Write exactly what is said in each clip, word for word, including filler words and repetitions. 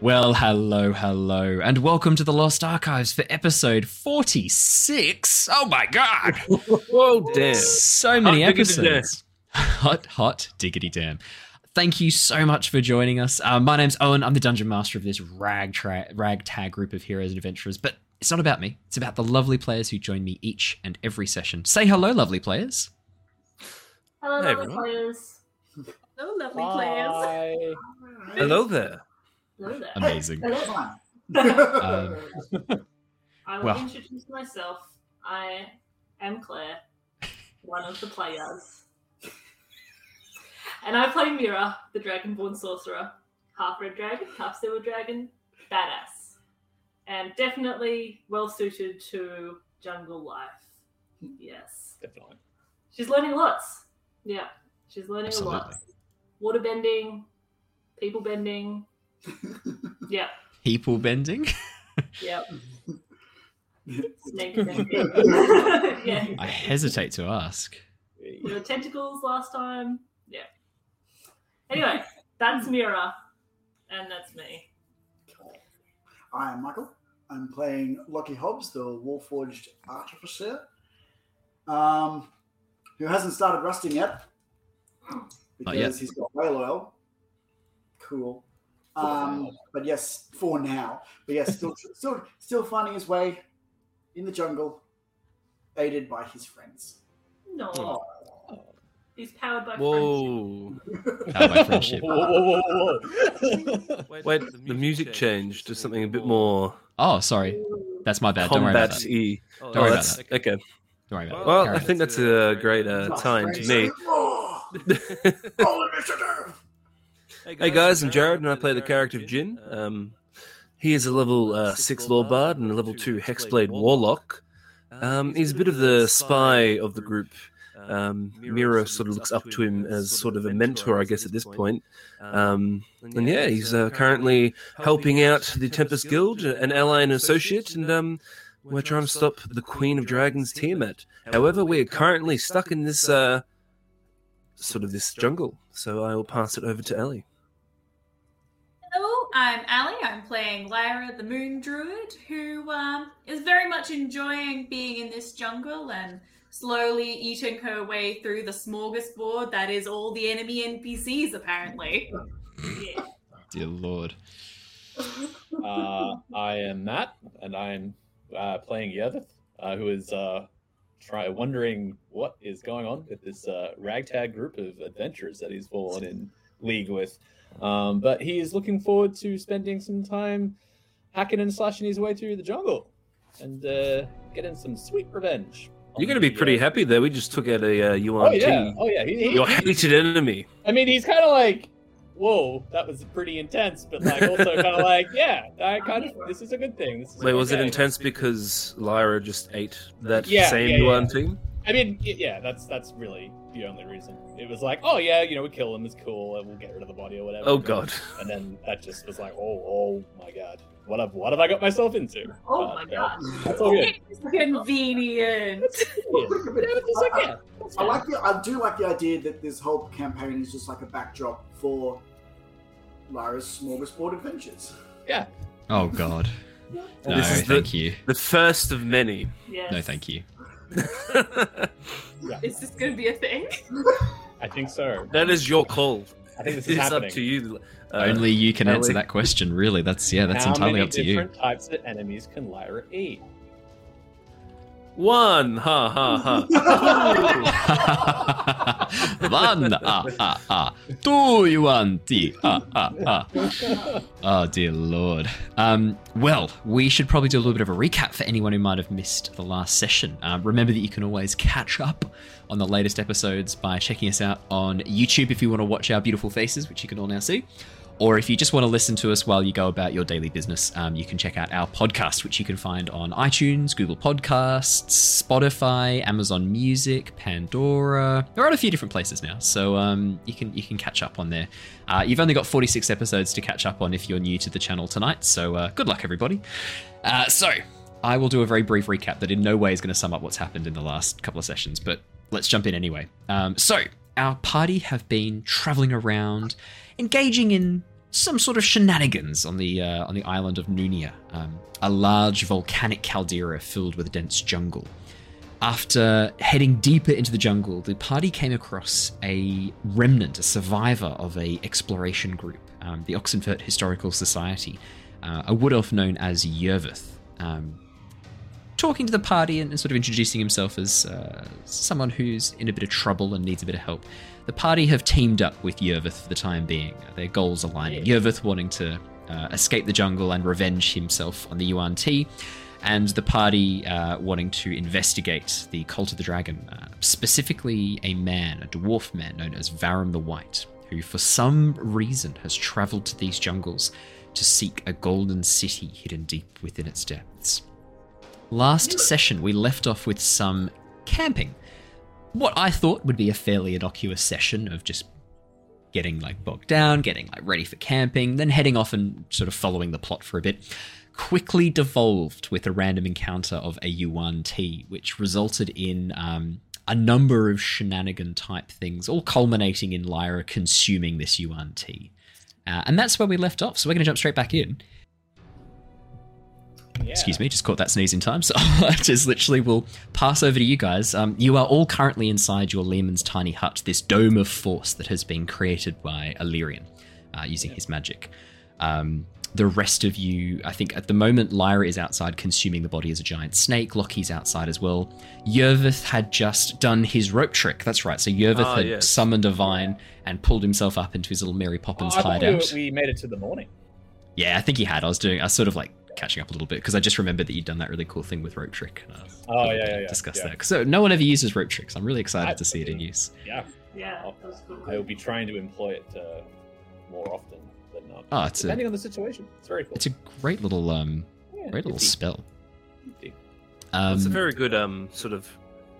Well, hello, hello, and welcome to the Lost Archives for episode forty-six. Oh my God! Whoa, damn! So many hot episodes. Hot, hot, diggity damn! Thank you so much for joining us. Uh, my name's Owen. I'm the dungeon master of this rag tra- ragtag group of heroes and adventurers. But it's not about me. It's about the lovely players who join me each and every session. Say hello, lovely players. Hello, hey, lovely everyone. players. Hello, lovely Hi. players. Hello there. Hello there. Amazing. Hello. um, I will well. introduce myself. I am Claire, one of the players. And I play Mira, the dragonborn sorcerer. Half red dragon, half silver dragon, badass. And definitely well suited to jungle life. Yes. Definitely. She's learning lots. Yeah. She's learning Absolutely. a lot. Water bending, people bending. Yeah. People bending? Yep. Snake bending. Yeah. I hesitate to ask. We were tentacles last time. Yeah. Anyway, that's Mira. And that's me. I am Michael. I'm playing Lockie Hobbs, the Warforged Artificer, um, who hasn't started rusting yet because yet. he's got whale oil. Cool. Um, but yes, for now. But yes, still, still, still finding his way in the jungle, aided by his friends. No. Oh. He's powered by whoa. friendship. Powered by friendship. Whoa, whoa, whoa, whoa. Wait, Wait, the music, the music changed to something a bit more... Oh, sorry. That's my bad. Don't worry about that. Don't oh, worry about that. Okay. Don't worry about well, that. Well, I think that's a great uh, time to me. Hey, guys, I'm Jared, and I play the character of Jin. Um, he is a level uh, six lore bard and a level two hexblade warlock. Um, he's a bit of the spy of the group. Um, Miro sort of looks up to him as sort of a mentor, I guess, at this point. Um, and yeah, he's uh, currently helping out the Tempest Guild, an ally and associate, and um, we're trying to stop the Queen of Dragons Tiamat. However, we are currently stuck in this uh, sort of this jungle, so I will pass it over to Ellie. Hello, I'm Ellie. I'm playing Lyra, the Moon Druid, who um, is very much enjoying being in this jungle and slowly eating her way through the smorgasbord that is all the enemy N P Cs, apparently. Yeah. Dear Lord. Uh, I am Matt, and I'm uh, playing Yerveth, uh, who is uh, try- wondering what is going on with this uh, ragtag group of adventurers that he's fallen in league with. Um, but he is looking forward to spending some time hacking and slashing his way through the jungle and uh, getting some sweet revenge. You're going to be pretty happy there. We just took out a uh, Yuan-Ti. Oh, yeah. Oh, yeah. He, he, Your hated enemy. I mean, he's kind of like, whoa, that was pretty intense, but like also kind of like, yeah, I kind of, this is a good thing. This is Wait, was okay. it intense because Lyra just ate that yeah, same yeah, yeah. Yuan-Ti? I mean, yeah, that's that's really the only reason. It was like, oh, yeah, you know, we kill him, it's cool, and we'll get rid of the body or whatever. Oh, God. And then that just was like, oh, oh, my God. What have, what have I got myself into? Oh uh, my God! That's all good. It's convenient. Yeah. It's okay. I, I, I like the. I do like the idea that this whole campaign is just like a backdrop for Lyra's smorgasbord adventures. Yeah. Oh God. No, this is thank the, you. The first of many. Yes. No, thank you. Yeah. Is this going to be a thing? I think so. That is your call. I think this is it's happening. Up to you. Uh, Only you can answer that question, really. That's yeah, that's entirely up to you. How many different types of enemies can Lyra eat? One, ha ha ha. One, ah ah ah. Two, Yuan-Ti, ah ah ah. Oh dear Lord. Um, well, we should probably do a little bit of a recap for anyone who might have missed the last session. Um, remember that you can always catch up on the latest episodes by checking us out on YouTube if you want to watch our beautiful faces, which you can all now see. Or if you just want to listen to us while you go about your daily business, um, you can check out our podcast, which you can find on iTunes, Google Podcasts, Spotify, Amazon Music, Pandora. We're at a few different places now, so um, you can you can catch up on there. Uh, you've only got forty-six episodes to catch up on if you're new to the channel tonight, so uh, good luck, everybody. Uh, so I will do a very brief recap that in no way is going to sum up what's happened in the last couple of sessions, but let's jump in anyway. Um, so our party have been traveling around, engaging in some sort of shenanigans on the uh, on the island of Nunia, um, a large volcanic caldera filled with dense jungle. After heading deeper into the jungle, the party came across a remnant, a survivor of a exploration group, um, the Oxenfurt Historical Society, uh, a wood elf known as Yerveth, um, talking to the party and, and sort of introducing himself as uh, someone who's in a bit of trouble and needs a bit of help. The party have teamed up with Yerveth for the time being. Their goals aligning. Yeah. Yerveth wanting to uh, escape the jungle and revenge himself on the Yuan-Ti, and the party uh, wanting to investigate the Cult of the Dragon, uh, specifically a man, a dwarf man known as Varum the White, who for some reason has travelled to these jungles to seek a golden city hidden deep within its depths. Last session, we left off with some camping. What I thought would be a fairly innocuous session of just getting like bogged down, getting like ready for camping, then heading off and sort of following the plot for a bit, quickly devolved with a random encounter of a Yuan-Ti, which resulted in um, a number of shenanigan type things, all culminating in Lyra consuming this Yuan-Ti. Uh, and that's where we left off, so we're going to jump straight back in. Yeah. Excuse me, just caught that sneeze in time, so I just literally will pass over to you guys. Um, you are all currently inside your Leomund's tiny hut, this dome of force that has been created by Illyrian uh, using yeah. his magic. Um, the rest of you, I think at the moment, Lyra is outside consuming the body as a giant snake. Loki's outside as well. Yerveth had just done his rope trick. That's right. So Yerveth oh, had yes. summoned a vine and pulled himself up into his little Mary Poppins oh, I hideout. Thought we, we made it to the morning. Yeah, I think he had. I was doing, I was sort of like catching up a little bit because I just remembered that you'd done that really cool thing with rope trick. And I was oh, yeah, yeah, yeah. Discuss yeah. that. So no one ever uses rope tricks. I'm really excited That's to see it in use. Yeah. Wow. Yeah. I will be trying to employ it uh, more often. Not. Oh, it's depending a, on the situation. It's very cool. It's a great little um yeah, great little spell. Um, it's a very good um sort of,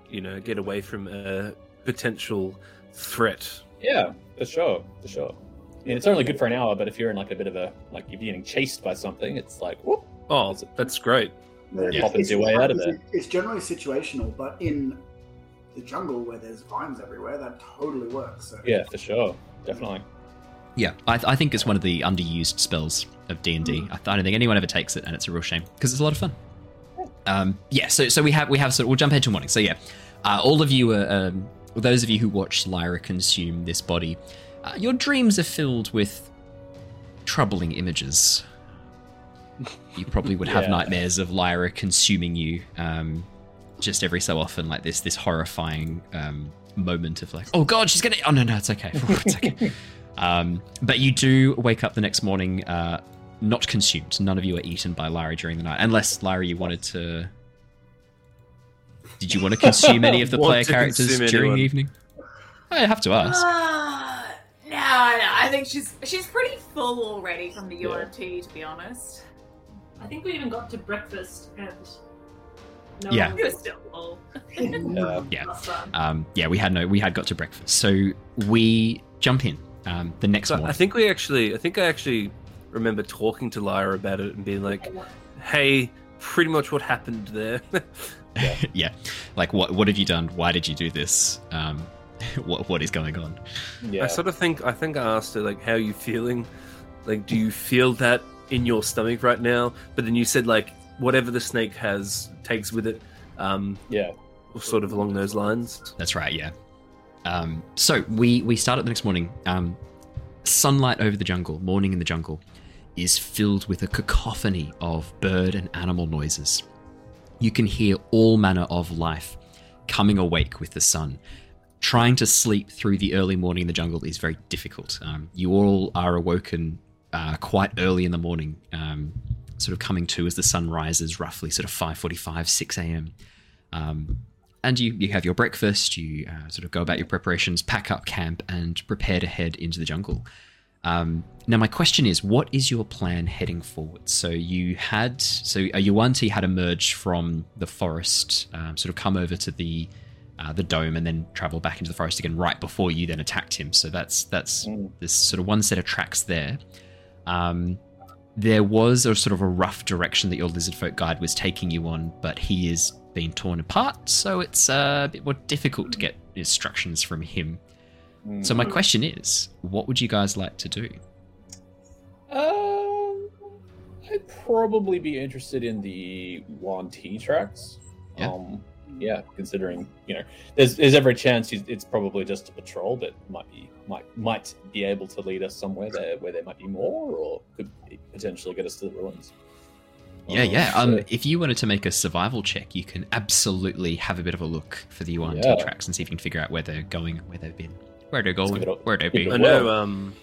you know, get away from a potential threat. Yeah, for sure, for sure. And it's only good for an hour, but if you're in like a bit of a like you're getting chased by something, it's like whoop. Oh, that's, that's great. Yeah. Popping your way out of there. It's generally situational, but in the jungle where there's vines everywhere, that totally works. So. Yeah, for sure, definitely. Yeah, I, th- I think it's one of the underused spells of D and D. I, th- I don't think anyone ever takes it, and it's a real shame because it's a lot of fun. Um, yeah, so so we have we have so we'll jump ahead to morning. So yeah, uh, all of you, are, um, those of you who watched Lyra consume this body, uh, your dreams are filled with troubling images. You probably would have yeah. nightmares of Lyra consuming you, um, just every so often, like this this horrifying um, moment of like, oh god, she's gonna. Oh no, no, it's okay, it's okay. Um, but you do wake up the next morning uh, not consumed. None of you are eaten by Lyra during the night. Unless, Lyra, you wanted to... Did you want to consume any of the player characters during the evening? I have to ask. Uh, no, no, I think she's she's pretty full already from the U N T, yeah. to be honest. I think we even got to breakfast and... No yeah. One was still full. yeah. Yeah. Um, yeah, we had no, we had got to breakfast. So we jump in. Um, the next one. So I think we actually, I think I actually remember talking to Lyra about it and being like, "Hey, pretty much what happened there." yeah. yeah, like what? What have you done? Why did you do this? Um, what What is going on? Yeah. I sort of think I think I asked her like, "How are you feeling? Like, do you feel that in your stomach right now?" But then you said like, "Whatever the snake has takes with it." Um, yeah, or sort of along those lines. That's right. Yeah. Um, so we, we start up the next morning. Um, sunlight over the jungle, morning in the jungle, is filled with a cacophony of bird and animal noises. You can hear all manner of life coming awake with the sun. Trying to sleep through the early morning in the jungle is very difficult. Um, you all are awoken uh, quite early in the morning, um, sort of coming to as the sun rises, roughly sort of five forty-five, six a.m. Um, And you, you have your breakfast, you uh, sort of go about your preparations, pack up camp, and prepare to head into the jungle. Um, now, my question is, what is your plan heading forward? So you had, so a Yuan-Ti had emerged from the forest, um, sort of come over to the uh, the dome, and then travel back into the forest again right before you then attacked him. So that's that's mm. this sort of one set of tracks there. Um, there was a sort of a rough direction that your lizard folk guide was taking you on, but he is been torn apart, so it's a bit more difficult to get instructions from him. Mm. So my question is, what would you guys like to do? probably be interested in the Yuan-Ti tracks. Yeah. Um, yeah, considering, you know, there's there's every chance it's probably just a patrol that might be might might be able to lead us somewhere there where there might be more, or could potentially get us to the ruins. Yeah, um, yeah. So. Um, if you wanted to make a survival check, you can absolutely have a bit of a look for the Yuan-Ti yeah. tracks and see if you can figure out where they're going, where they've been, where they're going, where they've been. I know. Um,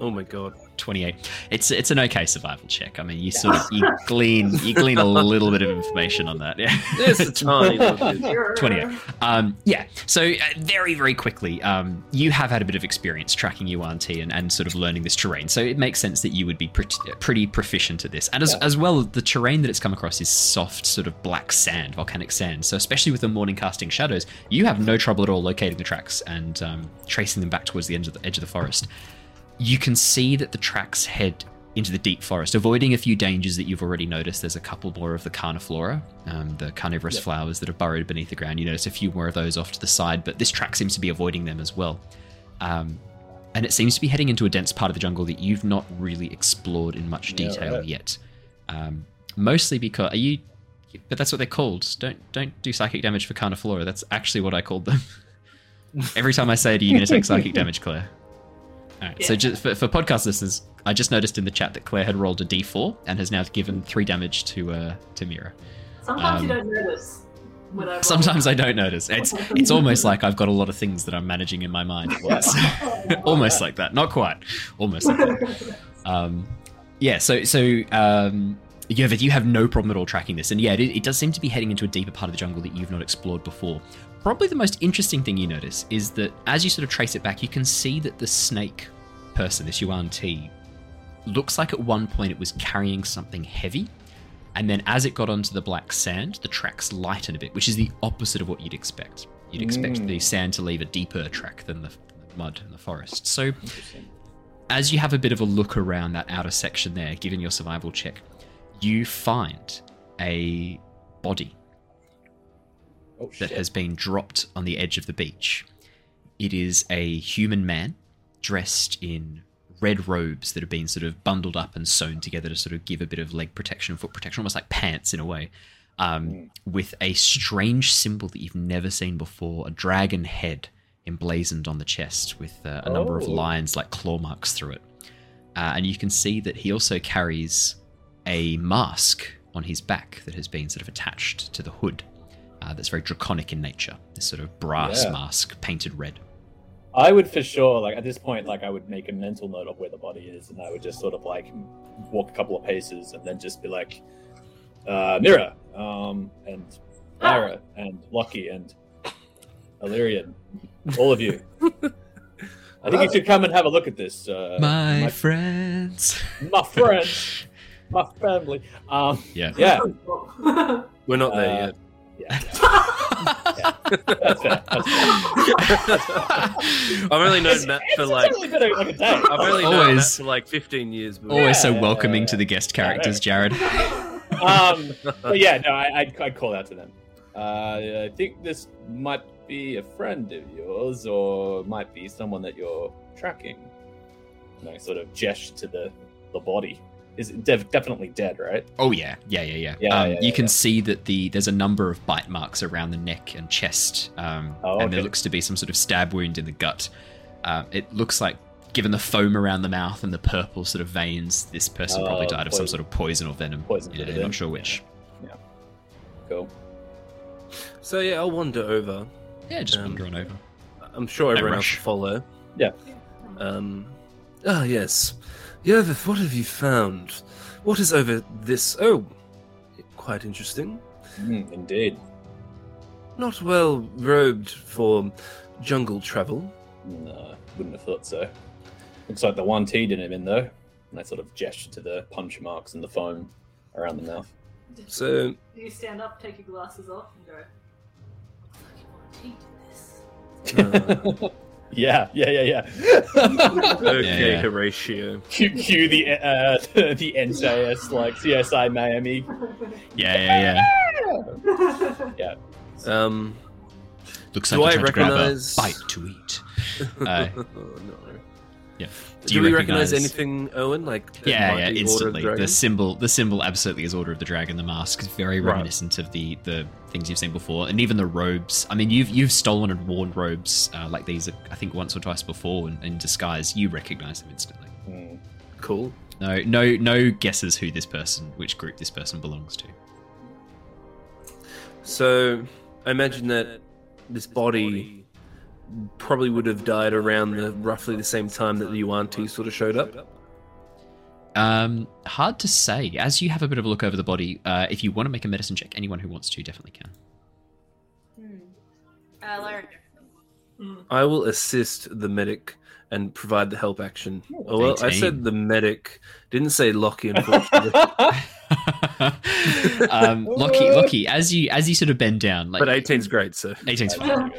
oh my god. twenty-eight. It's it's an okay survival check. I mean, you sort of you glean you glean a little bit of information on that. Yeah, it's a tiny little bit. twenty-eight. Um, yeah. So uh, very very quickly, um, you have had a bit of experience tracking Yuan-Ti and, and sort of learning this terrain. So it makes sense that you would be pretty, pretty proficient at this. And as yeah. as well, the terrain that it's come across is soft, sort of black sand, volcanic sand. So especially with the morning casting shadows, you have no trouble at all locating the tracks and um, tracing them back towards the edge of the edge of the forest. You can see that the tracks head into the deep forest, avoiding a few dangers that you've already noticed. There's a couple more of the carniflora, um, the carnivorous yep. flowers that are burrowed beneath the ground. You notice a few more of those off to the side, but this track seems to be avoiding them as well. Um, and it seems to be heading into a dense part of the jungle that you've not really explored in much detail yeah, right. yet. Um, mostly because... Are you? But that's what they're called. Don't, don't do psychic damage for carniflora. That's actually what I called them. Every time I say it, are you going to take psychic damage, Claire? All right, yeah. So just for, for podcast listeners, I just noticed in the chat that Claire had rolled a d four and has now given three damage to uh, to Mira. Sometimes um, you don't notice. When I sometimes I don't notice. It's it's almost like I've got a lot of things that I'm managing in my mind. Almost like that. Not quite. Almost like that. Um, yeah, so so um, you, have, you have no problem at all tracking this. And yeah, it, it does seem to be heading into a deeper part of the jungle that you've not explored before. Probably the most interesting thing you notice is that as you sort of trace it back, you can see that the snake person, this Yuan-Ti, looks like at one point it was carrying something heavy. And then as it got onto the black sand, the tracks lighten a bit, which is the opposite of what you'd expect. You'd expect mm. the sand to leave a deeper track than the, the mud in the forest. So as you have a bit of a look around that outer section there, given your survival check, you find a body. Oh, that has been dropped on the edge of the beach. It is a human man dressed in red robes that have been sort of bundled up and sewn together to sort of give a bit of leg protection, foot protection, almost like pants in a way, um, mm. with a strange symbol that you've never seen before, a dragon head emblazoned on the chest with uh, a oh. number of lines like claw marks through it. Uh, and you can see that he also carries a mask on his back that has been sort of attached to the hood. Uh, that's very draconic in nature, this sort of brass yeah. mask painted red. I would for sure, like at this point, like I would make a mental note of where the body is, and I would just sort of like walk a couple of paces and then just be like, uh, Mira, um, and Lara, and Lockie, and Illyrian, all of you. I think you should come and have a look at this. Uh, my, my friends. My friends. My family. Um, yeah. yeah. We're not there uh, yet. Yeah, yeah. yeah. That's fair. That's fair. That's fair. I've only known Matt for like, totally been like a day. I've only always, known Matt for like fifteen years. Before. Always so yeah, welcoming yeah, yeah. to the guest characters, Jared. um, but yeah, no, I, I I'd call out to them. Uh, I think this might be a friend of yours, or might be someone that you're tracking. And I sort of gesture to the, the body. Is dev- definitely dead, right? Oh yeah, yeah, yeah, yeah. yeah, um, yeah, yeah you can yeah. see that the there's a number of bite marks around the neck and chest, um, oh, okay. and there looks to be some sort of stab wound in the gut. Um, it looks like, given the foam around the mouth and the purple sort of veins, this person uh, probably died of poison. some sort of poison or venom. Poison, yeah, I'm not sure which. Yeah. yeah. Cool. So yeah, I'll wander over. Yeah, just um, wander on over. I'm sure everyone else will follow. Yeah. Um. Ah, oh, yes. Yerveth, what have you found? What is over this? Oh, quite interesting. Mm, indeed. Not well robed for jungle travel. No, wouldn't have thought so. Looks like the Yuan-Ti did him in, though. And I sort of gesture to the punch marks and the foam around the mouth. So... You stand up, take your glasses off, and go, looks like your Yuan-Ti did this. Uh... Yeah, yeah, yeah, yeah. okay, yeah, yeah. Horatio. Q, Q the uh, the N C I S like C S I Miami. Yeah, yeah, yeah. yeah. Um, looks like I recognize... to grab a bite to eat. Uh, oh, no. Yeah. Do, Do we recognize, recognize anything, Owen? Like yeah, yeah, instantly. The, the symbol, the symbol absolutely is Order of the Dragon. The mask is very reminiscent right. of the, the things you've seen before, and even the robes. I mean, you've you've stolen and worn robes uh, like these, I think, once or twice before, and in disguise, you recognize them instantly. Mm. Cool. No, no, no guesses who this person, which group this person belongs to. So, I imagine that this body probably would have died around the roughly the same time that the Yuan-Ti sort of showed up. Um, hard to say. As you have a bit of a look over the body, uh, if you want to make a medicine check, anyone who wants to definitely can. Hmm. Uh, Larry. Mm. I will assist the medic and provide the help action. Oh, well, I said the medic, didn't say Lockie, unfortunately. um, Lockie, Lockie, as you as you sort of bend down, like, but eighteen's great, so eighteen's fine.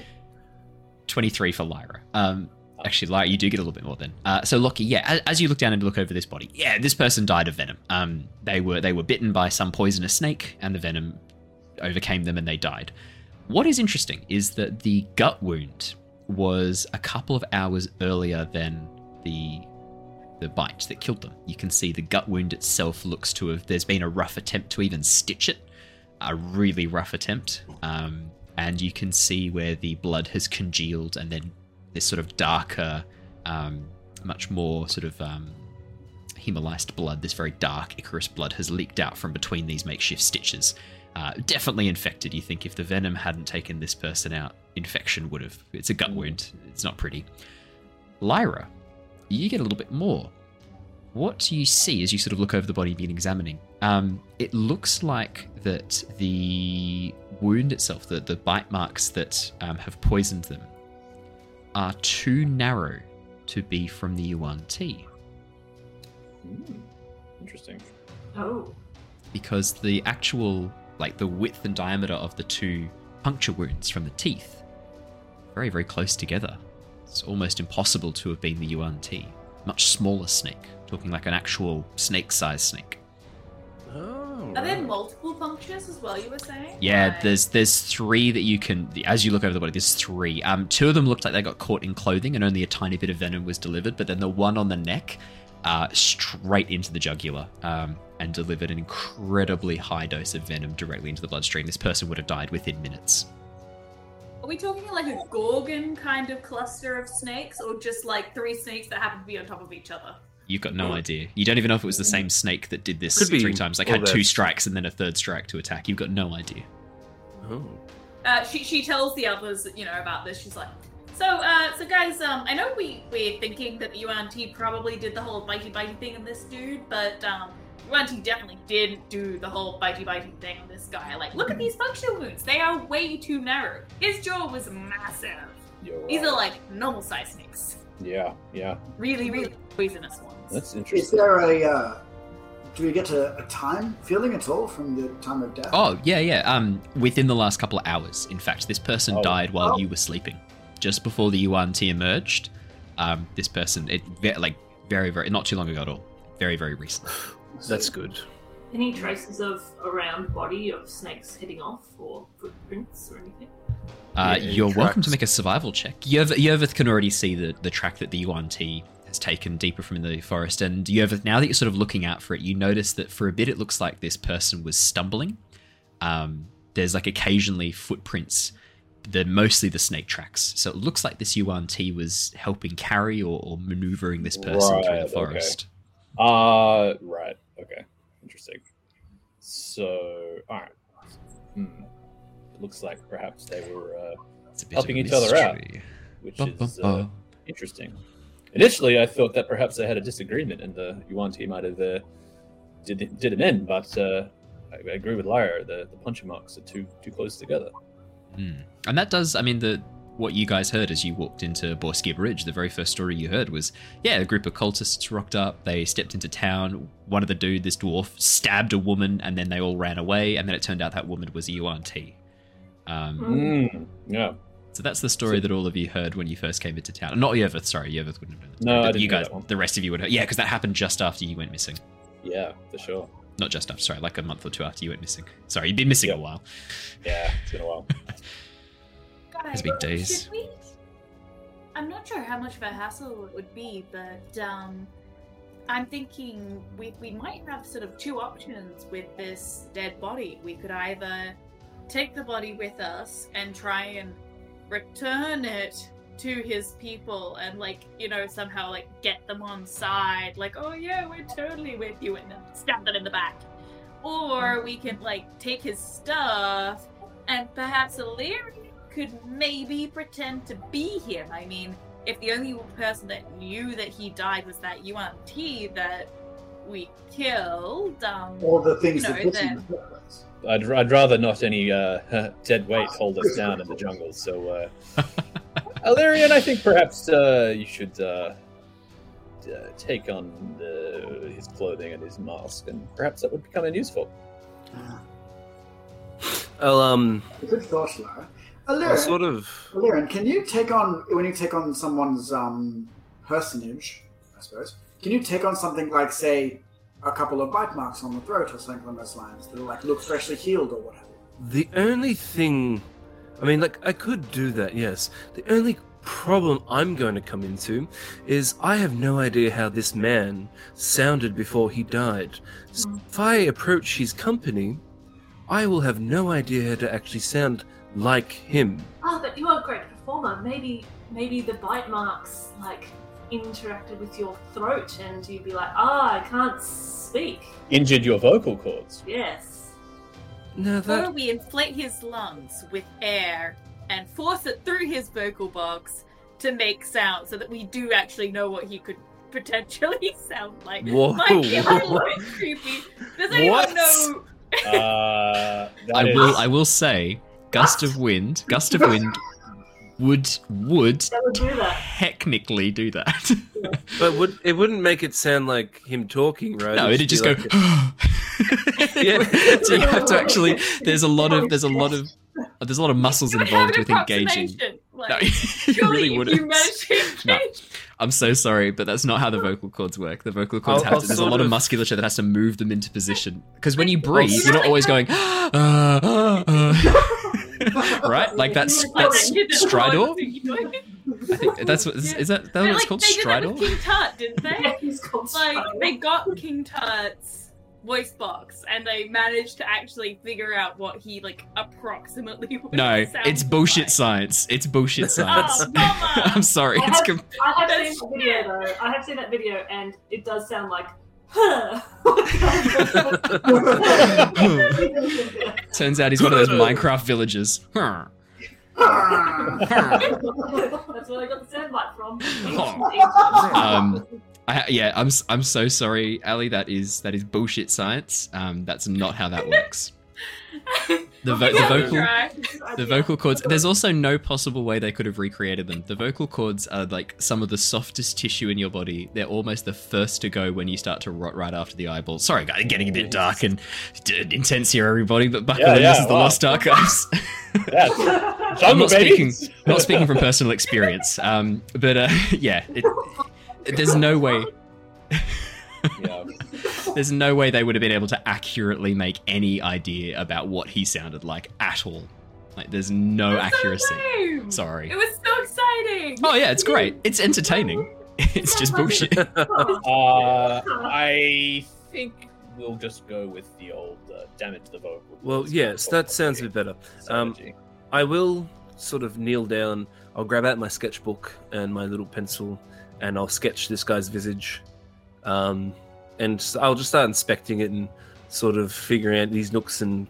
twenty-three for Lyra. Um, actually, Lyra, you do get a little bit more then. Uh, so Lockie, yeah, as, as you look down and look over this body, yeah, this person died of venom. Um, they were they were bitten by some poisonous snake, and the venom overcame them, and they died. What is interesting is that the gut wound was a couple of hours earlier than the the bite that killed them. You can see the gut wound itself looks to have, there's been a rough attempt to even stitch it, a really rough attempt, um, and you can see where the blood has congealed, and then this sort of darker, um, much more sort of um, hemolyzed blood, this very dark Icarus blood has leaked out from between these makeshift stitches. Uh, definitely infected. You think if the venom hadn't taken this person out, infection would have. It's a gut wound. It's not pretty. Lyra, you get a little bit more. What do you see as you sort of look over the body you've been examining? Um, it looks like that the wound itself, the, the bite marks that um, have poisoned them, are too narrow to be from the Yuan-Ti. Mm, interesting. Oh. Because the actual, like the width and diameter of the two puncture wounds from the teeth, very, very close together. It's almost impossible to have been the Yuan-Ti. Much smaller snake, talking like an actual snake-sized snake. Oh. Are there multiple punctures as well, you were saying? Yeah, like... there's there's three that you can, as you look over the body, there's three. Um, two of them looked like they got caught in clothing and only a tiny bit of venom was delivered, but then the one on the neck, uh, straight into the jugular. Um, and delivered an incredibly high dose of venom directly into the bloodstream. This person would have died within minutes. Are we talking like a Gorgon kind of cluster of snakes, or just like three snakes that happen to be on top of each other? You've got no idea. You don't even know if it was the same snake that did this three times. Like had two strikes and then a third strike to attack. You've got no idea. Oh. Uh, she she tells the others, you know, about this. She's like, so uh, so guys, um, I know we, we're thinking that the Yuan-Ti probably did the whole bitey-bitey thing in this dude, but... Um, Yuan-Ti definitely didn't do the whole bitey-bitey thing on this guy. Like, look at these puncture wounds. They are way too narrow. His jaw was massive. Right. These are, like, normal-sized snakes. Yeah, yeah. Really, really poisonous ones. That's interesting. Is there a, uh, do we get a, a time feeling at all from the time of death? Oh, yeah, yeah. Um, within the last couple of hours, in fact. This person oh. died while oh. you were sleeping. Just before the Yuan-Ti emerged, um, this person, it, like, very, very, not too long ago at all. Very, very recently. That's good. Any traces of around body of snakes heading off, or footprints or anything? Uh, yeah, you're tracks. Welcome to make a survival check. Yerveth Yerv- can already see the, the track that the Yuan-Ti has taken deeper from the forest, and Yerveth, now that you're sort of looking out for it, you notice that for a bit it looks like this person was stumbling. Um, there's like occasionally footprints. They're mostly the snake tracks. So it looks like this Yuan-Ti was helping carry or, or maneuvering this person right, through the forest. Okay. Uh, right. Okay. Interesting. So, alright. Hmm. It looks like perhaps they were uh, helping each other out, which bum, is bum, uh, bum. interesting. Initially, I thought that perhaps they had a disagreement and the Yuan-Ti might have uh, did did an end, but uh, I, I agree with Lyra. The, the puncher marks are too too close together. Mm. And that does, I mean, the what you guys heard as you walked into Borskia Bridge, the very first story you heard was, yeah, a group of cultists rocked up, they stepped into town, one of the dude, this dwarf, stabbed a woman, and then they all ran away, and then it turned out that woman was a Yuan-Ti. Um, mm, yeah. So that's the story so, that all of you heard when you first came into town. Not Yerveth, sorry, Yerveth wouldn't have known. No, but I didn't you guys, that one. The rest of you would have, yeah, because that happened just after you went missing. Yeah, for sure. Not just after, sorry, like a month or two after you went missing. Sorry, you've been missing yeah. a while. Yeah, it's been a while. Those big days. Should we, I'm not sure how much of a hassle it would be, but um, I'm thinking we, we might have sort of two options with this dead body. We could either take the body with us and try and return it to his people and, like, you know, somehow, like, get them on side, like, oh yeah, we're totally with you, and then stab them in the back. Or we can, like, take his stuff and perhaps Illyria could maybe pretend to be him. I mean, if the only person that knew that he died was that Yuan-Ti that we killed, um, or the things you know, that then... I'd, I'd rather not any uh, dead weight hold us down in the jungle, so uh... Illyrian, I think perhaps uh, you should uh, uh, take on the, his clothing and his mask, and perhaps that would be kind of useful. I'll, um... Good thought, Lara. Illyrian, sort of... Illyrian, can you take on, when you take on someone's um, personage, I suppose, can you take on something like, say, a couple of bite marks on the throat or something along those lines that like look freshly healed or what have you? The only thing... I mean, like, I could do that, yes. The only problem I'm going to come into is I have no idea how this man sounded before he died. So if I approach his company, I will have no idea how to actually sound like him. Oh, but you are a great performer. Maybe maybe the bite marks, like, interacted with your throat and you'd be like, ah, oh, I can't speak. Injured your vocal cords. Yes. No, that... Why don't we inflate his lungs with air and force it through his vocal box to make sound so that we do actually know what he could potentially sound like. Whoa. Might be a little bit creepy. Does anyone know? uh, I is... will I will say gust of wind gust of wind would would, would do technically do that. But would, it wouldn't make it sound like him talking, right? No, it'd, it'd just go like so you have to actually there's a lot of there's a lot of there's a lot of muscles involved with engaging. Like, no, it really wouldn't. No, I'm so sorry, but that's not how the vocal cords work. The vocal cords I'll, have to, there's a lot of, of musculature that has to move them into position. Because when you breathe, you're not always going uh, uh, uh. Right? Like that's that's stridor. I think that's what is, is that that what's like, called? They did that with King Tut, didn't they? Like they got King Tut's voice box and they managed to actually figure out what he like approximately would no, sound. No, it's bullshit like. science. It's bullshit science. Oh, I'm sorry. I have, it's com- I have seen that video though. I have seen that video and it does sound like turns out he's one of those Minecraft villagers. That's where I got the soundbite from. um, I, yeah, I'm I'm so sorry, Ali. That is that is bullshit science. Um, that's not how that works. The, vo- the vocal, the vocal cords. There's also no possible way they could have recreated them. The vocal cords are like some of the softest tissue in your body. They're almost the first to go when you start to rot right after the eyeball. Sorry, guys, getting a bit dark and d- intense here, everybody. But buckle yeah, in, yeah, this is wow. the Lost Archives. Yeah, I'm not speaking, not speaking from personal experience. Um, but uh, yeah, it, there's no way. Yeah. There's no way they would have been able to accurately make any idea about what he sounded like at all. Like, there's no That's accuracy. So Sorry. It was so exciting. Oh yeah, it's great. It's entertaining. It's just bullshit. uh, I think we'll just go with the old uh, damage the vocal. Well, yes, that sounds a bit better. Um, I will sort of kneel down. I'll grab out my sketchbook and my little pencil, and I'll sketch this guy's visage. Um, and I'll just start inspecting it and sort of figuring out these nooks and,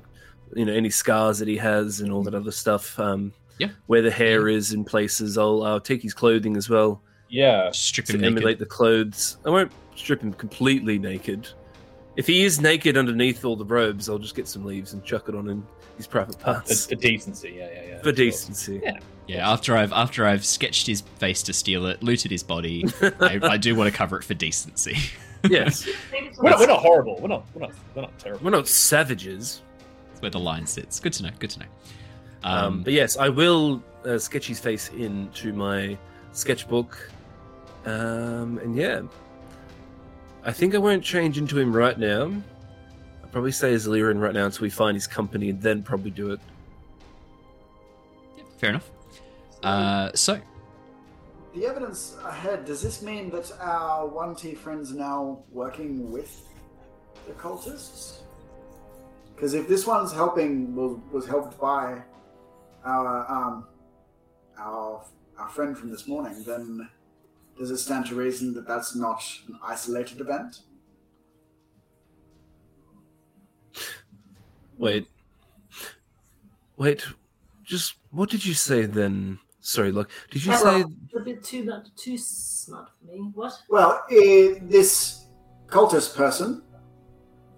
you know, any scars that he has and all that other stuff. Um, yeah. Where the hair yeah. is in places. I'll, I'll take his clothing as well. Yeah. Strip him to naked. Emulate the clothes. I won't strip him completely naked. If he is naked underneath all the robes, I'll just get some leaves and chuck it on in his private parts. For, for decency, yeah, yeah, yeah. For decency. Yeah. Yeah, after I've after I've sketched his face to steal it, looted his body, I, I do want to cover it for decency. Yes, we're, not, we're not horrible. We're not. We're not. We're not terrible. We're not savages. That's where the line sits. Good to know. Good to know. Um, um, but yes, I will uh, sketch his face into my sketchbook, um, and yeah, I think I won't change into him right now. I'll probably stay as Lyran right now until we find his company, and then probably do it. Fair enough. Uh, so, the evidence ahead, does this mean that our Yuan-Ti friends are now working with the cultists? Because if this one's helping, was, was helped by our, um, our our friend from this morning, then does it stand to reason that that's not an isolated event? Wait. Wait. Just, what did you say then? Sorry, look, did you oh, say... A bit too much, too smart for me. What? Well, uh, this cultist person...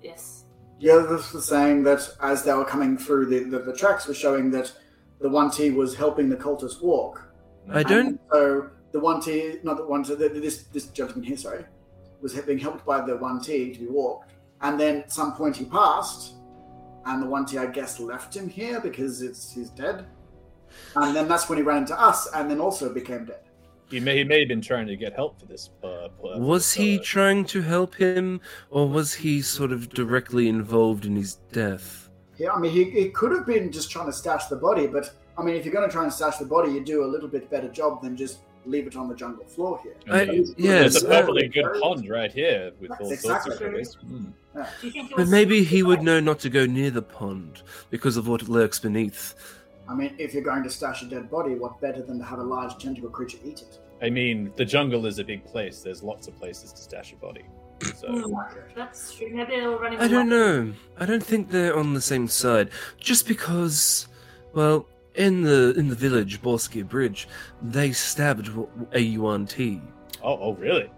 Yes. Yeah, this was saying that as they were coming through, the, the, the tracks were showing that the Yuan-Ti was helping the cultists walk. I don't... So the Yuan-Ti, not the Yuan-Ti, the, this, this gentleman here, sorry, was being helped by the Yuan-Ti to be walked. And then at some point he passed, and the Yuan-Ti, I guess, left him here because it's he's dead. And then that's when he ran into us, and then also became dead. He may he may have been trying to get help for this. Uh, was he uh, trying to help him, or was he sort of directly involved in his death? Yeah, I mean, he, he could have been just trying to stash the body, but, I mean, if you're going to try and stash the body, you do a little bit better job than just leave it on the jungle floor here. I, I, yeah, it's a perfectly good pond right here. With all exactly sorts of mm. yeah. Do you think it was, but maybe he would know not to go near the pond because of what lurks beneath. I mean, if you're going to stash a dead body, what better than to have a large tentacle creature eat it? I mean, the jungle is a big place. There's lots of places to stash a body. So. Mm, that's true. Maybe they'll run into I don't life. know. I don't think they're on the same side. Just because, well, in the in the village, Borsky Bridge, they stabbed a Yuan-Ti. Oh, oh, really?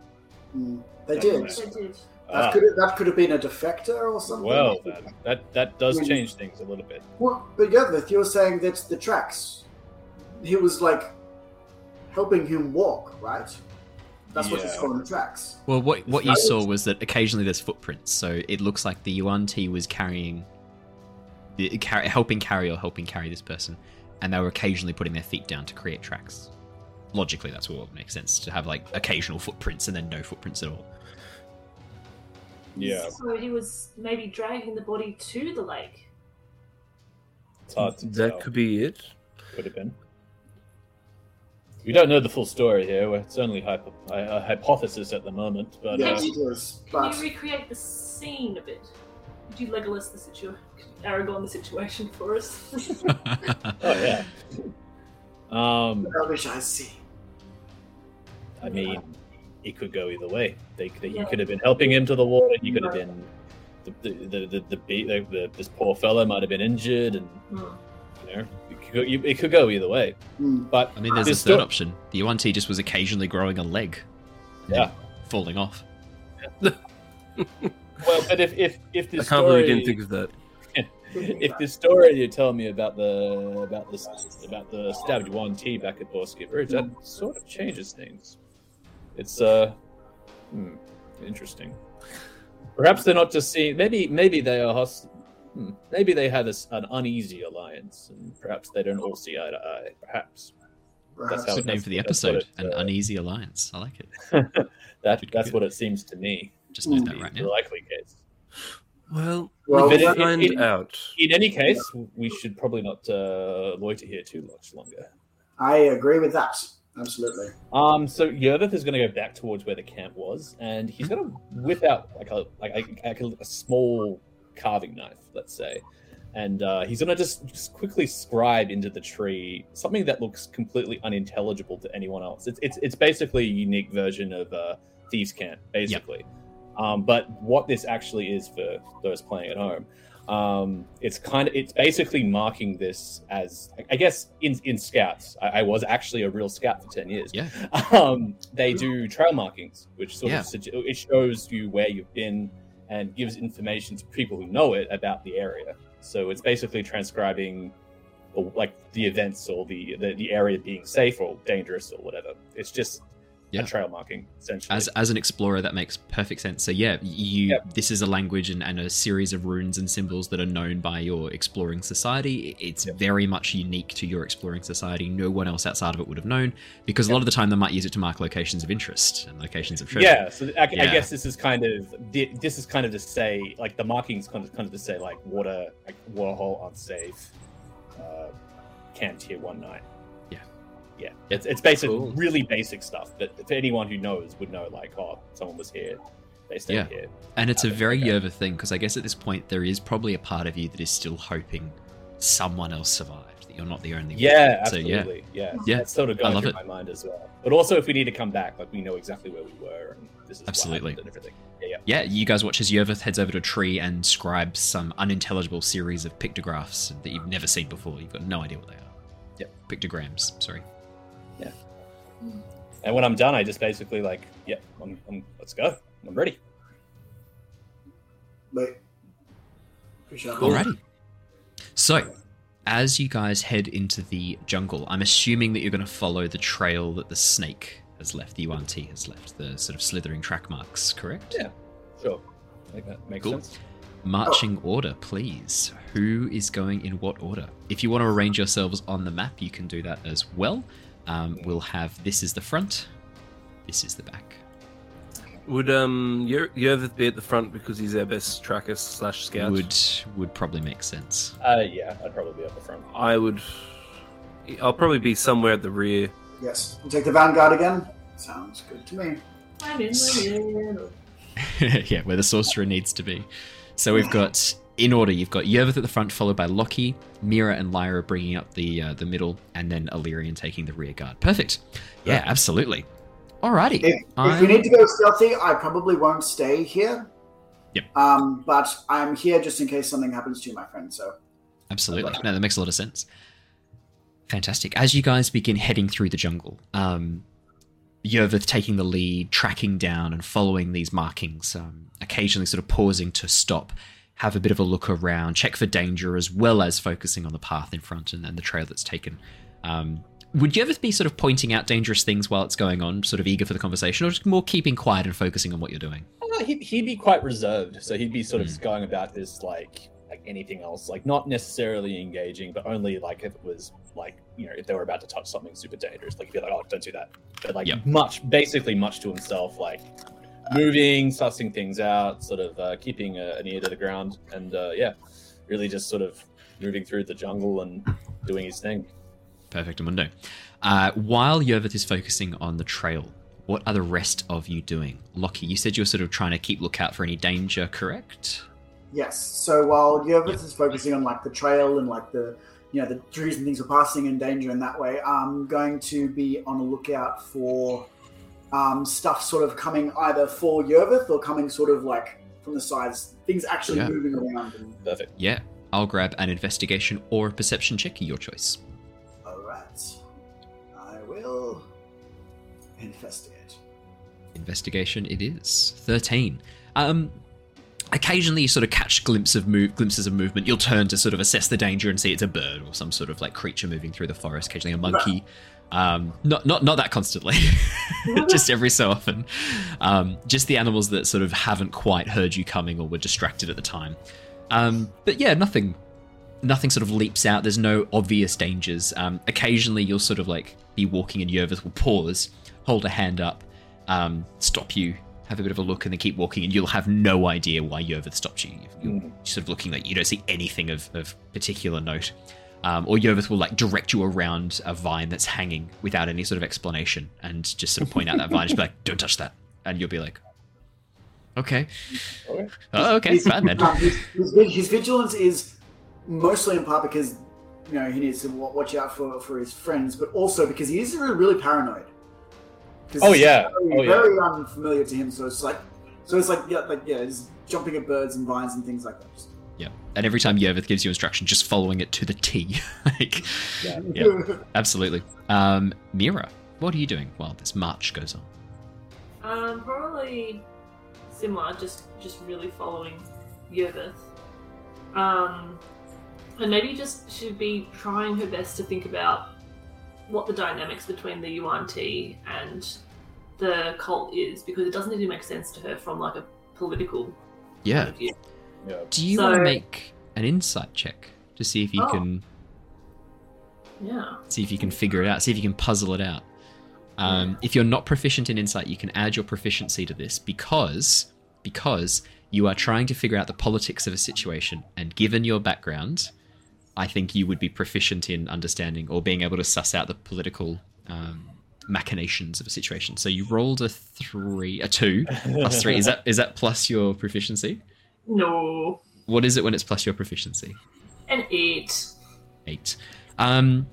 Mm, they, did. they did. That, ah. could have, that could have been a defector or something. Well, that that, that does yeah. change things a little bit. Well, but yeah, you were saying that's the tracks. He was, like, helping him walk, right? That's yeah. what you saw in the tracks. Well, what what you saw was that occasionally there's footprints, so it looks like the Yuan-Ti was carrying... The, car- helping carry or helping carry this person, and they were occasionally putting their feet down to create tracks. Logically, that's what makes sense, to have, like, occasional footprints and then no footprints at all. Yeah. So he was maybe dragging the body to the lake. It's hard to tell. That could be it. Could have been. We don't know the full story here. It's only hypo- a hypothesis at the moment. But yeah, uh, can, you, can you recreate the scene a bit? Could you Legolas the situation, Aragorn the situation for us? Oh yeah. Um, I wish I see. I mean. It could go either way. They, they yeah. You could have been helping him to the water. You could have been the the the, the, the, the, the this poor fellow might have been injured, and mm. you know it could, you, it could go either way. Mm. But I mean, there's a third sto- option. The Yuan-Ti just was occasionally growing a leg, yeah, falling off. Yeah. Well, but if if if this I can't story, believe you didn't think of that. If the story you tell me about the about the about the stabbed Yuan-Ti back at Borsky Bridge, that sort of changes things. It's uh, hmm, interesting. Perhaps they're not just seeing. Maybe, maybe they are. Host- hmm, maybe they had a, an uneasy alliance, and perhaps they don't all see eye to eye. Perhaps. Perhaps. That's how. Good name for the episode: it, an uh, uneasy alliance. I like it. that good, that's good. What it seems to me. Just know that right now. The likely case. Well, well we we'll find in, out. In any case, we should probably not uh, loiter here too much longer. I agree with that. Absolutely. Um. So Yerveth is going to go back towards where the camp was, and he's going to whip out like a like a, like a small carving knife, let's say, and uh, he's going to just, just quickly scribe into the tree something that looks completely unintelligible to anyone else. It's it's it's basically a unique version of uh, Thieves' Camp, basically. Yep. Um. But what this actually is for those playing at home, um, it's kind of it's basically marking this as, I guess, in in scouts. I, I was actually a real scout for ten years. Yeah. Um, they do trail markings, which sort yeah. of suge- it shows you where you've been and gives information to people who know it about the area. So it's basically transcribing, or like the events or the, the the area being safe or dangerous or whatever. It's just yeah. a trail marking, essentially. As as an explorer, that makes perfect sense. So yeah, you yep. this is a language and, and a series of runes and symbols that are known by your exploring society. It's yep. very much unique to your exploring society. No one else outside of it would have known, because yep. a lot of the time they might use it to mark locations of interest and locations of treasure. Yeah, so I, yeah. I guess this is kind of this is kind of to say, like, the markings kind of kind of to say, like, water, like waterhole unsafe, uh, camped here one night. yeah, it's it's basic, cool. really basic stuff that for anyone who knows would know, like, oh, someone was here, they stayed yeah. here. And it's a very Yerva thing, because I guess at this point there is probably a part of you that is still hoping someone else survived, that you're not the only yeah, one. So, absolutely. Yeah, absolutely. Yeah, yeah. It's sort of going through it. my mind as well. But also, if we need to come back, like, we know exactly where we were and this is absolutely and everything. Yeah, yeah. yeah, you guys watch as Yerveth heads over to a tree and scribes some unintelligible series of pictographs that you've never seen before. You've got no idea what they are. Yeah, pictograms. Sorry. Yeah. And when I'm done, I just basically like, yeah, I'm, I'm, let's go. I'm ready. Mate. Appreciate it. Alrighty. So, as you guys head into the jungle, I'm assuming that you're going to follow the trail that the snake has left, the Yuan-Ti has left, the sort of slithering track marks, correct? Yeah, sure. I think that makes cool. sense. Marching oh. order, please. Who is going in what order? If you want to arrange yourselves on the map, you can do that as well. Um, we'll have this is the front, this is the back. Would um Yerveth be at the front because he's our best tracker slash scout? Would would probably make sense. Uh, yeah, I'd probably be at the front. I would. I'll probably be somewhere at the rear. Yes, we'll take the vanguard again. Sounds good to me. I'm in the rear. Yeah, where the sorcerer needs to be. So we've got, in order, you've got Yerveth at the front, followed by Lockie, Mira and Lyra bringing up the uh, the middle, and then Illyrian taking the rear guard. Perfect. Yeah, yeah. Absolutely. Alrighty. If, if we need to go stealthy, I probably won't stay here. Yep. Um, but I'm here just in case something happens to you, my friend. So. Absolutely. No, that makes a lot of sense. Fantastic. As you guys begin heading through the jungle, um, Yerveth taking the lead, tracking down and following these markings, um, occasionally sort of pausing to stop, have a bit of a look around, check for danger, as well as focusing on the path in front and, and the trail that's taken. Um, Would you ever be sort of pointing out dangerous things while it's going on, sort of eager for the conversation, or just more keeping quiet and focusing on what you're doing? Uh, he'd, he'd be quite reserved, so he'd be sort mm. of going about this like like anything else, like not necessarily engaging, but only like if it was like, you know, if they were about to touch something super dangerous, like he'd be like, oh, don't do that. But like yep. much, basically much to himself, like moving, sussing things out, sort of uh, keeping a, an ear to the ground, and uh, yeah, really just sort of moving through the jungle and doing his thing. Perfect, Amundo. Uh, while Yerveth is focusing on the trail, what are the rest of you doing? Lockie, you said you were sort of trying to keep lookout for any danger, correct? Yes. So while Yerveth yep. is focusing on like the trail and like the, you know, the trees and things are passing in danger in that way, I'm going to be on a lookout for um, stuff sort of coming either for Yerveth or coming sort of like from the sides, things actually yeah. moving around. And... Perfect. Yeah. I'll grab an investigation or a perception check, your choice. I will investigate. Investigation it is. thirteen. Um, occasionally you sort of catch glimpses of, move, glimpses of movement. You'll turn to sort of assess the danger and see it's a bird or some sort of like creature moving through the forest, occasionally a monkey. Um, not, not, not that constantly, just every so often. Um, just the animals that sort of haven't quite heard you coming or were distracted at the time. Um, but yeah, nothing... Nothing sort of leaps out. There's no obvious dangers. Um, occasionally, you'll sort of like be walking, and Yerveth will pause, hold a hand up, um, stop you, have a bit of a look, and then keep walking. And you'll have no idea why Yerveth stopped you. You're sort of looking like you don't see anything of, of particular note. Um, or Yerveth will like direct you around a vine that's hanging without any sort of explanation, and just sort of point out that vine and just be like, "Don't touch that," and you'll be like. Okay. Okay. Oh, okay. His, fine then. Uh, his, his, his vigilance is. Mostly in part because, you know, he needs to watch out for, for his friends, but also because he is really, really paranoid. Oh yeah, very, oh, very yeah. unfamiliar to him. So it's like, so it's like, yeah, like yeah, just jumping at birds and vines and things like that. Yeah, and every time Yerveth gives you instruction, just following it to the T. like, yeah, yeah absolutely. Um, Mira, what are you doing while this march goes on? Um, probably similar, just just really following Yerveth. Um. And maybe just should be trying her best to think about what the dynamics between the Yuan-Ti and the cult is, because it doesn't really make sense to her from like a political yeah. point of view. Yeah. Do you so, want to make an insight check to see if you oh. can yeah. see if you can figure it out, see if you can puzzle it out. Um, yeah. If you're not proficient in insight, you can add your proficiency to this because because you are trying to figure out the politics of a situation, and given your background... I think you would be proficient in understanding or being able to suss out the political um, machinations of a situation. So you rolled a three, a two plus three. Is that is that plus your proficiency? No. What is it when it's plus your proficiency? An eight. Eight. Um,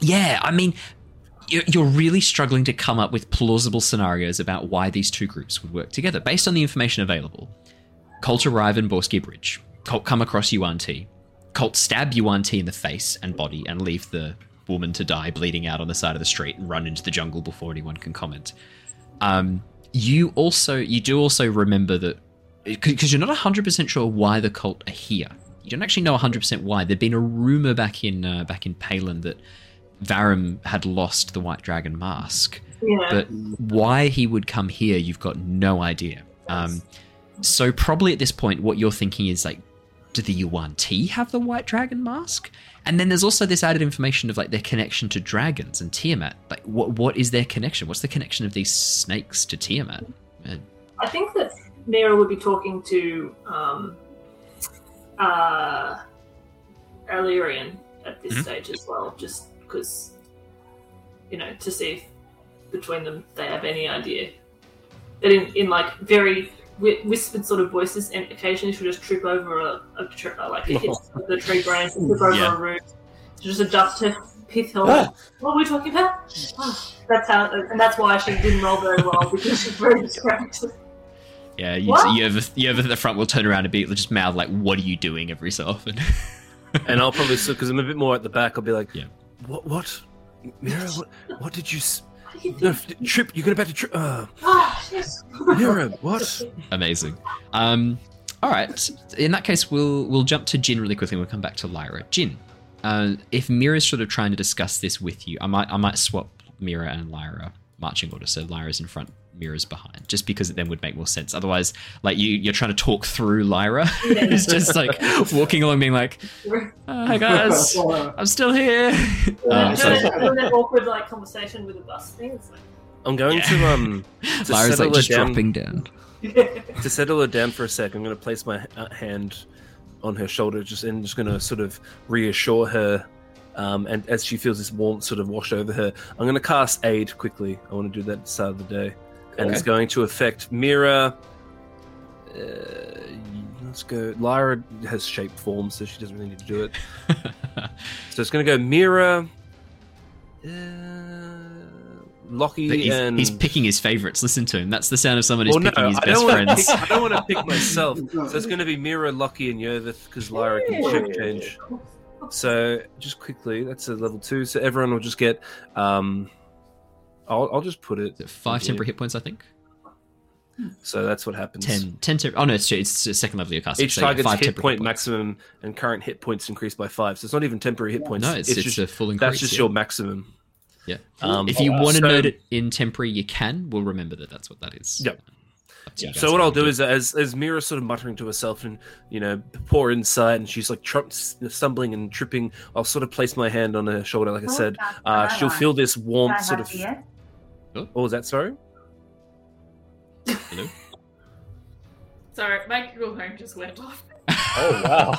yeah, I mean, you're really struggling to come up with plausible scenarios about why these two groups would work together. Based on the information available, Colt arrive in Borsky Bridge. Colt come across Yuan-Ti. Colt stab Yuan-Ti in the face and body and leave the woman to die bleeding out on the side of the street and run into the jungle before anyone can comment. Um, you also, you do also remember that, because you're not one hundred percent sure why the Colt are here. You don't actually know one hundred percent why. There'd been a rumor back in uh, back in Palin that Varum had lost the White Dragon mask, yeah. But why he would come here, you've got no idea. Um, so probably at this point, what you're thinking is like, do the Yuan-Ti have the White Dragon mask? And then there's also this added information of like their connection to dragons and Tiamat. Like, what what is their connection? What's the connection of these snakes to Tiamat? Uh, I think that Mira would be talking to um, uh, Illyrian at this mm-hmm. stage as well, just. Because, you know, to see if between them they have any idea. That in, in like very whi- whispered sort of voices, and occasionally she'll just trip over a, a, tri- a like a hit of the tree branch, and trip over yeah. a root, just adjust her pith helmet. Oh. What are we talking about? Oh, that's how, and that's why she didn't roll very well because she's very distracted. Yeah, you, you over you over at the front will turn around and be just mouth like, "What are you doing?" every so often. And I'll probably because I'm a bit more at the back. I'll be like, yeah. What, what, Mira, what, what did you, s- what you no, trip, you're about to trip, uh, oh, yes. Mira, what? Amazing. Um, all right, in that case, we'll we'll jump to Jin really quickly and we'll come back to Lyra. Jin, uh, if Mira's sort of trying to discuss this with you, I might I might swap Mira and Lyra marching order, so Lyra's in front, Mira's behind, just because it then would make more sense. Otherwise, like, you, you're trying to talk through Lyra, who's just, like, walking along being like, oh, hi, guys, I'm still here. Um, so, doing that awkward, like, conversation with the bus thing. It's like... I'm going yeah. to, um... To Lyra's, like, just down, dropping down. To settle her down for a sec, I'm going to place my hand on her shoulder, just and just going to sort of reassure her. Um, and as she feels this warmth sort of wash over her, I'm going to cast Aid quickly. I want to do that at the start of the day. And okay. It's going to affect Mira. Uh, let's go. Lyra has shape form, so she doesn't really need to do it. So it's going to go Mira, uh, Lockie, he's, and... He's picking his favourites. Listen to him. That's the sound of someone who's well, picking no, his I best friends. Pick, I don't want to pick myself. So it's going to be Mira, Lockie, and Yerveth, because Lyra can shape change. So just quickly, that's a level two. So everyone will just get... Um, I'll, I'll just put it... Five temporary hit points, I think. So that's what happens. Ten. ten ter- oh, no, it's, it's a second level of your casting. Each so target's yeah, five hit point hit maximum and current hit points increased by five. So it's not even temporary hit points. No, it's, it's, it's just a full increase. That's just yeah. your maximum. Yeah. Um, if you uh, want to so, note it in temporary, you can. We'll remember that that's what that is. Yep. Yeah. So what I'll do, do is, as as Mira's sort of muttering to herself and, you know, poor insight, and she's like tr- stumbling and tripping, I'll sort of place my hand on her shoulder, like I said. Uh, she'll feel this warmth sort of... Oh, oh, is that sorry? Hello? Sorry, my Google Home just went off. Oh wow!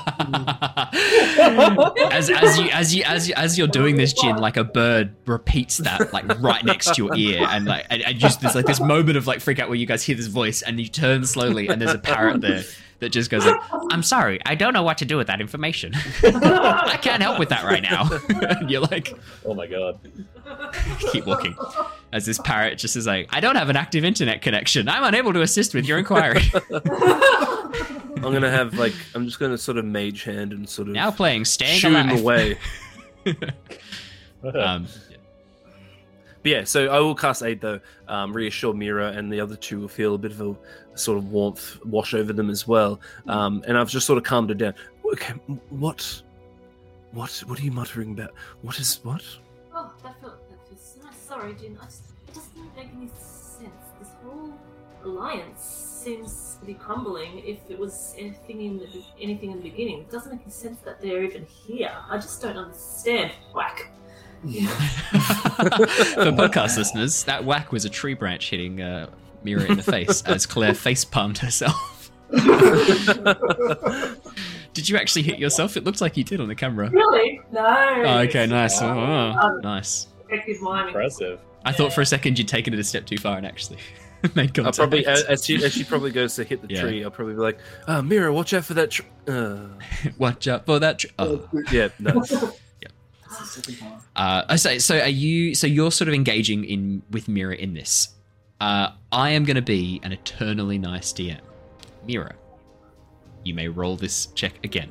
as as you as you as you, as you're doing this, Jin, like a bird repeats that, like right next to your ear, and like and, and just there's like this moment of like freak out where you guys hear this voice, and you turn slowly, and there's a parrot there that just goes like, "I'm sorry, I don't know what to do with that information. I can't help with that right now." And you're like, "Oh my god!" Keep walking. As this parrot just is like, "I don't have an active internet connection. I'm unable to assist with your inquiry." I'm gonna have like I'm just gonna sort of mage hand and sort of now playing staying shoo alive. Him away. um, yeah. But yeah, so I will cast Aid though, um, reassure Mira, and the other two will feel a bit of a sort of warmth wash over them as well. Um, and I've just sort of calmed her down. Okay, what, what, what are you muttering about? What is what? Oh, that felt that feels nice. Sorry, Jin. I just, it doesn't make any sense. This whole alliance seems to be crumbling. If it was anything in the, anything in the beginning, it doesn't make any sense that they're even here. I just don't understand. Whack. Yeah. For podcast listeners, that whack was a tree branch hitting uh, Mira in the face as Claire face palmed herself. Did you actually hit yourself? It looked like you did on the camera. Really? No. Oh, okay, nice. Oh, oh, nice. Detective mining. Impressive. I thought for a second you'd taken it a step too far and actually made contact. I'll probably, as she, as she probably goes to hit the yeah. tree, I'll probably be like, oh, Mira, watch out for that tree. Uh. Watch out for that tree. Oh. Yeah, no. yeah. Uh, I say, so are you, so you're sort of engaging in with Mira in this. Uh, I am going to be an eternally nice D M. Mira, you may roll this check again.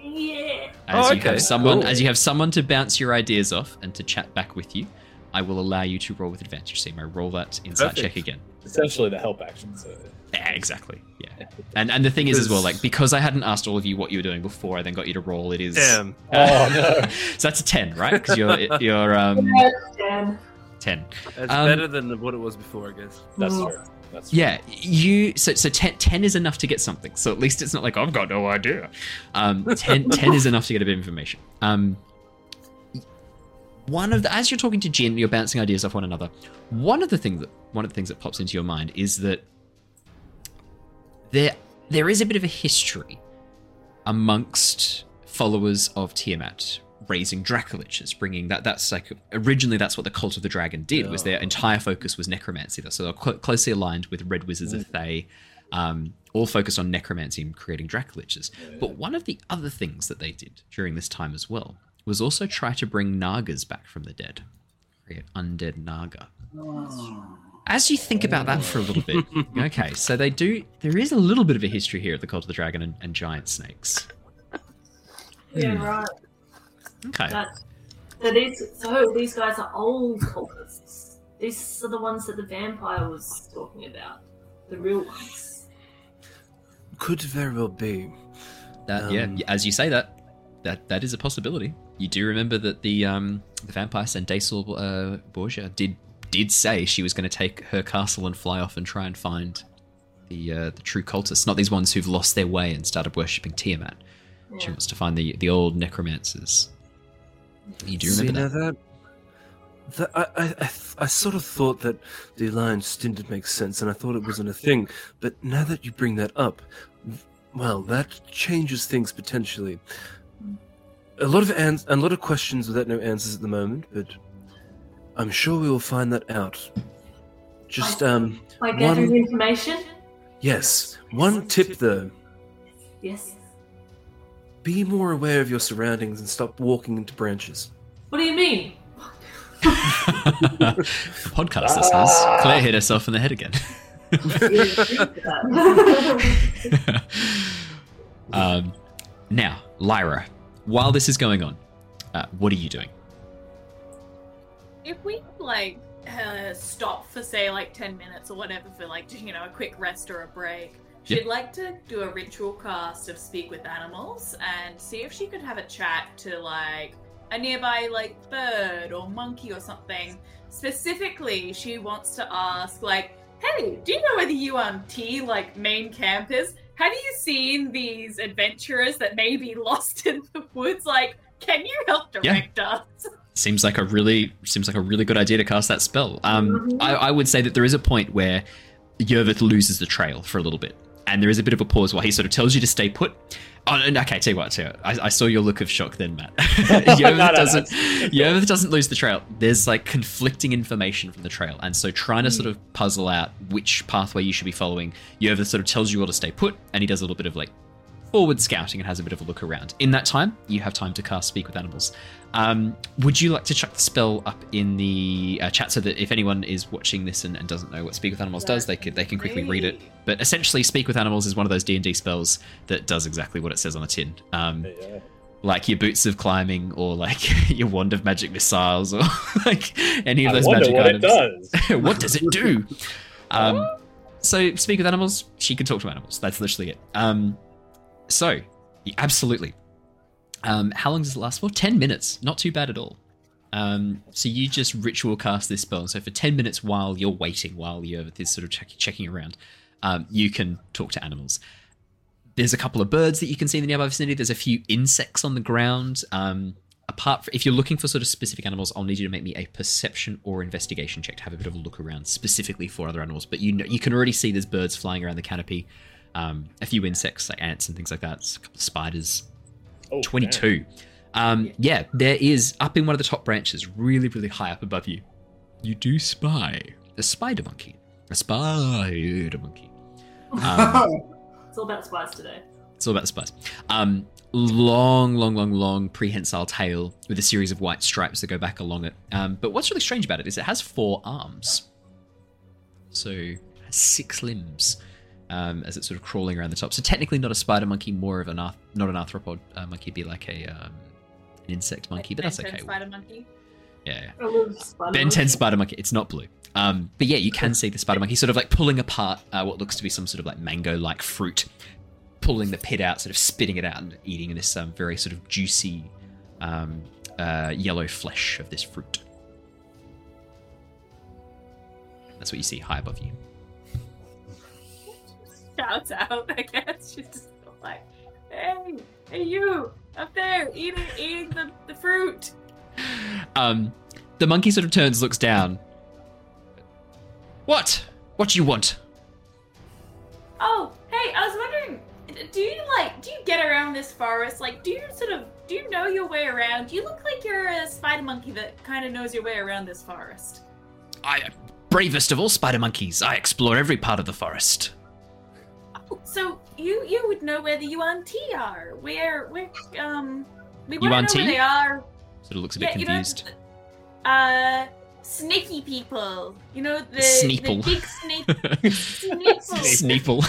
Yeah. As oh, you okay. have someone, cool. as you have someone to bounce your ideas off and to chat back with you, I will allow you to roll with advantage. So you may roll that insight Perfect. check again. Essentially, the help action. So. Yeah, exactly. Yeah. And and the thing because... is as well, like because I hadn't asked all of you what you were doing before, I then got you to roll. It is. Damn. Oh no. So that's a ten, right? Because you're you're um. Yeah, ten. That's um, better than what it was before, I guess. That's true. That's yeah. True. You so so ten, ten is enough to get something. So at least it's not like I've got no idea. Um, ten, ten is enough to get a bit of information. Um, one of the, as you're talking to Jin, you're bouncing ideas off one another. One of the things that one of the things that pops into your mind is that there there is a bit of a history amongst followers of Tiamat. Raising dracoliches, bringing that that's like originally that's what the Cult of the Dragon did oh. was their entire focus was necromancy, so they're cl- closely aligned with Red Wizards of Thay, um all focused on necromancy and creating dracoliches. yeah. But one of the other things that they did during this time as well was also try to bring nagas back from the dead, create undead naga. oh. As you think about that for a little bit, okay, so they do there is a little bit of a history here at the Cult of the Dragon and, and giant snakes. yeah hmm. right Okay. That's, so these, so these guys are old cultists. These are the ones that the vampire was talking about, the real ones. Could very well be. That um, yeah. As you say that, that that is a possibility. You do remember that the um the vampire Sandaisal uh, Borgia did did say she was going to take her castle and fly off and try and find the uh, the true cultists, not these ones who've lost their way and started worshipping Tiamat. Yeah. She wants to find the the old necromancers. You do remember See, that? that, that I, I, I sort of thought that the alliance didn't make sense, and I thought it wasn't a thing. But now that you bring that up, well, that changes things potentially. A lot of ans- a lot of questions without no answers at the moment, but I'm sure we will find that out. Just um. By gathering information. Yes. One tip, though. Yes. Be more aware of your surroundings and stop walking into branches. What do you mean? Podcast this has. Claire hit herself in the head again. um, now, Lyra, while this is going on, uh, what are you doing? If we, like, uh, stop for, say, like, ten minutes or whatever for, like, you know, a quick rest or a break... She'd yep. like to do a ritual cast of Speak with Animals and see if she could have a chat to, like, a nearby, like, bird or monkey or something. Specifically, she wants to ask, like, hey, do you know where the Yuan-Ti, like, main camp is? Have you seen these adventurers that may be lost in the woods? Like, can you help direct yeah. us? Seems like a really, seems like a really good idea to cast that spell. Um, mm-hmm. I, I would say that there is a point where Yerveth loses the trail for a little bit. And there is a bit of a pause while he sort of tells you to stay put. Oh, no, okay, tell you what, tell you what. I, I saw your look of shock then, Matt. Yerveth no, no, doesn't, Yerveth doesn't lose the trail. There's like conflicting information from the trail. And so trying to sort of puzzle out which pathway you should be following, Yerveth sort of tells you all to stay put. And he does a little bit of like forward scouting and has a bit of a look around. In that time, you have time to cast Speak with Animals. Um, would you like to chuck the spell up in the uh, chat so that if anyone is watching this and, and doesn't know what Speak with Animals yeah. does, they can, they can quickly read it. But essentially, Speak with Animals is one of those D and D spells that does exactly what it says on the tin. Um, yeah. Like your boots of climbing or like your wand of magic missiles or like any of those magic items. I wonder what it does. What does it do? Um, so Speak with Animals, she can talk to animals. That's literally it. Um, so, absolutely. Um, how long does it last for? Ten minutes. Not too bad at all. Um, so you just ritual cast this spell. So for ten minutes while you're waiting, while you're this sort of check- checking around, um, you can talk to animals. There's a couple of birds that you can see in the nearby vicinity. There's a few insects on the ground. Um, apart from, if you're looking for sort of specific animals, I'll need you to make me a perception or investigation check to have a bit of a look around specifically for other animals. But you know, you can already see there's birds flying around the canopy. Um, a few insects like ants and things like that. A couple of spiders. Oh, twenty-two. Um, yeah, there is, up in one of the top branches, really, really high up above you, you do spy a spider monkey. A spider monkey. Um, it's all about spies today. It's all about spies. Um, long, long, long, long prehensile tail with a series of white stripes that go back along it. Um, but what's really strange about it is it has four arms. So it has six limbs um, as it's sort of crawling around the top. So technically not a spider monkey, more of an arth- not an arthropod uh, monkey, be like a... Um, insect monkey, but that's okay. Spider monkey. Yeah, yeah. Spider Ben ten monkey. Spider monkey. It's not blue. Um, but yeah, you can see the spider monkey sort of like pulling apart uh, what looks to be some sort of like mango-like fruit, pulling the pit out, sort of spitting it out and eating this um, very sort of juicy um, uh, yellow flesh of this fruit. That's what you see high above you. Shouts out, I guess. She's just like, hey, hey you! Up there, eating, eating the, the fruit. Um, the monkey sort of turns, looks down. What? What do you want? Oh, hey, I was wondering, do you like, do you get around this forest? Like, do you sort of, do you know your way around? You look like you're a spider monkey that kind of knows your way around this forest. I, bravest of all spider monkeys, I explore every part of the forest. Oh, so... You you would know where the Yuan-Ti are. Where where um we want to know where they are. Sort of looks a yeah, bit confused. You know, uh, sneaky people. You know the Sneeple. The big snake. Sneeple.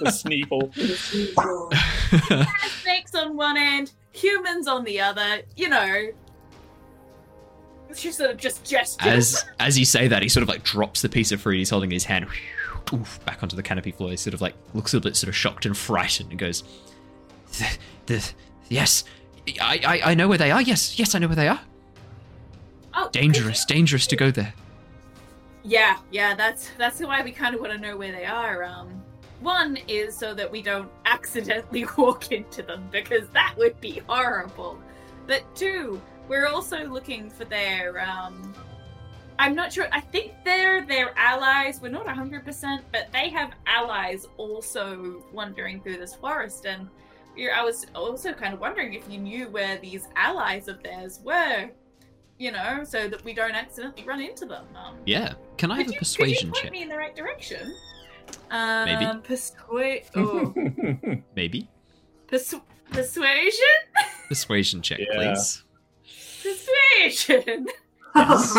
The Sneeple. The Sneeple. Snakes on one end, humans on the other. You know. She sort of just gestures. As as you say that, he sort of like drops the piece of fruit he's holding in his hand. Oof, back onto the canopy floor. He sort of like looks a little bit sort of shocked and frightened and goes, the, the yes, I, I, I know where they are. Yes, yes, I know where they are. Oh, dangerous, dangerous to go there. Yeah, yeah, that's that's why we kind of want to know where they are. Um, one is so that we don't accidentally walk into them because that would be horrible. But two, we're also looking for their um. I'm not sure. I think they're their allies. We're not one hundred percent, but they have allies also wandering through this forest. And I was also kind of wondering if you knew where these allies of theirs were, you know, so that we don't accidentally run into them. Um, yeah. Can I have you, a persuasion check? Could you point me in the right direction? Um, Maybe. Persua- oh. Maybe. Persu- persuasion? Persuasion check, yeah. Please. Persuasion! Yes.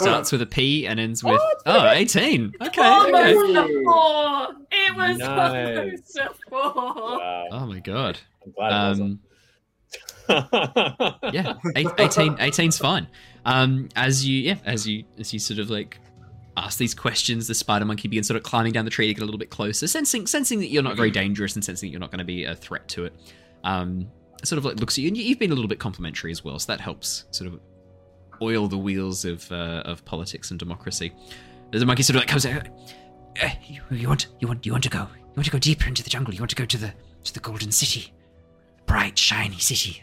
Starts with a P and ends with oh, eighteen. Okay, almost okay. A four. It was nice. Almost a four. Wow. Oh my god. I'm glad um, it yeah, eight, eighteen. eighteen's fine. Um, as you, yeah, as you, as you sort of like ask these questions, the spider monkey begins sort of climbing down the tree to get a little bit closer, sensing, sensing that you're not very dangerous and sensing that you're not going to be a threat to it. Um, sort of like looks at you, and you've been a little bit complimentary as well, so that helps. Sort of. Oil the wheels of uh, of politics and democracy. The monkey sort of like comes out. Uh, you, you want, you want, you want to go. You want to go deeper into the jungle. You want to go to the to the golden city, bright shiny city.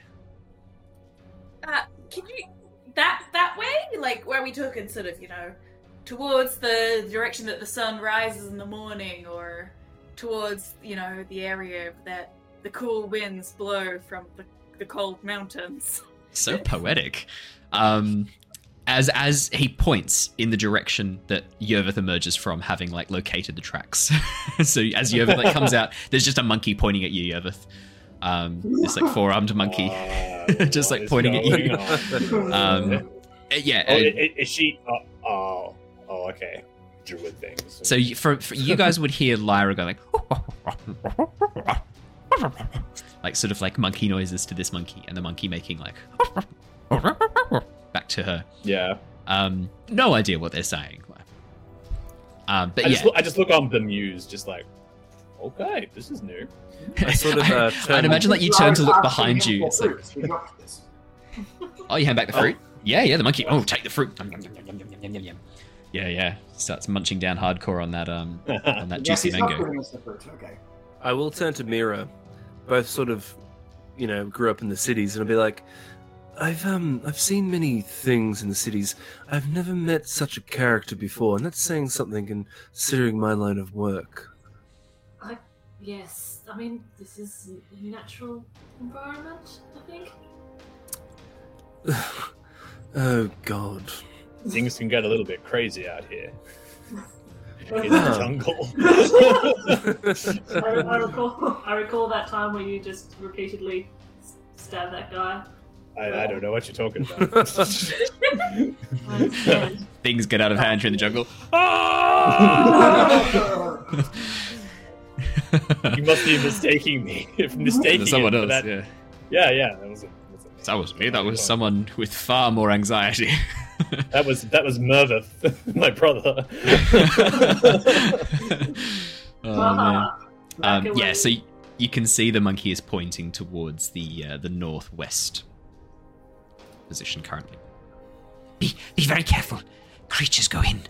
Uh, can you that that way? Like where we took and sort of you know towards the direction that the sun rises in the morning, or towards you know the area that the cool winds blow from the, the cold mountains. So poetic. Um, as as he points in the direction that Yerveth emerges from, having like located the tracks. So as Yerveth like, comes out, there's just a monkey pointing at you, Yerveth. Um, this like four-armed monkey, uh, just like pointing at you. Um, yeah. Oh, it, it, is she? Oh, oh, oh okay. Druid things. So you, for, for you guys would hear Lyra going like, like sort of like monkey noises to this monkey, and the monkey making like. Back to her. Yeah. Um, no idea what they're saying. Um, but I yeah, just look, I just look on bemused, just like, okay, this is new. I sort of. Uh, I, I'd imagine like you turn to look behind you. It's like, oh, you hand back the fruit? Oh. Yeah, yeah. The monkey. Oh, take the fruit. Yum, yum, yum, yum, yum, yum, yum. Yeah, yeah. Starts munching down hardcore on that um on that juicy yeah, mango. Okay. I will turn to Mira. Both sort of, you know, grew up in the cities, and I'll be like. I've um I've seen many things in the cities. I've never met such a character before, and that's saying something considering my line of work. I yes, I mean this is a natural environment, I think. Oh, God. Things can get a little bit crazy out here. In the jungle. I, I, recall, I recall that time where you just repeatedly stabbed that guy. I, I don't know what you're talking about. Things get out of hand here in the jungle. Oh! You must be mistaking me. If mistaking someone else, that... yeah. Yeah, yeah. That was, a, that, was a... that was me. That was someone with far more anxiety. That was that was Mervith, my brother. Oh, man. Um, yeah, so you, you can see the monkey is pointing towards the uh, the northwest position currently. Be be very careful. Creatures go in;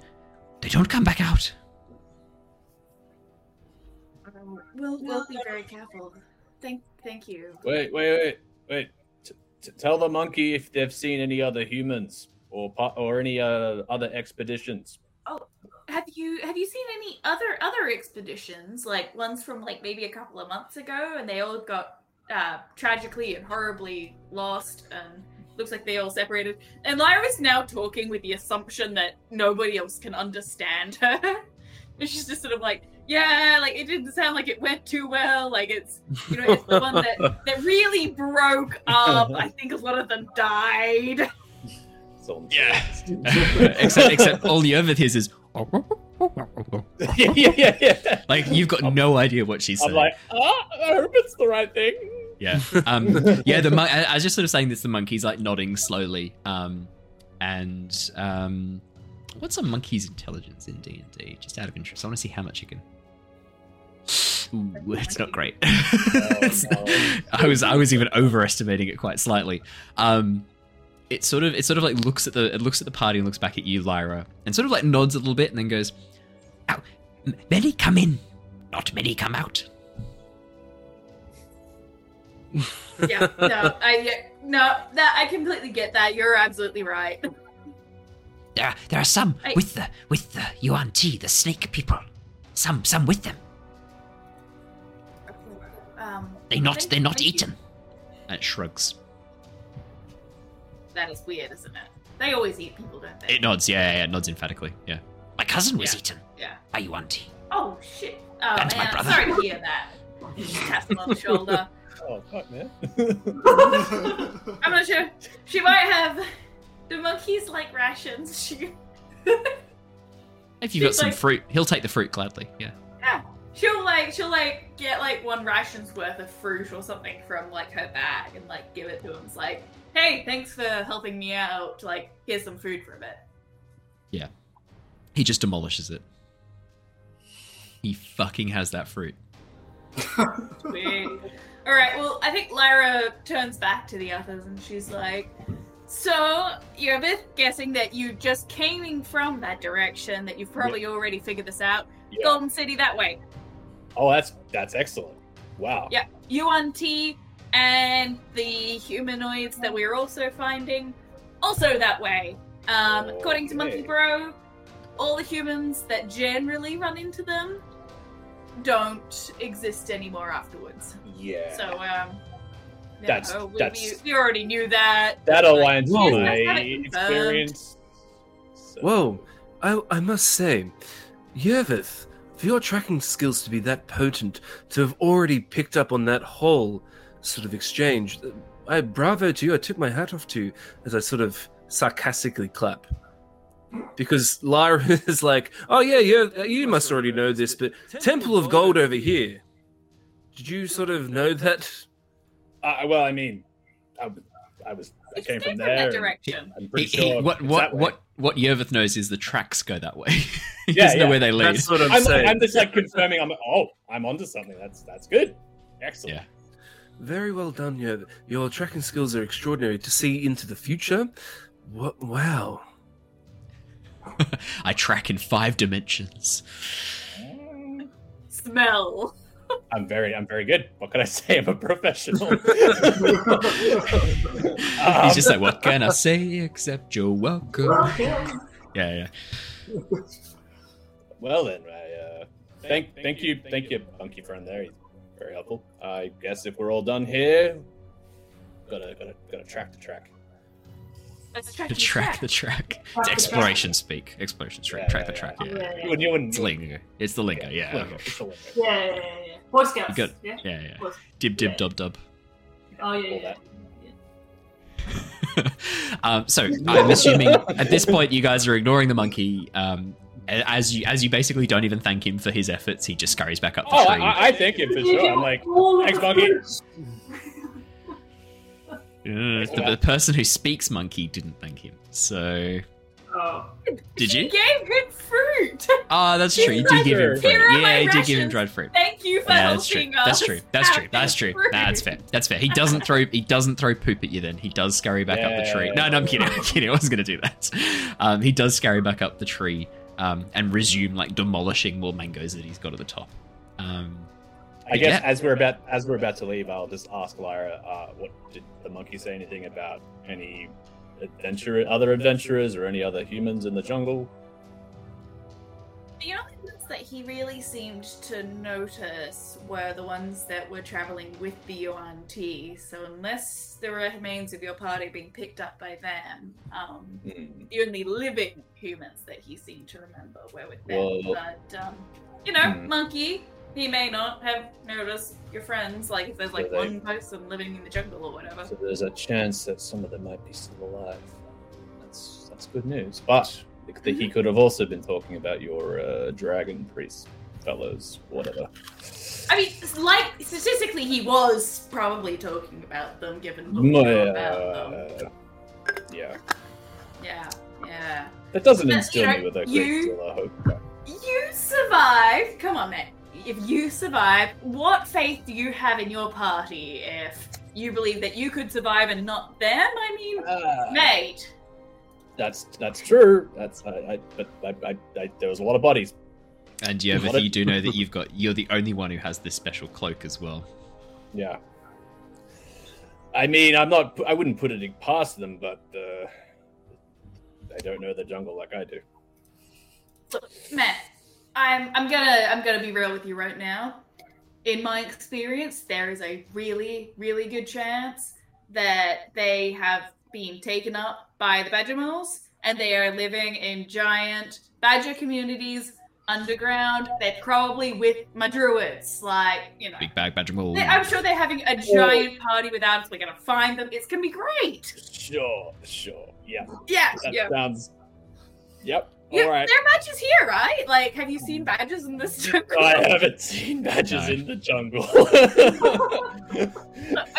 they don't come back out. Um, we'll we'll be very careful. Thank thank you. Wait wait wait wait. T- t- tell the monkey if they've seen any other humans. Or or any uh, other expeditions. Oh, have you have you seen any other other expeditions? Like ones from like maybe a couple of months ago, and they all got uh, tragically and horribly lost, and looks like they all separated. And Lyra's now talking with the assumption that nobody else can understand her. And she's just sort of like, yeah, like it didn't sound like it went too well. Like it's, you know, it's the one that that really broke up. I think a lot of them died. Yeah. except except all the other his is yeah, yeah, yeah. Like you've got I'm, no idea what she's saying. I'm like, ah, I hope it's the right thing. Yeah. Um yeah, the mon- I, I was just sort of saying this, the monkey's like nodding slowly. Um and um what's a monkey's intelligence in D and D? Just out of interest. I want to see how much you can. Ooh, it's not great. Oh, no. I was I was even overestimating it quite slightly. Um It sort of, it sort of like looks at the, it looks at the party and looks back at you, Lyra, and sort of like nods a little bit and then goes, "Ow, many come in, not many come out." Yeah, no, I yeah, no, that I completely get that. You're absolutely right. There, are, there are some I, with the with the Yuan-Ti, the snake people. Some, some with them. Um, they not, thank, they're not eaten. You. And it shrugs. That is weird, isn't it? They always eat people, don't they? It nods, yeah, yeah, yeah. It nods emphatically, yeah. My cousin was yeah. eaten yeah. by Yuan-Ti. Oh, shit. Oh, and man, my brother. Sorry to hear that. Taps him on the shoulder. Oh, fuck, man. I'm not sure. She might have... The monkeys like rations. She... If you've got some like... fruit, he'll take the fruit gladly, yeah. Yeah. She'll, like, she'll, like, get, like, one ration's worth of fruit or something from, like, her bag and, like, give it to him. It's like... Hey, thanks for helping me out. Like, here's some food for a bit. Yeah. He just demolishes it. He fucking has that fruit. Sweet. All right, well, I think Lyra turns back to the others and she's like, so you're a bit guessing that you just came in from that direction, that you've probably yeah. already figured this out. Yeah. Golden City that way. Oh, that's that's excellent. Wow. Yeah. Yuan-Ti. And the humanoids that we're also finding, also that way. Um, okay. According to Monkey Bro, all the humans that generally run into them don't exist anymore afterwards. Yeah. So, um... No, that's... We, that's, we already knew that. That aligns with my experience. So. Whoa. I, I must say, Yervith, for your tracking skills to be that potent, to have already picked up on that whole... sort of exchange. I bravo to you. I took my hat off to you as I sort of sarcastically clap. Because Lyra is like, oh yeah, you you must already know this, but Temple of Gold over here. Did you sort of know that? Uh, well, I mean, I, I was I came from there. Direction. I'm pretty sure. What what what what Yervith knows is the tracks go that way. He yeah, doesn't yeah. know where they lead. That's what I'm, I'm saying. I'm just like confirming. I'm oh, I'm onto something. That's that's good. Excellent. Yeah. Very well done, Yervith. Your tracking skills are extraordinary. To see into the future, what? Wow! I track in five dimensions. Smell. I'm very, I'm very good. What can I say? I'm a professional. um, He's just like, what can I say except you're welcome? yeah, yeah. Well then, I, uh, thank, thank, thank you, thank, thank you, your monkey friend there. Very helpful. I guess if we're all done here, gotta gotta gotta track the track. Let's track the track. The track. It's exploration speak. Exploration track. Track the track. Yeah. It's the lingo. It's the lingo. Yeah. Yeah. Boy Scouts. Yeah. Yeah. Dib dib dub dub. Oh yeah. um, so I'm assuming at this point you guys are ignoring the monkey. Um, as you as you basically don't even thank him for his efforts, he just scurries back up the oh, tree. I, I thank him for sure. I'm like, thanks, monkey. Uh, the, the person who speaks monkey didn't thank him. So, oh. Did you? He gave him fruit. Ah, oh, that's true. You did give him fruit. Yeah, you did give him dried fruit. Thank you for yeah, helping that's us. True. That's true. That's true. That's true. Nah, that's fair. That's fair. He doesn't throw. He doesn't throw poop at you. Then he does scurry back yeah, up the tree. No, no, I'm kidding. I'm kidding. I wasn't gonna do that. Um, he does scurry back up the tree um, and resume like demolishing more mangoes that he's got at the top. Um, I guess yeah. as we're about as we're about to leave, I'll just ask Lyra, uh, what did the monkey say anything about any adventure, other adventurers or any other humans in the jungle? The only ones that he really seemed to notice were the ones that were traveling with the Yuan-Ti. So unless the remains of your party being picked up by them, um, mm. the only living humans that he seemed to remember were with them. Well, but um, you know, mm. monkey. He may not have noticed your friends, like if there's like so they, one person living in the jungle or whatever. So there's a chance that some of them might be still alive. That's that's good news. But mm-hmm. he could have also been talking about your uh, dragon priest fellows, whatever. I mean, like statistically, he was probably talking about them, given what we know about them. Yeah. Yeah. Yeah. That doesn't but, instill you know, me with a great deal of hope. You survived. Come on, mate. If you survive, what faith do you have in your party? If you believe that you could survive and not them, I mean, uh, mate. That's that's true. That's I. I but I, I, I. There was a lot of bodies. And yeah, but you do know that you've got. You're the only one who has this special cloak as well. Yeah. I mean, I'm not. I wouldn't put it past them, but uh, they don't know the jungle like I do. Look, Matt. I'm I'm gonna I'm gonna be real with you right now. In my experience, there is a really, really good chance that they have been taken up by the badger moles and they are living in giant badger communities underground. They're probably with my druids, like, you know. Big bag badger mole. I'm sure they're having a giant party with us. We're gonna find them. It's gonna be great. Sure, sure. Yeah. Yeah. That yeah. sounds Yep. Yeah, right. There are badgers here, right? Like, have you seen badgers in this jungle? I haven't seen badgers no. in the jungle.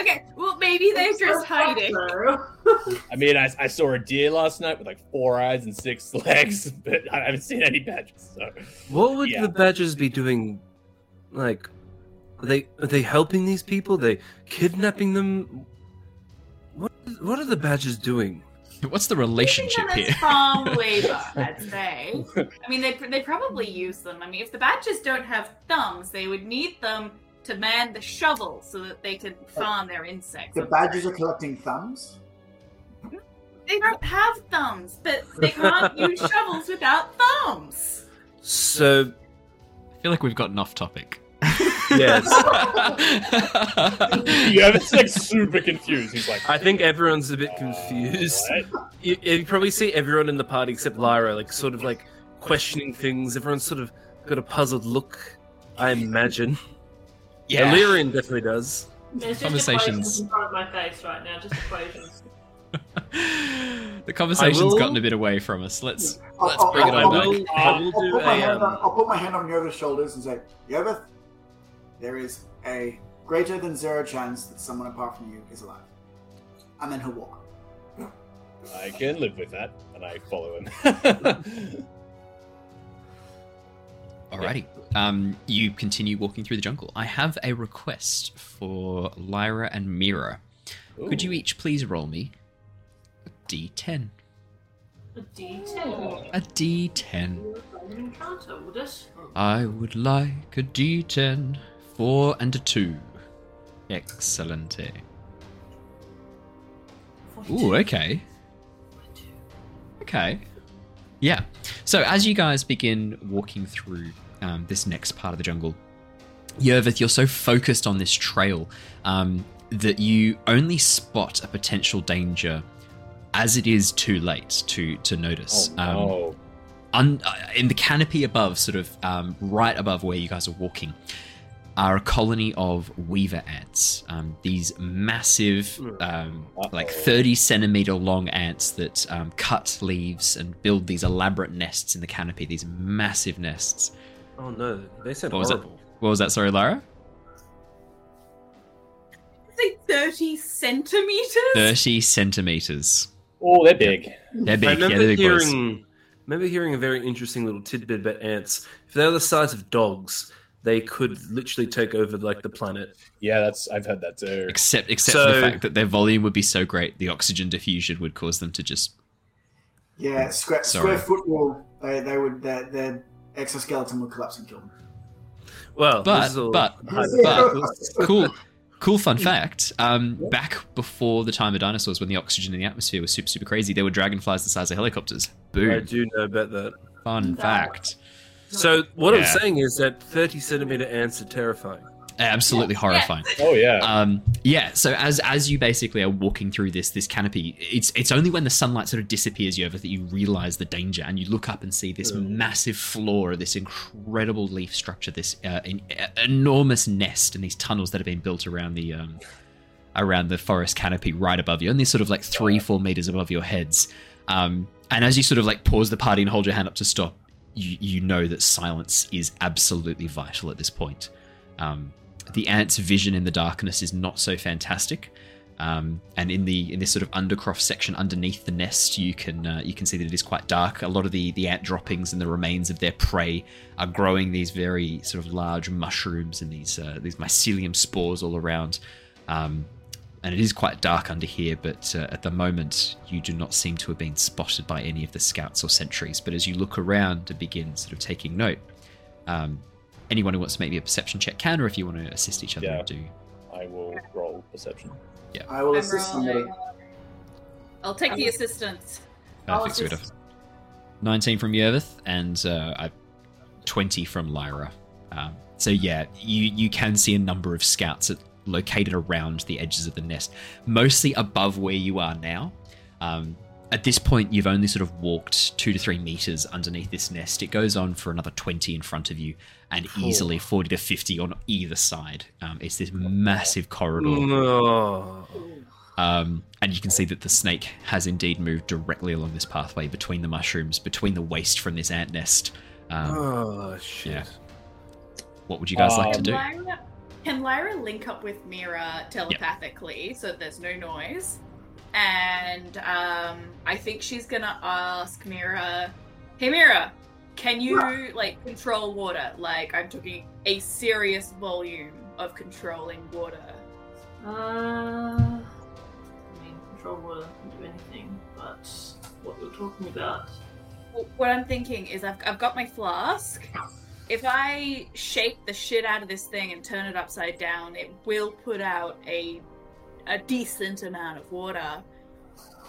Okay, well, maybe they're I'm just so hiding. I mean, I, I saw a deer last night with, like, four eyes and six legs, but I haven't seen any badgers, so... What would yeah. the badgers be doing, like... Are they, are they helping these people? Are they kidnapping them? What What are the badgers doing? What's the relationship here? Farm labor, I'd say. I mean, they they probably use them. I mean, if the badgers don't have thumbs, they would need them to man the shovel so that they could farm their insects. The badgers are collecting thumbs? They don't have thumbs, but they can't use shovels without thumbs. So, I feel like we've gotten off topic. Yes. Yeah, it's like super confused. He's like, I think everyone's a bit confused. Uh, right. you, you probably see everyone in the party except Lyra, like sort of like questioning things. Everyone's sort of got a puzzled look, I imagine. Yeah, Illyrian definitely does. There's conversations in front of my face right now, just equations. The conversation's will... gotten a bit away from us. Let's I'll, let's I'll, bring I'll, it on. I'll, back. I'll, I'll, I'll, do put a, um... on, I'll put my hand on Yova's shoulders and say, Yova, there is a greater than zero chance that someone apart from you is alive. And then he'll walk. I can live with that, and I follow him. Alrighty. Um, you continue walking through the jungle. I have a request for Lyra and Mira. Ooh. Could you each please roll me a D ten? A D ten? A D ten. I would like a D ten. Four and a two. Excellent. Ooh, okay. Okay. Yeah. So as you guys begin walking through um, this next part of the jungle, Yerveth, you're so focused on this trail um, that you only spot a potential danger as it is too late to to notice. Oh, no. um, un, in the canopy above, sort of um, right above where you guys are walking, are a colony of weaver ants. Um, these massive, um, like thirty centimeter long ants that um, cut leaves and build these elaborate nests in the canopy, these massive nests. Oh no, they said what horrible. Was what was that, sorry, Lara? Say thirty centimeters? thirty centimeters. Oh, they're big. They're big, I remember yeah, they're big hearing, boys. Remember hearing a very interesting little tidbit about ants. If they're the size of dogs, they could literally take over like the planet. Yeah, that's I've heard that too. Except except so, for the fact that their volume would be so great, the oxygen diffusion would cause them to just... Yeah, square, square foot wall. They, they would... Their, their exoskeleton would collapse and kill them. Well, but, this is all but, but cool, cool fun fact. Um, back before the time of dinosaurs, when the oxygen in the atmosphere was super, super crazy, there were dragonflies the size of helicopters. Boom. I do know about that. Fun fact. So what yeah. I'm saying is that thirty centimeter ants are terrifying. Absolutely yeah. horrifying. Yeah. Oh yeah. Um, yeah. So as as you basically are walking through this this canopy, it's it's only when the sunlight sort of disappears you over that you realize the danger, and you look up and see this mm. massive floor, this incredible leaf structure, this uh, in, uh, enormous nest, and these tunnels that have been built around the um, around the forest canopy right above you, only sort of like three four meters above your heads. Um, and as you sort of like pause the party and hold your hand up to stop, you you know that silence is absolutely vital at this point. Um, The ant's vision in the darkness is not so fantastic, um, and in the in this sort of undercroft section underneath the nest, you can uh, you can see that it is quite dark. A lot of the the ant droppings and the remains of their prey are growing these very sort of large mushrooms and these uh, these mycelium spores all around, um, and it is quite dark under here. But uh, at the moment, you do not seem to have been spotted by any of the scouts or sentries. But as you look around and begin sort of taking note. Um, Anyone who wants to make me a perception check can, or if you want to assist each other, yeah. do. I will roll perception. Yeah, I will I'm assist somebody. I'll take I'm the assistance. Perfect. Assist. nineteen from Yerveth and uh, I, twenty from Lyra. Um, so yeah, you you can see a number of scouts located around the edges of the nest, mostly above where you are now. Um, At this point, you've only sort of walked two to three meters underneath this nest. It goes on for another twenty in front of you, and cool. easily forty to fifty on either side. Um, it's this massive corridor. No. Um, and you can see that the snake has indeed moved directly along this pathway between the mushrooms, between the waste from this ant nest. Um, oh, shit. Yeah. What would you guys um, like to do? Lyra, can Lyra link up with Mira telepathically yep. so that there's no noise? And um, I think she's gonna ask Mira, "Hey Mira, can you yeah. like control water? Like I'm talking a serious volume of controlling water." Uh, I mean, control water can do anything, but what we're talking about. Well, what I'm thinking is I've I've got my flask. If I shake the shit out of this thing and turn it upside down, it will put out a. a decent amount of water.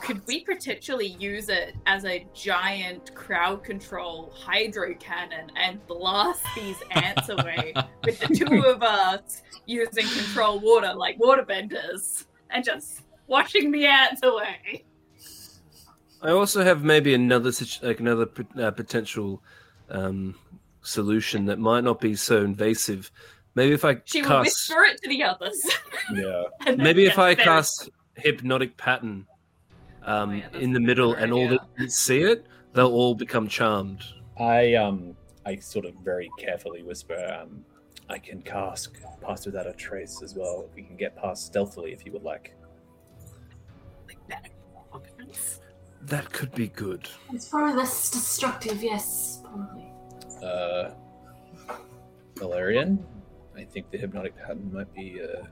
Could we potentially use it as a giant crowd control hydro cannon and blast these ants away with the two of us using control water like waterbenders and just washing the ants away? I also have maybe another like another uh, potential um, solution that might not be so invasive. Maybe if I she cast... will whisper it to the others. Yeah. Maybe if I better. cast hypnotic pattern um, oh, yeah, in the middle, and idea. all that they see it, they'll all become charmed. I um, I sort of very carefully whisper, um, I can cast pass without a trace as well. We can get past stealthily if you would like. That could be good. It's probably less destructive, yes, probably. Uh, Valerian? I think the hypnotic pattern might be uh,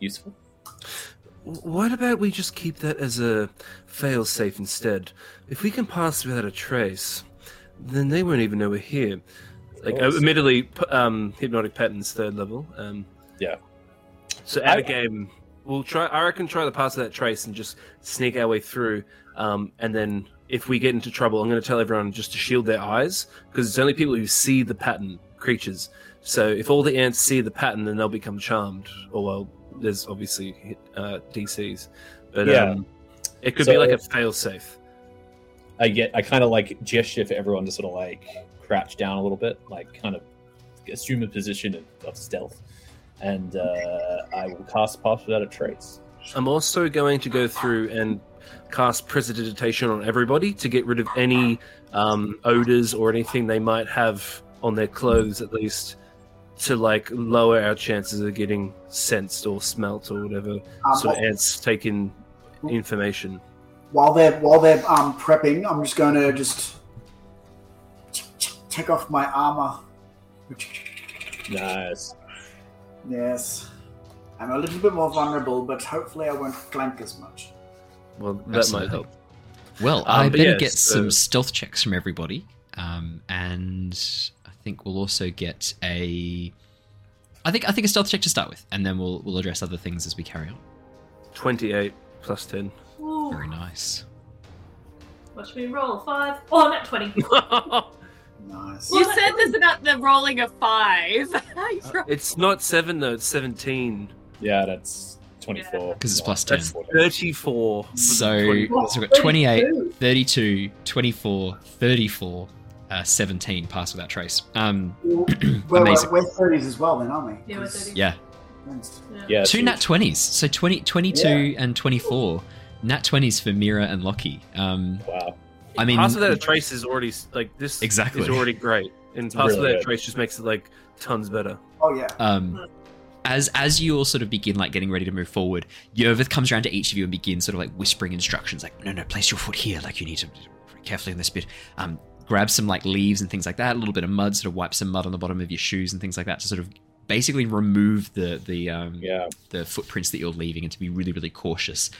useful. What about we just keep that as a fail-safe instead? If we can pass without a trace, then they won't even know we're here. Like, oh, admittedly, um, hypnotic pattern's third level. Um, yeah. So out of game, we'll try. I reckon try the pass without trace and just sneak our way through. Um, and then if we get into trouble, I'm going to tell everyone just to shield their eyes, because it's only people who see the pattern creatures. So if all the ants see the pattern, then they'll become charmed. Or well, there's obviously uh, D Cs, but yeah. um, It could so be like a fail-safe. I get. I kind of like gesture for everyone to sort of like crouch down a little bit, like kind of assume a position of, of stealth, and uh, I will cast Pass Without a Trace. I'm also going to go through and cast Prestidigitation on everybody to get rid of any um, odors or anything they might have on their clothes, at least, to like lower our chances of getting sensed or smelt or whatever. Um, so ants take in information. While they're while they're um, prepping, I'm just going to just take off my armor. Nice. Yes. I'm a little bit more vulnerable, but hopefully I won't clank as much. Well, that Absolutely. might help. Well, um, I better yes, get so... some stealth checks from everybody, um, and I think we'll also get a. I think I think a stealth check to start with, and then we'll we'll address other things as we carry on. Twenty-eight plus ten. Ooh. Very nice. What should we roll? Five? Oh, not twenty. Nice. You said this about the rolling of five. It's not seven though. It's seventeen. Yeah, that's twenty-four. Because it's plus ten. That's thirty-four. So, twenty-four. So we've got twenty-eight, thirty-two, twenty-four, thirty-four, uh, seventeen, Pass Without Trace. Um, well, amazing. We're, we're thirties as well then, aren't we? Yeah, we're thirties. Yeah. yeah. yeah Two nat twenties. So twenty, twenty-two yeah. and twenty-four. Nat twenties for Mira and Lockie. Um, wow. I mean, Pass Without a Trace is already, like, this exactly. is already great. And Pass Without a Trace just makes it, like, tons better. Oh, yeah. Um, as as you all sort of begin, like, getting ready to move forward, Yerveth comes around to each of you and begins sort of, like, whispering instructions, like, no, no, place your foot here. Like, you need to carefully on this bit. Um, grab some, like, leaves and things like that, a little bit of mud, sort of wipe some mud on the bottom of your shoes and things like that to sort of basically remove the, the, um, yeah. the footprints that you're leaving and to be really, really cautious.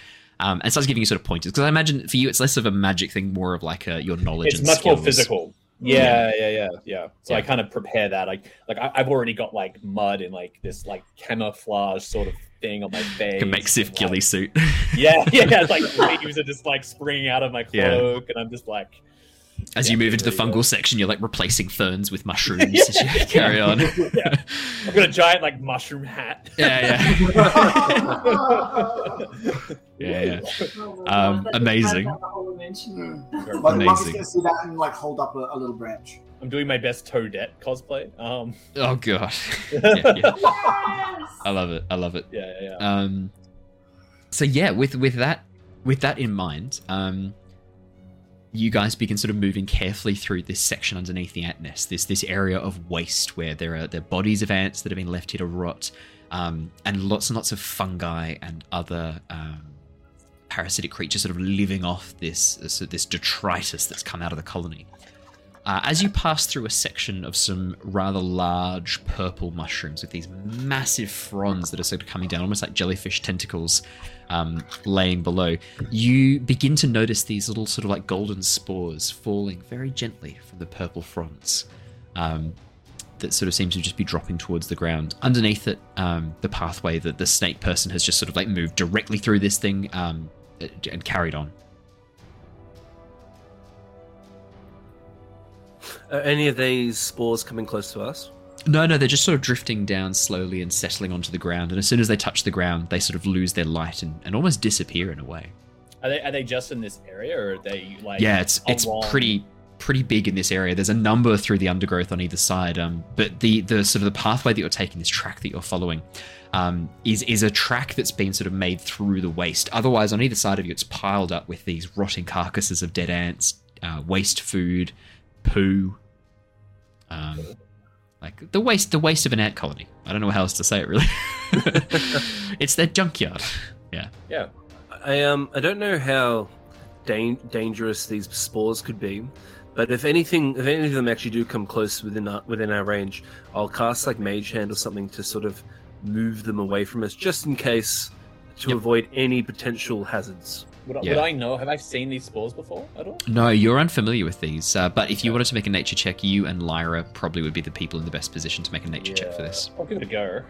Um, and starts giving you sort of pointers, because I imagine for you it's less of a magic thing, more of like a, your knowledge. It's and much skills. More physical. Yeah, yeah, yeah, yeah. So yeah. I kind of prepare that. I, like, I, I've already got like mud and like this like camouflage sort of thing on my face. Like a makeshift ghillie like, suit. Yeah, yeah. It's like leaves are just like springing out of my cloak, yeah. and I'm just like. As yeah, you move into the fungal yeah. section, you're like replacing ferns with mushrooms as you carry on. Yeah. I've got a giant like mushroom hat. Yeah, yeah. yeah, yeah. Um, amazing. Amazing. Marcus is going to see that and like hold up a, a little branch. I'm doing my best Toadette cosplay. Um. Oh god. yeah, yeah. Yes! I love it. I love it. Yeah, yeah. yeah. Um. So yeah, with with that with that in mind, um. you guys begin sort of moving carefully through this section underneath the ant nest, this this area of waste where there are the bodies of ants that have been left here to rot, um, and lots and lots of fungi and other um, parasitic creatures sort of living off this this, this detritus that's come out of the colony. Uh, as you pass through a section of some rather large purple mushrooms with these massive fronds that are sort of coming down, almost like jellyfish tentacles um, laying below, you begin to notice these little sort of like golden spores falling very gently from the purple fronds um, that sort of seems to just be dropping towards the ground. Underneath it, um, the pathway that the snake person has just sort of like moved directly through this thing um, and carried on. Are any of these spores coming close to us? No, no, they're just sort of drifting down slowly and settling onto the ground. And as soon as they touch the ground, they sort of lose their light and, and almost disappear in a way. Are they are they just in this area, or are they like? Yeah, it's it's long... pretty pretty big in this area. There's a number through the undergrowth on either side. Um, but the the sort of the pathway that you're taking, this track that you're following, um, is is a track that's been sort of made through the waste. Otherwise, on either side of you, it's piled up with these rotting carcasses of dead ants, uh, waste food, poo. Um, like the waste, the waste of an ant colony. I don't know how else to say it. Really, it's their junkyard. Yeah, yeah. I um, I don't know how da- dangerous these spores could be, but if anything, if any of them actually do come close within our, within our range, I'll cast like Mage Hand or something to sort of move them away from us, just in case, to yep. avoid any potential hazards. Would I, yeah. would I know? Have I seen these spores before at all? No, you're unfamiliar with these. Uh, but if you wanted to make a nature check, you and Lyra probably would be the people in the best position to make a nature yeah. check for this. I'll give it a go.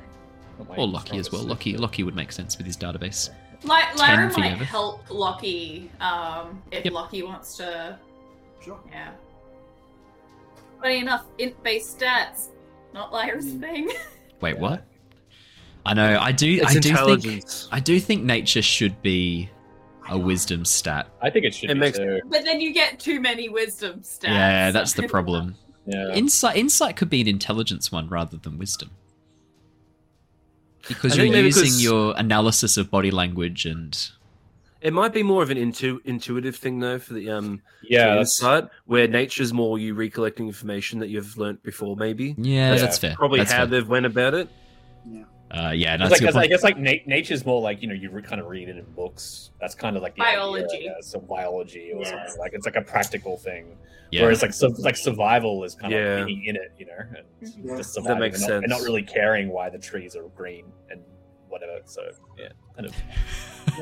Or Lockie as well. Lockie, Lockie would make sense with his database. Like, Lyra might Yerveth. help Lockie um, if yep. Lockie wants to. Sure. Yeah. Funny enough, int-based stats, not Lyra's mm. thing. Wait, what? I know. I do. It's I do think. I do think nature should be. a wisdom stat. I think it should it be makes... too. But then you get too many wisdom stats. Yeah, that's the problem. Yeah. Insight insight could be an intelligence one rather than wisdom. Because I you're using because... your analysis of body language and... It might be more of an intu- intuitive thing, though, for the um yeah, insight, where nature's more you recollecting information that you've learnt before, maybe. Yeah, that's, that's fair. Probably that's how fair. They've went about it. Yeah. Uh, yeah, no, that's like, I guess like na- nature's more like, you know, you re- kind of read it in books. That's kind of like the biology, idea, yeah, so biology or yeah. something like it's like a practical thing. Yeah. Whereas like su- like survival is kind yeah. of being in it, you know, and yeah. just surviving. That makes and not, sense. And not really caring why the trees are green and whatever. So yeah, kind of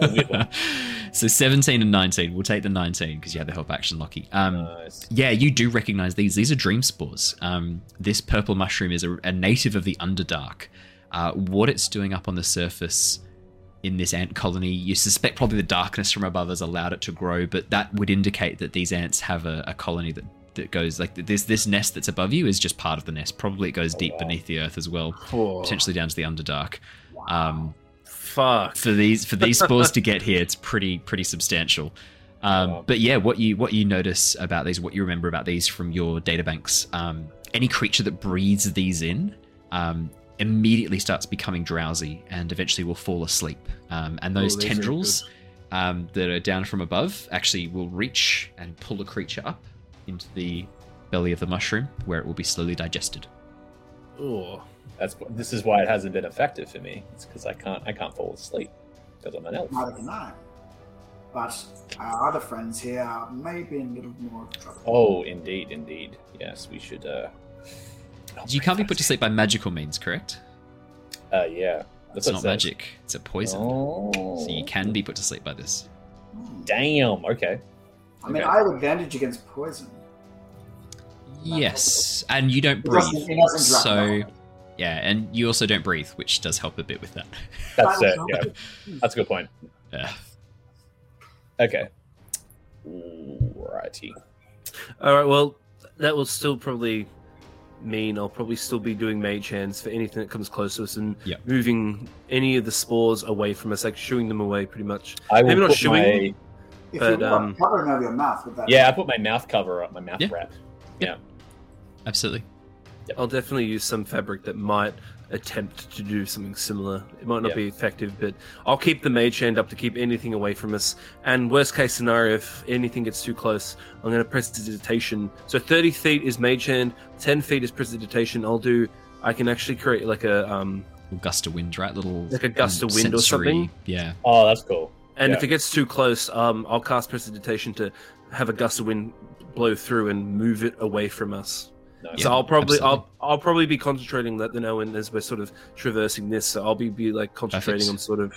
yeah, weird one. So seventeen and nineteen. We'll take the nineteen because you had the help action, Lockie. Um, nice. Yeah, you do recognize these. These are dream spores. Um, this purple mushroom is a, a native of the Underdark. Uh, what it's doing up on the surface in this ant colony, you suspect probably the darkness from above has allowed it to grow, but that would indicate that these ants have a, a colony that, that goes like this. This nest that's above you is just part of the nest. Probably it goes oh, deep wow. beneath the earth as well, oh. potentially down to the Underdark. Um, Fuck. For these for these spores to get here, it's pretty pretty substantial. Um, oh. But yeah, what you what you notice about these, what you remember about these from your databanks, um, any creature that breathes these in. Um, immediately starts becoming drowsy and eventually will fall asleep. Um, and those oh, tendrils um, that are down from above actually will reach and pull the creature up into the belly of the mushroom where it will be slowly digested. Oh, that's this is why it hasn't been effective for me. It's because I can't I can't fall asleep because I'm an elf. Neither can I. But our other friends here may be in a little more trouble. Oh, indeed, indeed. Yes, we should... Uh... You can't be put to sleep by magical means, correct? Uh, yeah. That's it's not magic. It's a poison. Oh. So you can be put to sleep by this. Damn. Okay. I mean, okay. I have advantage against poison. Yes, and you don't breathe. It doesn't, it doesn't so, yeah, and you also don't breathe, which does help a bit with that. That's it. Yeah, that's a good point. Yeah. Okay. Alrighty. All right. Well, that will still probably. mean I'll probably still be doing mage hands for anything that comes close to us and yep. moving any of the spores away from us, like shooing them away pretty much. I will Maybe not shooing my... but um covering over your mouth with that. Yeah, I put my mouth cover up, my mouth yeah. wrap. Yeah. Absolutely. Yep. I'll definitely use some fabric that might attempt to do something similar. It might not yep. be effective, but I'll keep the mage hand up to keep anything away from us. And worst case scenario, if anything gets too close, I'm going to press prestidigitation. So thirty feet is mage hand, ten feet is prestidigitation. I'll do. I can actually create like a um gust of wind, right? Little like a gust um, of wind sensory, or something. Yeah. Oh, that's cool. And yeah. if it gets too close, um, I'll cast prestidigitation to have a gust of wind blow through and move it away from us. No, so yeah, I'll probably absolutely. I'll I'll probably be concentrating that then Owen as we're sort of traversing this. So I'll be, be like concentrating Perfect. on sort of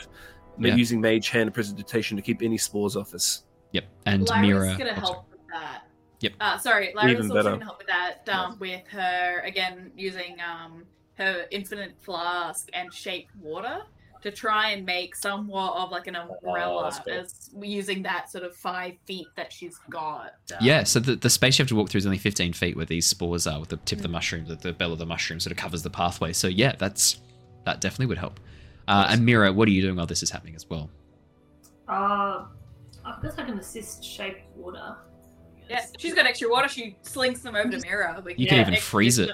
yeah. using mage hand precipitation to keep any spores off us. Yep, and Lyra's Mira is going to help with that. Yep. Uh, sorry, Lyra's Even also going to help with that um, nice. with her again using um, her infinite flask and shape water to try and make somewhat of like an umbrella oh, as using that sort of five feet that she's got. Um, yeah, so the, the space you have to walk through is only fifteen feet where these spores are with the tip mm-hmm. of the mushroom, the, the bell of the mushroom sort of covers the pathway. So yeah, that's that definitely would help. Uh, and Mira, what are you doing while this is happening as well? Uh, I guess I can assist shape water. Yeah, she's got extra water. She slings them over to Mira. Like, you yeah, can even freeze it.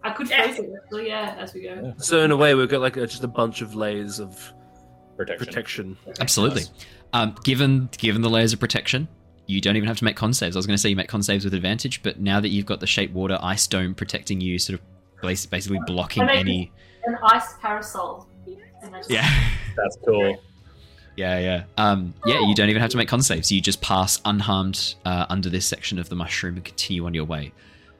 I could face it, actually, yeah, as we go. So in a way, we've got like a, just a bunch of layers of protection. protection. Absolutely. Um, given given the layers of protection, you don't even have to make con saves. I was going to say you make con saves with advantage, but now that you've got the shape water ice dome protecting you, sort of basically blocking I any... An ice parasol. Just... Yeah. That's cool. Yeah, yeah. Um, yeah, you don't even have to make con saves. You just pass unharmed uh, under this section of the mushroom and continue on your way.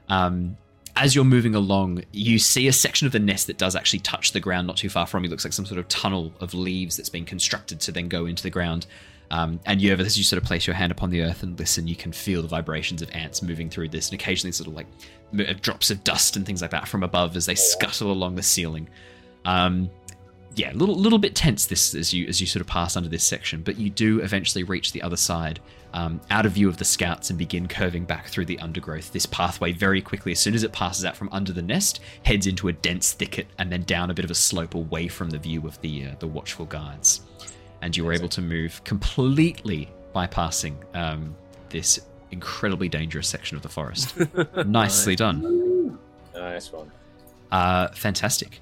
Um... As you're moving along, you see a section of the nest that does actually touch the ground not too far from you. It looks like some sort of tunnel of leaves that's been constructed to then go into the ground. Um, and you, as you sort of place your hand upon the earth and listen, you can feel the vibrations of ants moving through this, and occasionally sort of like drops of dust and things like that from above as they scuttle along the ceiling. Um, yeah, a little, little bit tense this as you as you sort of pass under this section, but you do eventually reach the other side, um, out of view of the scouts, and begin curving back through the undergrowth. This pathway very quickly, as soon as it passes out from under the nest, heads into a dense thicket and then down a bit of a slope away from the view of the uh, the watchful guards. and you were able to move completely bypassing um, this incredibly dangerous section of the forest. Nicely done. Nice one. Uh, fantastic.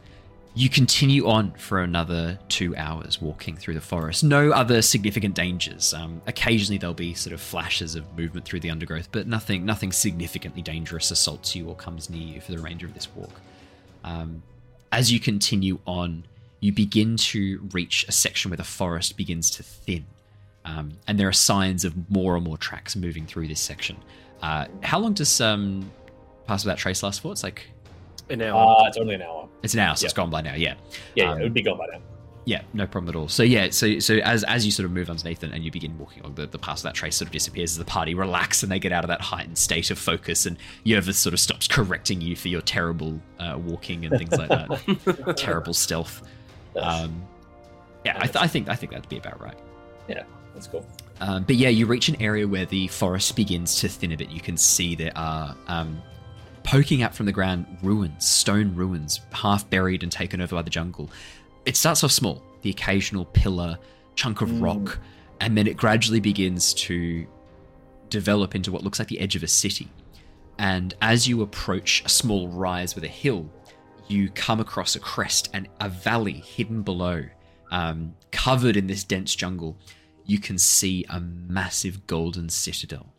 You continue on for another two hours walking through the forest. No other significant dangers. Um, occasionally there'll be sort of flashes of movement through the undergrowth, but nothing nothing significantly dangerous assaults you or comes near you for the remainder of this walk. Um, as you continue on, you begin to reach a section where the forest begins to thin. Um, and there are signs of more and more tracks moving through this section. Uh, how long does um, Pass Without Trace last for? It's like... An hour. Uh, it's only an hour. It's an hour, so yeah. It's gone by now, yeah. Yeah, um, yeah, it would be gone by now. Yeah, no problem at all. So yeah, so so as as you sort of move underneath and, and you begin walking along, the, the Pass Without Trace sort of disappears as the party relax and they get out of that heightened state of focus, and Yervis sort of stops correcting you for your terrible uh, walking and things like that. Terrible stealth. Um, yeah, I, th- I think I think that'd be about right. Yeah, that's cool. Um, but yeah, you reach an area where the forest begins to thin a bit. You can see there are... Um, poking up from the ground, ruins, stone ruins, half buried and taken over by the jungle. It starts off small, the occasional pillar, chunk of mm. rock, and then it gradually begins to develop into what looks like the edge of a city. And as you approach a small rise with a hill, you come across a crest and a valley hidden below, um, covered in this dense jungle. You can see a massive golden citadel.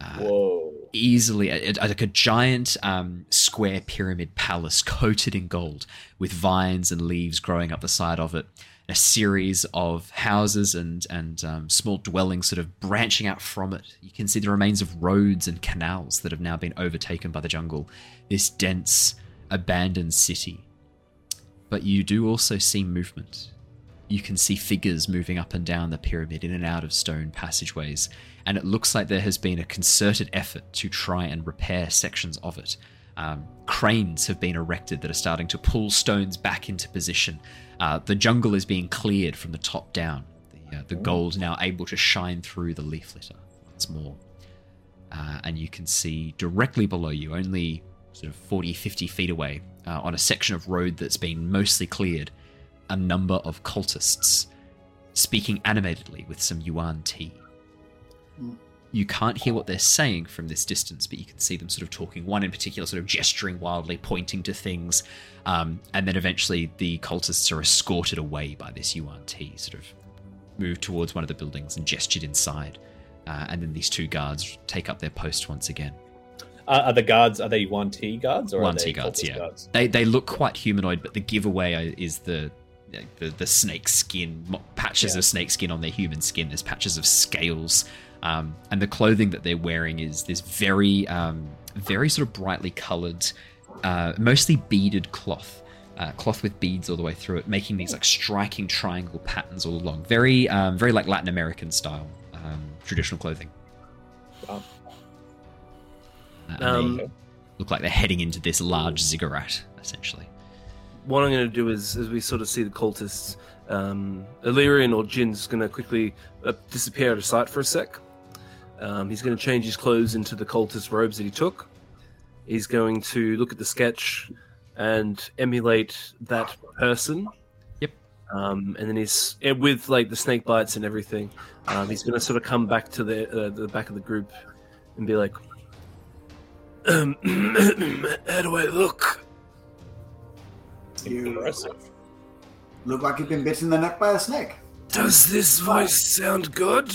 Uh, Whoa. Easily a, a, like a giant um, square pyramid palace coated in gold with vines and leaves growing up the side of it. A series of houses and, and um, small dwellings sort of branching out from it. You can see the remains of roads and canals that have now been overtaken by the jungle. This dense, abandoned city. But you do also see movement. You can see figures moving up and down the pyramid in and out of stone passageways, and it looks like there has been a concerted effort to try and repair sections of it. Um, cranes have been erected that are starting to pull stones back into position. Uh, the jungle is being cleared from the top down. The, uh, the gold now able to shine through the leaf litter once more. Uh, and you can see directly below you, only sort of forty, fifty feet away, uh, on a section of road that's been mostly cleared, a number of cultists speaking animatedly with some Yuan-Ti. You can't hear what they're saying from this distance, but you can see them sort of talking, one in particular sort of gesturing wildly, pointing to things, um, and then eventually the cultists are escorted away by this Yuan-Ti, sort of moved towards one of the buildings and gestured inside, uh, and then these two guards take up their post once again. Uh, are the guards, are they Yuan-Ti guards? Or Yuan-Ti guards, yeah. Guards? They, they look quite humanoid, but the giveaway is the... The, the snake skin, patches yeah. of snake skin on their human skin. There's patches of scales. Um, and the clothing that they're wearing is this very, um, very sort of brightly coloured, uh, mostly beaded cloth. Uh, cloth with beads all the way through it, making these like striking triangle patterns all along. Very, um, very like Latin American style um, traditional clothing. Wow. Uh, um, they look like they're heading into this large ziggurat, essentially. What I'm going to do is, as we sort of see the cultists, um, Illyrian or Jin's going to quickly uh, disappear out of sight for a sec. Um, he's going to change his clothes into the cultist robes that he took. He's going to look at the sketch and emulate that person. Yep. Um, and then he's, with like the snake bites and everything, um, he's going to sort of come back to the, uh, the back of the group and be like, um, how do I look? You impressive. Look like you've been bitten in the neck by a snake. Does this voice sound good?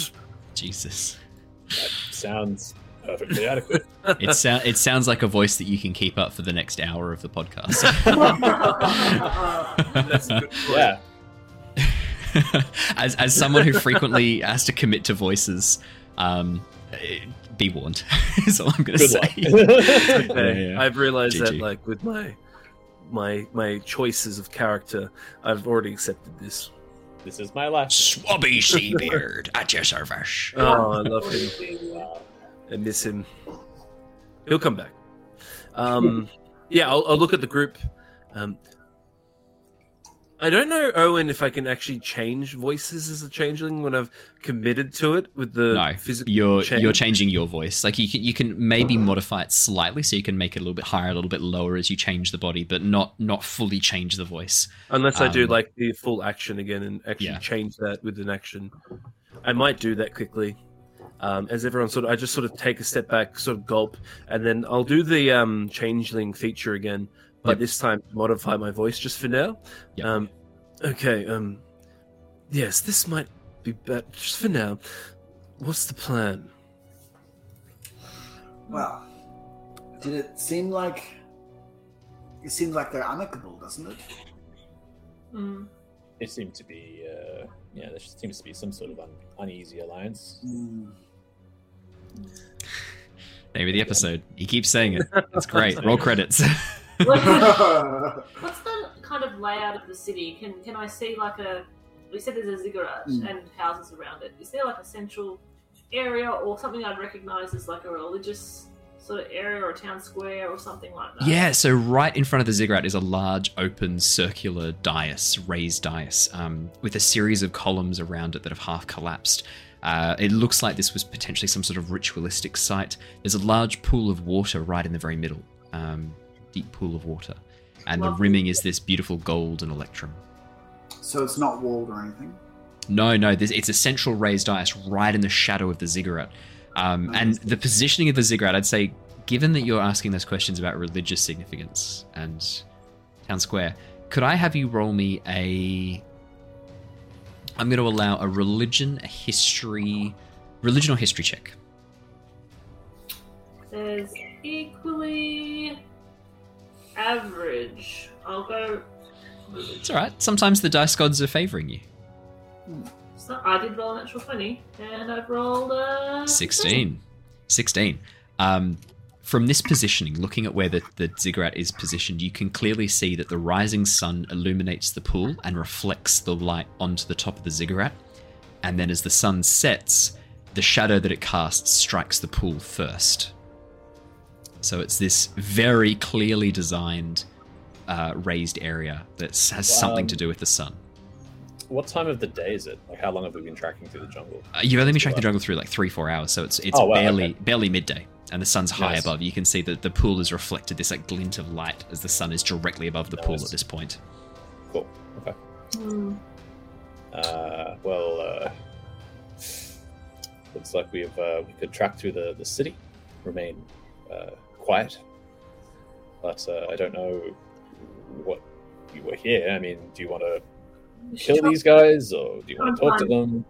Jesus. That sounds perfectly adequate. It, so- it sounds like a voice that you can keep up for the next hour of the podcast. That's a good point. Yeah. As, as someone who frequently has to commit to voices, um, be warned is all I'm going to say. Okay. Yeah, yeah. I've realized G G. That like with my... My my choices of character, I've already accepted this. This is my life. Swabby Seabeard at your service. Oh, I love him. I miss him. He'll come back. Um, yeah, I'll, I'll look at the group. Um, I don't know, Owen, if I can actually change voices as a changeling when I've committed to it with the no, physical you're, change. You're changing your voice. Like you can, you can maybe modify it slightly so you can make it a little bit higher, a little bit lower as you change the body, but not not fully change the voice. Unless um, I do like the full action again and actually yeah. change that with an action. I might do that quickly. Um, as everyone sort of, I just sort of take a step back, sort of gulp, and then I'll do the um, changeling feature again, but yep. this time modify my voice just for now. Yep. Um, okay. Um, yes, this might be better just for now. What's the plan? Well, did it seem like it seems like they're amicable, doesn't it? Mm. It seemed to be. Uh... Yeah, there seems to be some sort of un- uneasy alliance. Mm. Name of the episode. He keeps saying it. That's great. Roll credits. What's the, what's the kind of layout of the city? Can can I see like a... We said there's a ziggurat mm. and houses around it. Is there like a central area or something I'd recognise as like a religious sort of area or a town square or something like that? Yeah, so right in front of the ziggurat is a large open circular dais, raised dais, um, with a series of columns around it that have half collapsed. Uh, it looks like this was potentially some sort of ritualistic site. There's a large pool of water right in the very middle, um, deep pool of water. And Lovely. The rimming is this beautiful gold and electrum. So it's not walled or anything? No, no, it's a central raised dais right in the shadow of the ziggurat. Um, and the positioning of the ziggurat, I'd say, given that you're asking those questions about religious significance and town square, could I have you roll me a... I'm going to allow a religion, a history... Religion or history check. There's equally average. I'll go... It's alright. Sometimes the dice gods are favouring you. Hmm. So I did roll an actual twenty, and I've rolled a... sixteen. sixteen. Um, from this positioning, looking at where the, the ziggurat is positioned, you can clearly see that the rising sun illuminates the pool and reflects the light onto the top of the ziggurat. And then as the sun sets, the shadow that it casts strikes the pool first. So it's this very clearly designed uh, raised area that has wow. something to do with the sun. What time of the day is it? Like, how long have we been tracking through the jungle? Uh, you've only been tracking the jungle through like three, four hours, so it's it's oh, wow, barely okay. barely midday, and the sun's high nice. above. You can see that the pool is reflected, this like glint of light as the sun is directly above the nice. pool at this point. Cool. Okay. Mm. Uh, well, uh, looks like we've uh, we could track through the, the city, remain uh, quiet, but uh, I don't know what you were here. I mean, do you want to? Kill these guys, or do you want to talk to them?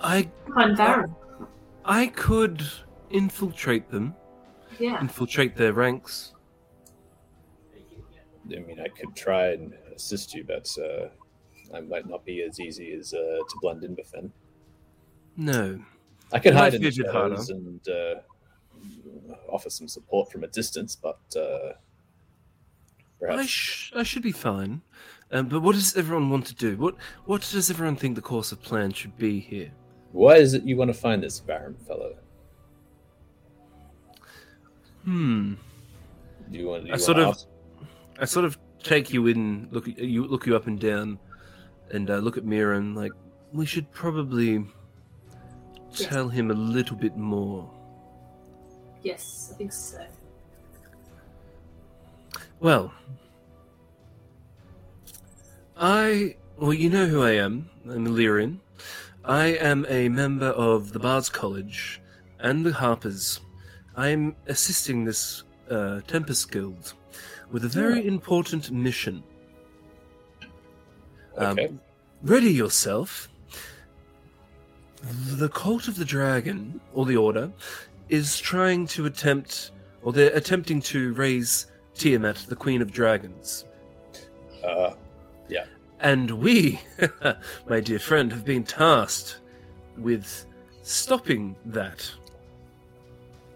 I, I, I could infiltrate them. Yeah. Infiltrate their ranks. I mean, I could try and assist you, but uh, I might not be as easy as uh, to blend in with them. No. I could hide in the shadows and uh, offer some support from a distance, but uh, perhaps... I, sh- I should be fine. Um, but what does everyone want to do? What what does everyone think the course of plan should be here? Why is it you want to find this Varum fellow? Hmm. Do you want? Do you I sort of, ask? I sort of take you in, look you look you up and down, and uh, look at Mira and like we should probably yes. tell him a little bit more. Yes, I think so. Well. I, well, you know who I am. I'm Illyrian. I am a member of the Bard's College and the Harpers. I'm assisting this uh, Tempest Guild with a very important mission. Okay. Um, ready yourself. The Cult of the Dragon, or the Order, is trying to attempt, or they're attempting to raise Tiamat, the Queen of Dragons. Uh... Yeah, and we, my dear friend, have been tasked with stopping that.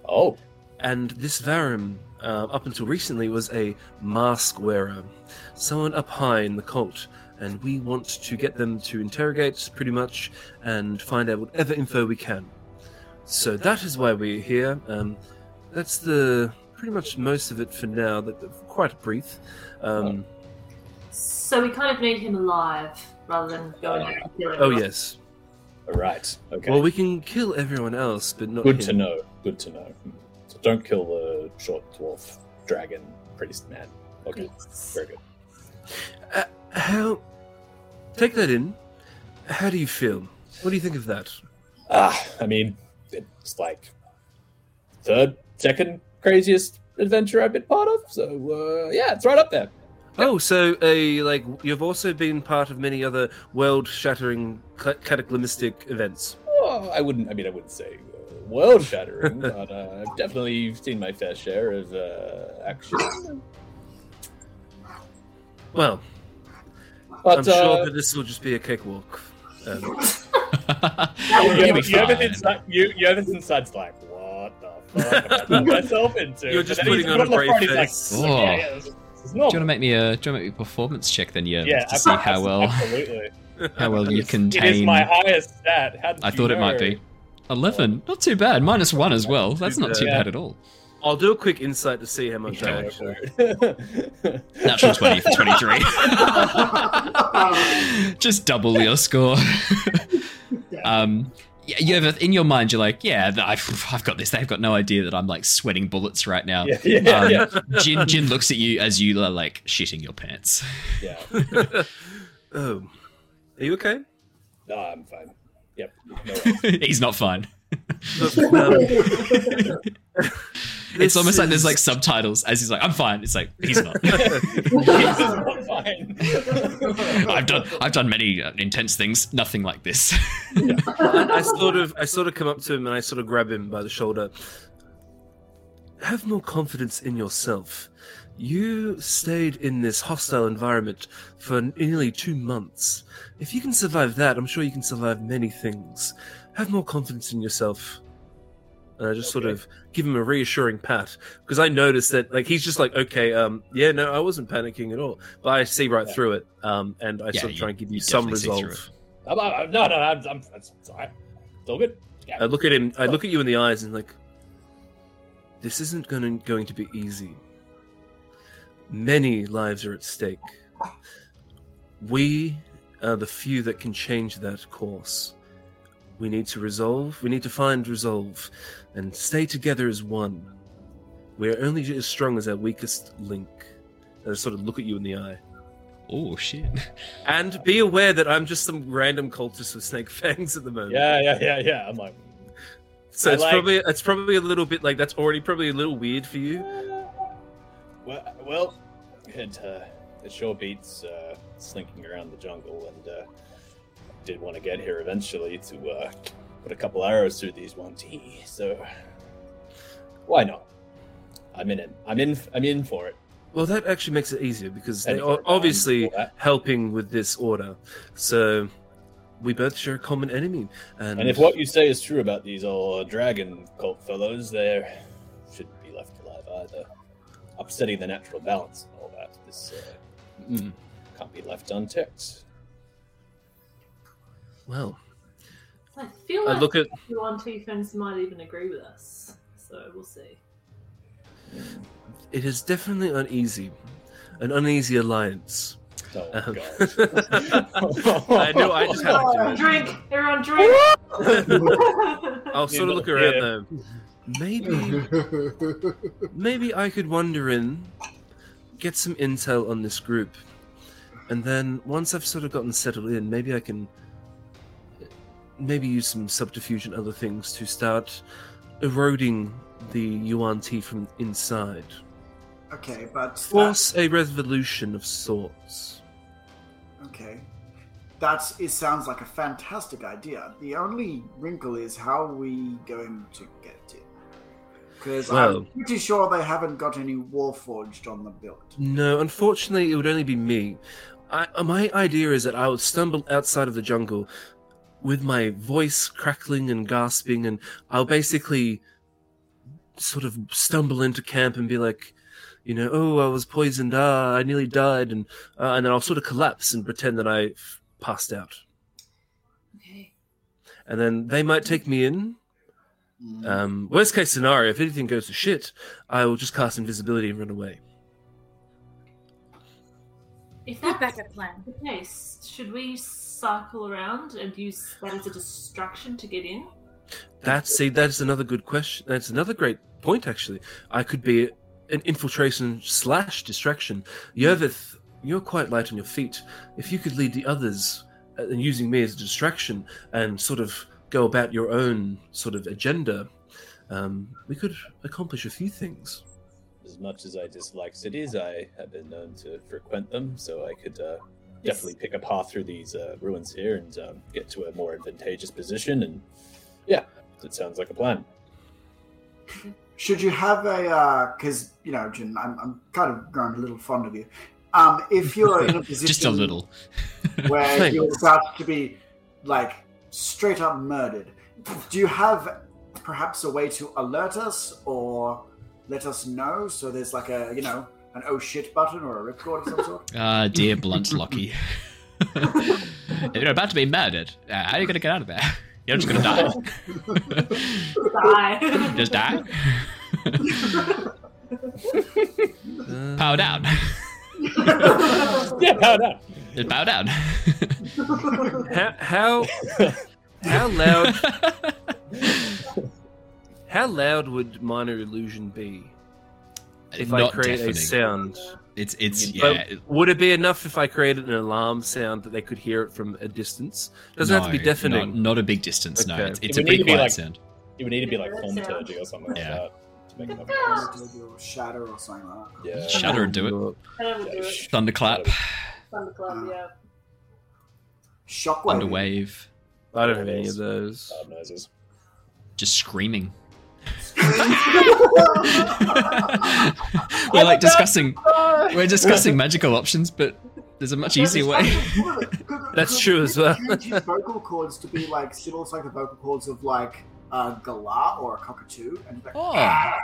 Oh. And this Varum, uh, up until recently, was a mask wearer, someone up high in the cult, and we want to get them to interrogate, pretty much, and find out whatever info we can. So that is why we're here. Um, that's the pretty much most of it for now, but quite brief. Um, oh. So we kind of need him alive rather than going out and killing him. Oh, yes. All right. Okay. Well, we can kill everyone else, but not Good him. to know. Good to know. So don't kill the short dwarf dragon priest man. Okay. Yes. Very good. Uh, how... Take that in. How do you feel? What do you think of that? Ah, I mean, it's like third, second craziest adventure I've been part of. So, uh, yeah, it's right up there. Oh, so a like you've also been part of many other world-shattering, cataclysmic events. Oh, I wouldn't. I mean, I wouldn't say uh, world-shattering, but uh, I've definitely seen my fair share of uh, action. Well, but, I'm sure uh, that this will just be a cakewalk. Um, you, you, you, ever inside, you, you ever inside's like, what the fuck have I put myself into? You're just putting on a brave face. Like, oh. yeah, yeah, Do you want to make me a do you want to make me a performance check then, yeah, yeah to see how well absolutely. how well you contain? It is my highest stat. How did I thought know? It might be eleven. Not too bad. Minus one as well. That's not too yeah. bad at all. I'll do a quick insight to see how much yeah, I actually. Natural twenty for twenty-three. Just double your score. um. Yeah, you have a, in your mind you're like, yeah, I've, I've got this. They've got no idea that I'm like sweating bullets right now. Yeah, yeah, um, yeah. Jin Jin looks at you as you are like shitting your pants. Yeah. Oh, are you okay? No, I'm fine. Yep. No He's not fine. It's almost is... like there's like subtitles as he's like, I'm fine. It's like, he's not. He's not fine. I've done I've done many uh, intense things, nothing like this. Yeah. I, I sort of I sort of come up to him and I sort of grab him by the shoulder. Have more confidence in yourself. You stayed in this hostile environment for nearly two months. If you can survive that, I'm sure you can survive many things. Have more confidence in yourself. And I just okay. sort of give him a reassuring pat because I noticed that like he's just like, okay, um, yeah, no, I wasn't panicking at all. But I see right yeah. through it, um, and I yeah, sort of you, try and give you, you some resolve. I'm, I'm, no, no, I'm, I'm, I'm sorry. It's all good. Yeah. I look at him. I look at you in the eyes and like, this isn't going to, going to be easy. Many lives are at stake. We are the few that can change that course. We need to resolve. We need to find resolve and stay together as one. We're only as strong as our weakest link. And I sort of look at you in the eye. Oh, shit. And be aware that I'm just some random cultist with snake fangs at the moment. Yeah, yeah, yeah, yeah. I'm like... So I it's like... probably it's probably a little bit like that's already probably a little weird for you. Well, well it, uh, it sure beats uh, slinking around the jungle and... Uh... did want to get here eventually to uh, put a couple arrows through these Yuan-Ti, so why not? I'm in it. I'm in. I'm in for it. Well, that actually makes it easier because they are obviously helping with this order. So we both share a common enemy. And, and if what you say is true about these old dragon cult fellows, they shouldn't be left alive either. Upsetting the natural balance and all that. This uh, mm. can't be left unchecked. Well, I feel like I look at Yuan-Ti fans might even agree with us, so we'll see. It is definitely uneasy, an uneasy alliance. Oh, um, God. I know, I just have to drink. Everyone drink. I'll sort of look around though. Maybe, maybe I could wander in, get some intel on this group, and then once I've sort of gotten settled in, maybe I can. Maybe use some subterfuge and other things to start eroding the Yuan-Ti from inside. Okay, but... Force that... a revolution of sorts. Okay. That it sounds like a fantastic idea. The only wrinkle is how are we going to get it in? Because well, I'm pretty sure they haven't got any Warforged on the build. No, unfortunately, it would only be me. I, my idea is that I would stumble outside of the jungle... with my voice crackling and gasping, and I'll basically sort of stumble into camp and be like, you know, oh, I was poisoned, ah, I nearly died, and uh, and then I'll sort of collapse and pretend that I passed out. Okay. And then they might take me in. Um, worst case scenario, if anything goes to shit, I will just cast invisibility and run away. If that's backup plan. The case, should we circle around and use that as a distraction to get in? That's see, that's another good question. That's another great point, actually. I could be an infiltration slash distraction. Yervith, you're quite light on your feet. If you could lead the others and using me as a distraction and sort of go about your own sort of agenda, um, we could accomplish a few things. As much as I dislike cities, I have been known to frequent them, so I could uh, definitely pick a path through these uh, ruins here and um, get to a more advantageous position. And yeah, it sounds like a plan. Should you have a, because, uh, you know, Jin, I'm, I'm kind of growing a little fond of you. Um, if you're in a position just a little where Thanks. You're about to be, like, straight up murdered, do you have perhaps a way to alert us or let us know? So there's like a, you know, an oh shit button or a ripcord of some sort? Ah, uh, dear blunt lucky. You're about to be murdered. Uh, how are you going to get out of there? You're just going to die. Die. Just die? uh, Power down. Yeah, power down. Just power down. how, how, how loud... How loud would minor illusion be if Not I create deafening. a sound? It's it's yeah. Would it be enough if I created an alarm sound that they could hear it from a distance? Doesn't no, have to be deafening. No, not a big distance. Okay. No, it's, it's a pretty quiet like, sound. It would need to be like thaumaturgy or something yeah. like that. To make it shatter or something like that. Yeah. Shatter and do it. Thunderclap. Thunderclap. Yeah. Shockwave. Thunderwave. I don't have any of those. Loud noises. Just screaming. we're like discussing we're discussing magical options, but there's a much easier way. That's true as well. Vocal cords to be like almost like the vocal cords of like a galah or a cockatoo. And like, oh. ah.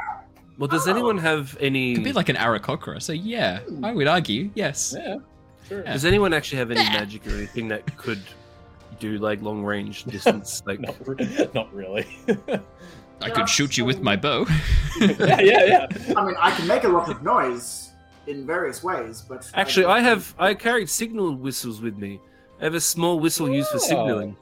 Well, does anyone have any? It could be like an aracocra. So yeah, I would argue yes. Yeah, sure. yeah. Does anyone actually have any magic or anything that could do like long range distance? Like, not, re- not really. I could shoot you with my bow. yeah, yeah, yeah. I mean, I can make a lot of noise in various ways, but... Actually, I, I have... I carried signal whistles with me. I have a small whistle yeah. used for signaling.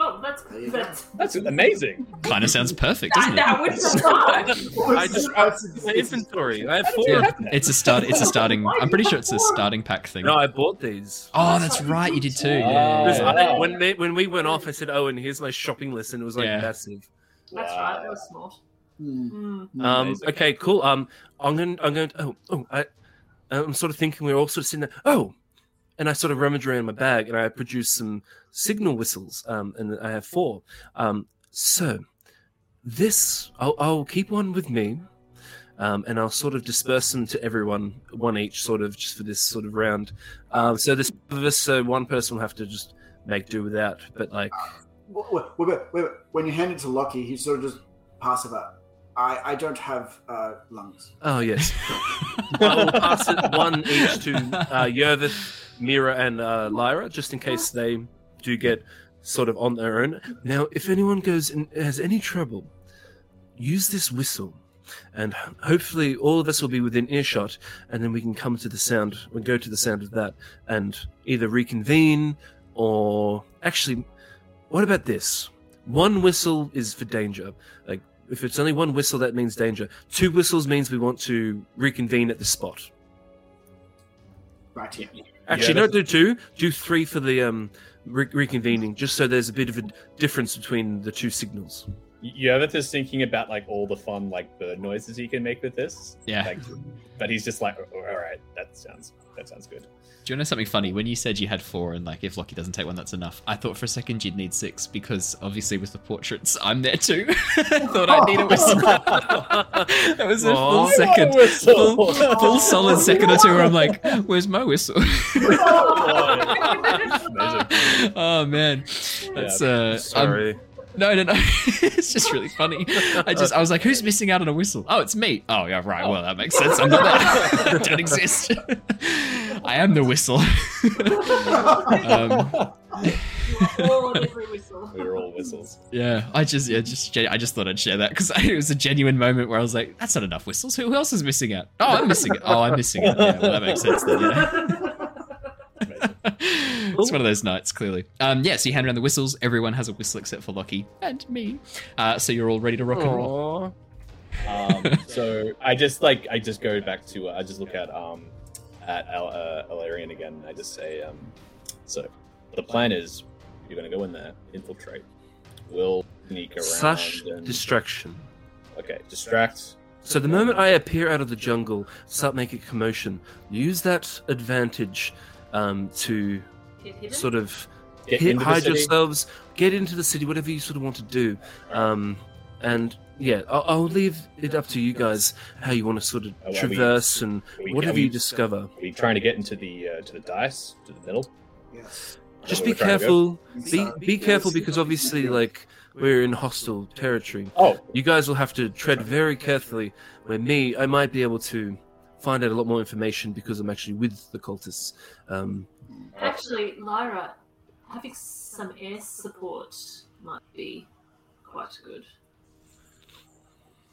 Oh, that's... That's, that's amazing. Kind of sounds perfect, doesn't it? That would survive. I just... I, my inventory. I have four. Yeah, it's a start. It's a starting... I'm pretty sure it's a starting pack thing. No, I bought these. Oh, that's right. You did too. Yeah. Oh, yeah. I, when, they, when we went off, I said, oh, and here's my shopping list, and it was like yeah. massive. That's wow. right. That was smart. Mm. Mm. Um, okay, cool. Um, I'm going. I'm going. To, oh, oh. I, I'm sort of thinking we're all sort of sitting there. Oh, and I sort of rummage around my bag and I produce some signal whistles. Um, and I have four. Um, so this, I'll, I'll keep one with me. Um, and I'll sort of disperse them to everyone, one each, sort of just for this sort of round. Um, so this, so one person will have to just make do without. But like. Wait, wait, wait, wait. When you hand it to Lockie, he sort of just pass it up. I, I don't have uh, lungs. Oh, yes. I will pass it one each to uh, Yervith, Mira, and uh, Lyra, just in case they do get sort of on their own. Now, if anyone goes and has any trouble, use this whistle, and hopefully all of us will be within earshot, and then we can come to the sound, we'll go to the sound of that, and either reconvene or actually... What about this? One whistle is for danger. Like, if it's only one whistle, that means danger. Two whistles means we want to reconvene at the spot. Right here. Yeah. Actually, yeah, don't do two. Do three for the um, re- reconvening, just so there's a bit of a difference between the two signals. Yervith is thinking about, like, all the fun, like, bird noises he can make with this. Yeah. Like, but he's just like, all right, that sounds that sounds good. Do you know something funny? When you said you had four and, like, if Lockie doesn't take one, that's enough, I thought for a second you'd need six because, obviously, with the portraits, I'm there too. I thought I'd need a whistle. That was a oh, full second. A full, full solid second or two where I'm like, where's my whistle? Oh, man. That's, uh... Sorry. I'm, No, no, no. It's just really funny. I just, I was like, who's missing out on a whistle? Oh, it's me. Oh, yeah, right. Well, that makes sense. I'm not there. I don't exist. I am the whistle. um, we were all whistles. Yeah, I just, yeah, just, I just thought I'd share that because it was a genuine moment where I was like, that's not enough whistles. Who else is missing out? Oh, I'm missing it. Oh, I'm missing it. Yeah, well, that makes sense then, yeah. It's one of those nights, clearly. Um, yeah, so you hand around the whistles. Everyone has a whistle except for Lockie and me. Uh, so you're all ready to rock Aww. and roll. Um, so I just like I just go back to uh, I just look at um at Al- uh, Alarian again. And I just say, um, so the plan is you're going to go in there, infiltrate. We'll sneak around. Slash and... distraction. Okay, distract. So the moment I appear out of the jungle, start making a commotion, use that advantage um, to sort of get hit, hide yourselves, get into the city, whatever you sort of want to do. Um, and yeah, I'll, I'll leave it up to you guys how you want to sort of oh, traverse we, and we, whatever we, you discover. Are we trying to get into the uh, to the dice, to the middle? Yes. Just be careful. Be be careful because obviously, like, we're in hostile territory. Oh. You guys will have to tread very carefully. Where me, I might be able to find out a lot more information because I'm actually with the cultists. Um, actually, Lyra, having some air support might be quite good.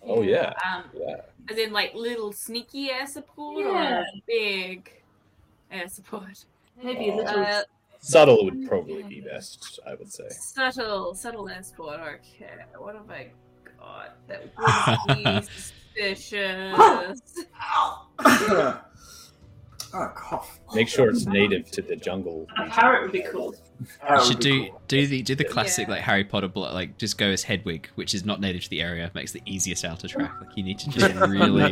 Oh, yeah. Um, yeah. As in, like, little sneaky air support yeah. or big air support? Maybe a little... Uh, Subtle would probably be best, I would say. Subtle, subtle escort. Okay, what have I got that would be suspicious? Oh, cough. Make sure it's native to the jungle. A parrot would be cool. You should do do the do the classic yeah. like Harry Potter, like just go as Hedwig, which is not native to the area. Makes the easiest out to track. Like you need to just really.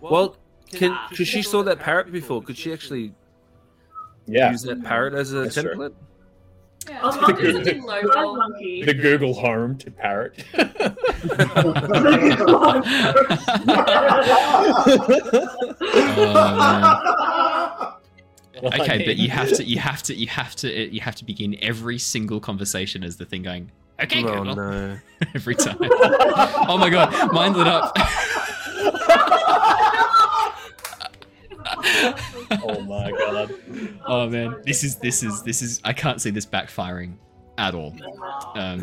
Well, can because she saw that parrot before, could she actually? Yeah. Use that parrot as a That's template. Yeah. Oh, the, Google, the, the Google Home to parrot. oh, okay, but you have to, you have to, you have to, you have to begin every single conversation as the thing going. Okay, oh, Google. No. every time. Oh my god, mine lit up. Oh my god! Oh man, this is this is this is. I can't see this backfiring at all. Um,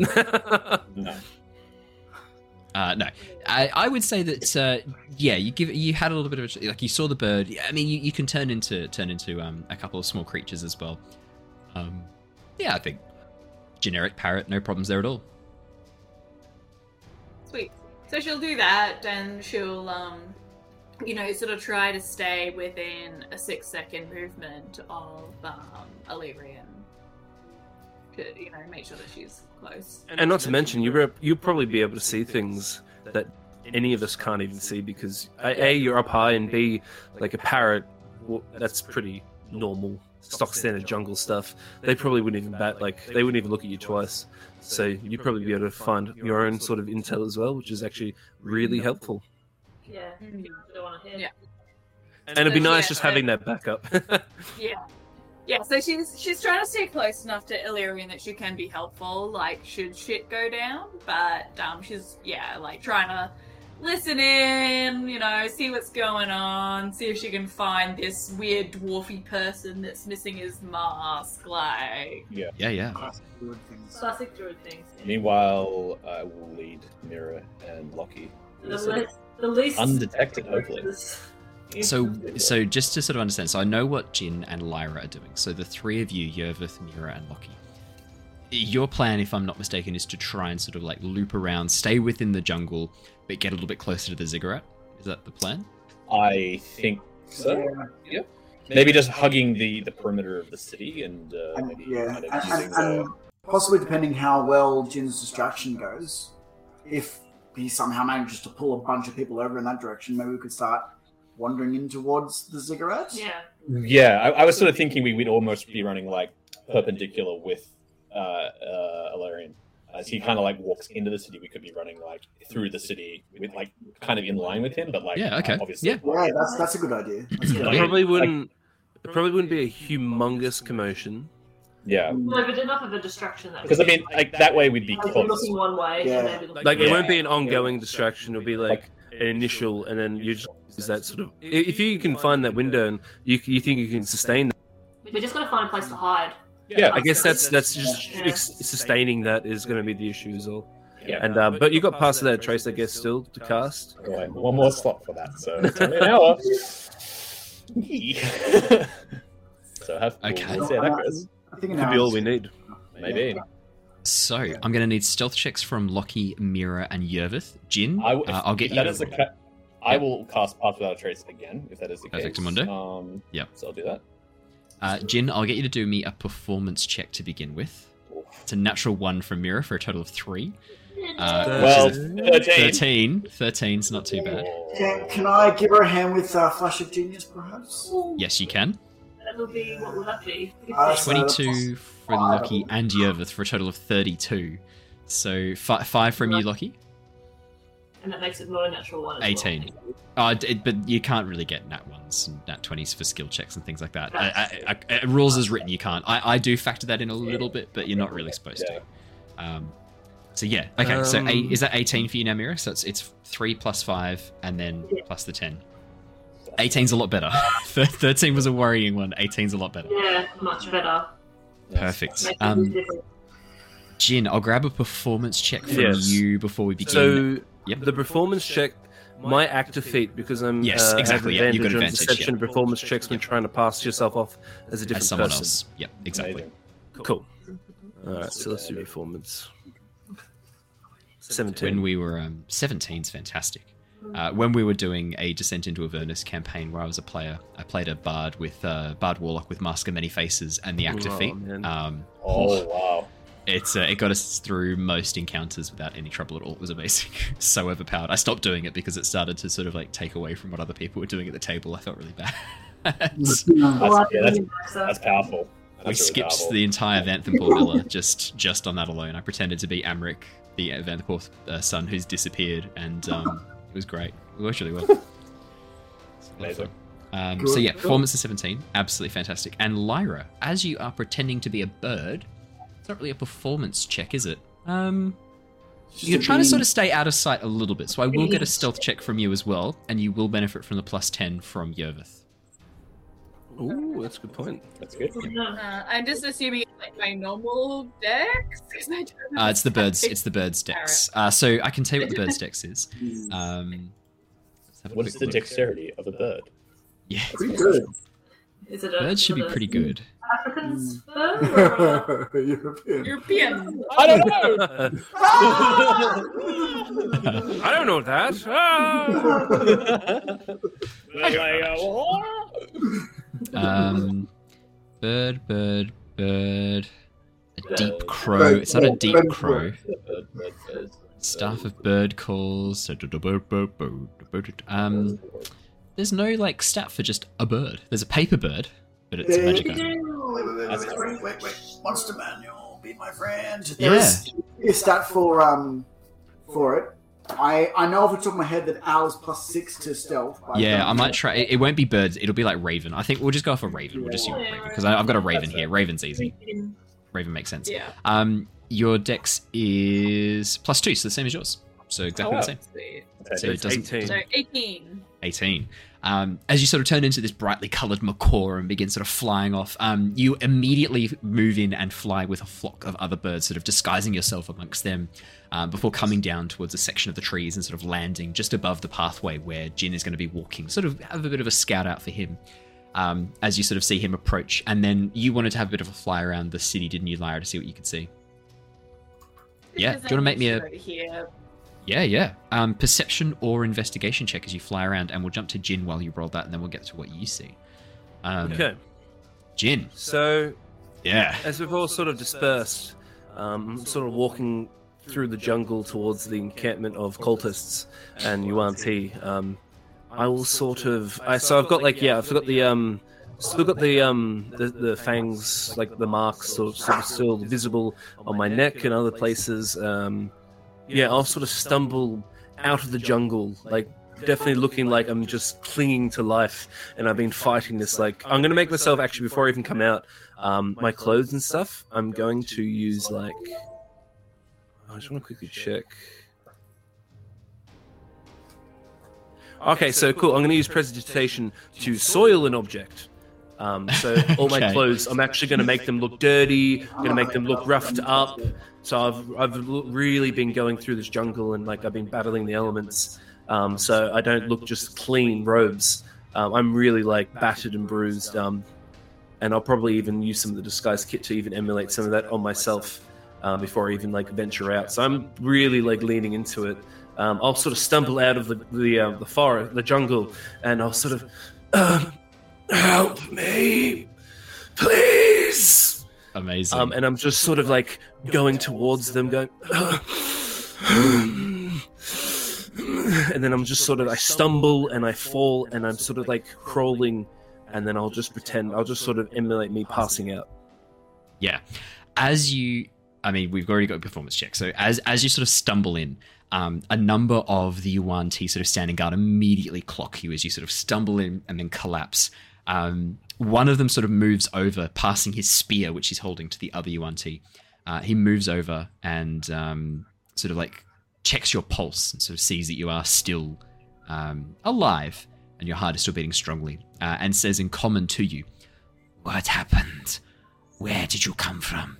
no, uh, no. I, I would say that uh, yeah, you give you had a little bit of a, like you saw the bird. I mean, you, you can turn into turn into um, a couple of small creatures as well. Um, yeah, I think generic parrot, no problems there at all. Sweet. So she'll do that, and she'll um. you know, sort of try to stay within a six-second movement of um, Illyrian to, you know, make sure that she's close. And not to mention, you were, you'll probably be able to see things that any of us can't even see because, A, you're up high, and B, like a parrot, well, that's pretty normal, stock standard jungle stuff. They probably wouldn't even bat, like, they wouldn't even look at you twice. So you'd probably be able to find your own sort of intel as well, which is actually really helpful. Yeah, mm-hmm. don't want to hit. yeah. And, and it'd be so nice yeah, just having that backup. yeah, yeah. So she's she's trying to stay close enough to Illyrian that she can be helpful, like should shit go down. But um, she's yeah, like trying to listen in, you know, see what's going on, see if she can find this weird dwarfy person that's missing his mask. Like yeah, yeah, yeah. Classic druid things. Classic druid things. Yeah. Meanwhile, I will lead Mira and Lockie. The least undetected, hopefully. So, so just to sort of understand, so I know what Jin and Lyra are doing. So the three of you, Yerveth, Mira, and Lockie. Your plan, if I'm not mistaken, is to try and sort of like loop around, stay within the jungle, but get a little bit closer to the ziggurat. Is that the plan? I think so. Yeah. Maybe just hugging the, the perimeter of the city and, uh, and maybe yeah, kind of and, using and, the... and possibly depending how well Jin's distraction goes, if. He somehow manages to pull a bunch of people over in that direction. Maybe we could start wandering in towards the ziggurat. Yeah. Yeah, I, I was sort of thinking we would almost be running like perpendicular with uh, uh, Alarian. As he kind of like walks into the city, we could be running like through the city with like kind of in line with him, but like yeah, okay, obviously. Yeah, yeah that's that's a good idea. That's a good idea. It probably wouldn't. It probably wouldn't be a humongous commotion. Yeah. No, but enough of a distraction. Because I mean, like that way we'd be like, close. Looking one way. Yeah. Looking like it yeah. won't be an ongoing yeah. distraction. It'll be like, like an initial, and then you just use that sort of. If you can find that window and you you think you can sustain that, we just gotta find a place to hide. Yeah. I guess that's that's just yeah. sustaining that is going to be the issue as well. Yeah. And um, but you got past that trace, I guess, still to cast. Right. One more slot for that. So it's only an hour. so have to okay. see how that goes. I think it could be all we need. Maybe. Yeah. So yeah. I'm going to need stealth checks from Lockie, Mira, and Yerveth. Jin, I w- uh, I'll get you. That is a ca- I yep. will cast Path Without a Trace again, if that is the Perfect case. Perfect Mundo. Um, yeah. So I'll do that. Uh, Jin, I'll get you to do me a performance check to begin with. It's a natural one from Mira for a total of three. Uh, well, thirteen. thirteen's not too bad. Can, can I give her a hand with uh, Flash of Genius, perhaps? Yes, you can. That'll be, what will that be? Uh, twenty-two so from Lockie and Yerveth for a total of thirty-two. So f- five from you, Lockie. And that makes it not a natural one. eighteen. Well. Oh, it, but you can't really get nat ones and nat twenties for skill checks and things like that. I, I, I, rules as written, you can't. I, I do factor that in a little bit, but you're not really supposed yeah. to. Um, so yeah, okay. Um, so eight, is that eighteen for you now, Mira? So it's, it's three plus five and then yeah. plus the ten. eighteen's a lot better. thirteen was a worrying one. eighteen's a lot better. Yeah, much better. Perfect. Um, Jin, I'll grab a performance check from yes. you before we begin. So yep. the performance check might activate because I'm yes, uh, exactly. Yep, you've got advantage. Deception yep. performance checks when trying to pass yourself off as a different as someone person. Else. Yep, exactly. Cool. All right, so let's do performance. seventeen. When we were um, seventeen's fantastic. Uh, when we were doing a Descent into Avernus campaign where I was a player, I played a bard with uh, Bard Warlock with Mask of Many Faces and the Act of Feet. Um, oh, wow. It's, uh, it got us through most encounters without any trouble at all. It was amazing. So overpowered. I stopped doing it because it started to sort of like take away from what other people were doing at the table. I felt really bad. that's, yeah, that's, that's powerful. That's we really skipped powerful. The entire Vanthempor Villa just, just on that alone. I pretended to be Amric, the Vanthempor uh, son who's disappeared, and um, it was great. It worked really well. Amazing. Um, so yeah, performance of seventeen. Absolutely fantastic. And Lyra, as you are pretending to be a bird, it's not really a performance check, is it? Um, you're trying to sort of stay out of sight a little bit, so I will get a stealth check from you as well, and you will benefit from the plus ten from Yerveth. Ooh, that's a good point. That's good. Uh, I'm just assuming it's like my normal dex. Uh, it's the bird's. It's the bird's dex. Uh, so I can tell you what the bird's dex is. Um, what is the look. Dexterity of a bird? Yeah, pretty good. Is it a, birds should be pretty good. Africans or European? European. I don't know. I don't know that. um, bird, bird, bird. A deep crow. It's not a deep crow. Staff of bird calls. Um. There's no like stat for just a bird. There's a paper bird, but it's a magic item. Wait, wait, wait, wait, wait, wait. Monster manual, be my friend. There's yeah. a stat for um for it. I, I know off the top of my head that owl is plus six to stealth. Yeah, I, I might try. It, it won't be birds. It'll be like raven. I think we'll just go for raven. We'll just use raven because I've got a raven here. Raven's easy. Raven makes sense. Yeah. Um, your dex is plus two, so the same as yours. So exactly oh, the same. Okay, so it doesn't. eighteen. So eighteen. eighteen. Um, as you sort of turn into this brightly coloured macaw and begin sort of flying off, um, you immediately move in and fly with a flock of other birds, sort of disguising yourself amongst them um, before coming down towards a section of the trees and sort of landing just above the pathway where Jin is going to be walking. Sort of have a bit of a scout out for him um, as you sort of see him approach. And then you wanted to have a bit of a fly around the city, didn't you, Lyra, to see what you could see? Yeah, do you want to make me a... Here. Yeah, yeah. Um, perception or investigation check as you fly around, and we'll jump to Jin while you roll that, and then we'll get to what you see. Um, okay. Jin. So, yeah. As we've all sort of dispersed, um, sort of walking through the jungle towards the encampment of cultists and Yuan-Ti, um, I will sort of... I, so I've got like, yeah, I've got the... Um, Still got the um the, the fangs, like the marks, sort of, sort of still visible on my neck and other places. Um, Yeah, I'll sort of stumble out of the jungle, like definitely looking like I'm just clinging to life and I've been fighting this. Like, I'm going to make myself, actually, before I even come out, um, my clothes and stuff, I'm going to use like... I just want to quickly check. Okay, so cool. I'm going to use prestidigitation to soil an object. Um, so all my okay. clothes, I'm actually going to make them look dirty, I'm going to make them look roughed up. So I've I've really been going through this jungle and like I've been battling the elements. Um, so I don't look just clean robes. Um, I'm really like battered and bruised. Um, and I'll probably even use some of the disguise kit to even emulate some of that on myself um, before I even like venture out. So I'm really like leaning into it. Um, I'll sort of stumble out of the the, uh, the forest, the jungle, and I'll sort of um, help me, please. Amazing. Um, and I'm just sort of like going towards them, going. And then I'm just sort of, I stumble and I fall and I'm sort of like crawling, and then I'll just pretend, I'll just sort of emulate me passing out. Yeah. As you, I mean, we've already got a performance check. So as, as you sort of stumble in, um, a number of the Yuan-Ti sort of standing guard immediately clock you as you sort of stumble in and then collapse. Um, one of them sort of moves over, passing his spear, which he's holding, to the other Yuan-Ti. Uh, he moves over and um, sort of like, checks your pulse and sort of sees that you are still um, alive and your heart is still beating strongly, uh, and says in common to you, "What happened? Where did you come from?"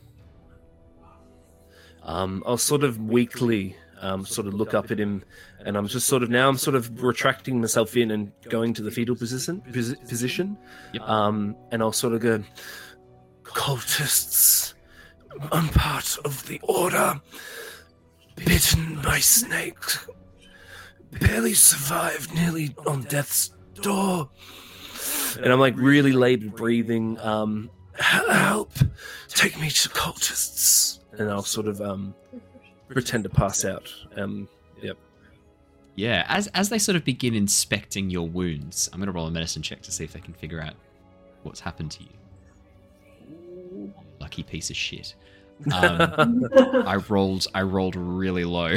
Um, I'll sort of weakly um, sort of look up at him, and I'm just sort of now I'm sort of retracting myself in and going to the fetal position, position. Yep. Um, and I'll sort of go, "Cultists, I'm part of the order. Bitten by snakes, barely survived, nearly on death's door." And I'm like really labored breathing. Um, help, take me to cultists. And I'll sort of um, pretend to pass out. Um, yep. Yeah, as as they sort of begin inspecting your wounds, I'm going to roll a medicine check to see if they can figure out what's happened to you. Lucky piece of shit. um, I rolled I rolled really low,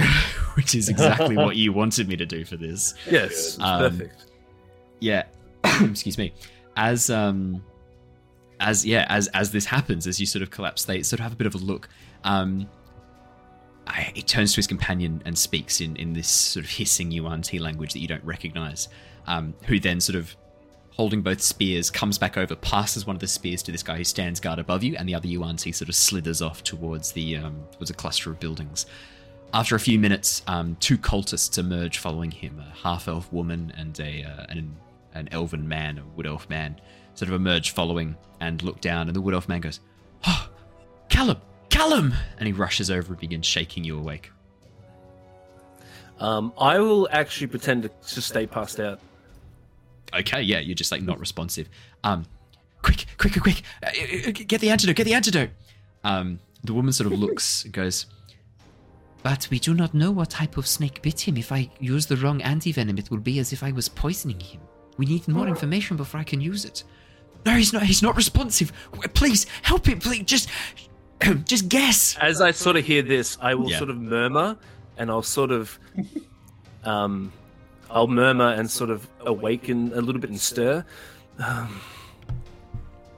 which is exactly what you wanted me to do for this. Yes, um, perfect. Yeah. Excuse me. As um as yeah, as as this happens, as you sort of collapse, they sort of have a bit of a look. Um I, he turns to his companion and speaks in, in this sort of hissing Yuan-Ti language that you don't recognise. Um, who then sort of, holding both spears, comes back over, passes one of the spears to this guy who stands guard above you, and the other Yuan-Ti sort of slithers off towards the um, towards a cluster of buildings. After a few minutes, um, two cultists emerge following him, a half-elf woman and a uh, an, an elven man, a wood-elf man, sort of emerge following and look down, and the wood-elf man goes, "Oh, Callum! Callum!" And he rushes over and begins shaking you awake. Um, I will actually pretend to, to stay passed out. Okay, yeah, you're just like not responsive. Um, quick, quick, quick, uh, get the antidote, get the antidote. Um, the woman sort of looks and goes, "But we do not know what type of snake bit him. If I use the wrong antivenom, it will be as if I was poisoning him. We need more information before I can use it." "No, he's not, he's not responsive. Please, help him, please, just, just guess." As I sort of hear this, I will yeah. sort of murmur, and I'll sort of... um. I'll murmur and sort of awaken a little bit and stir. Um,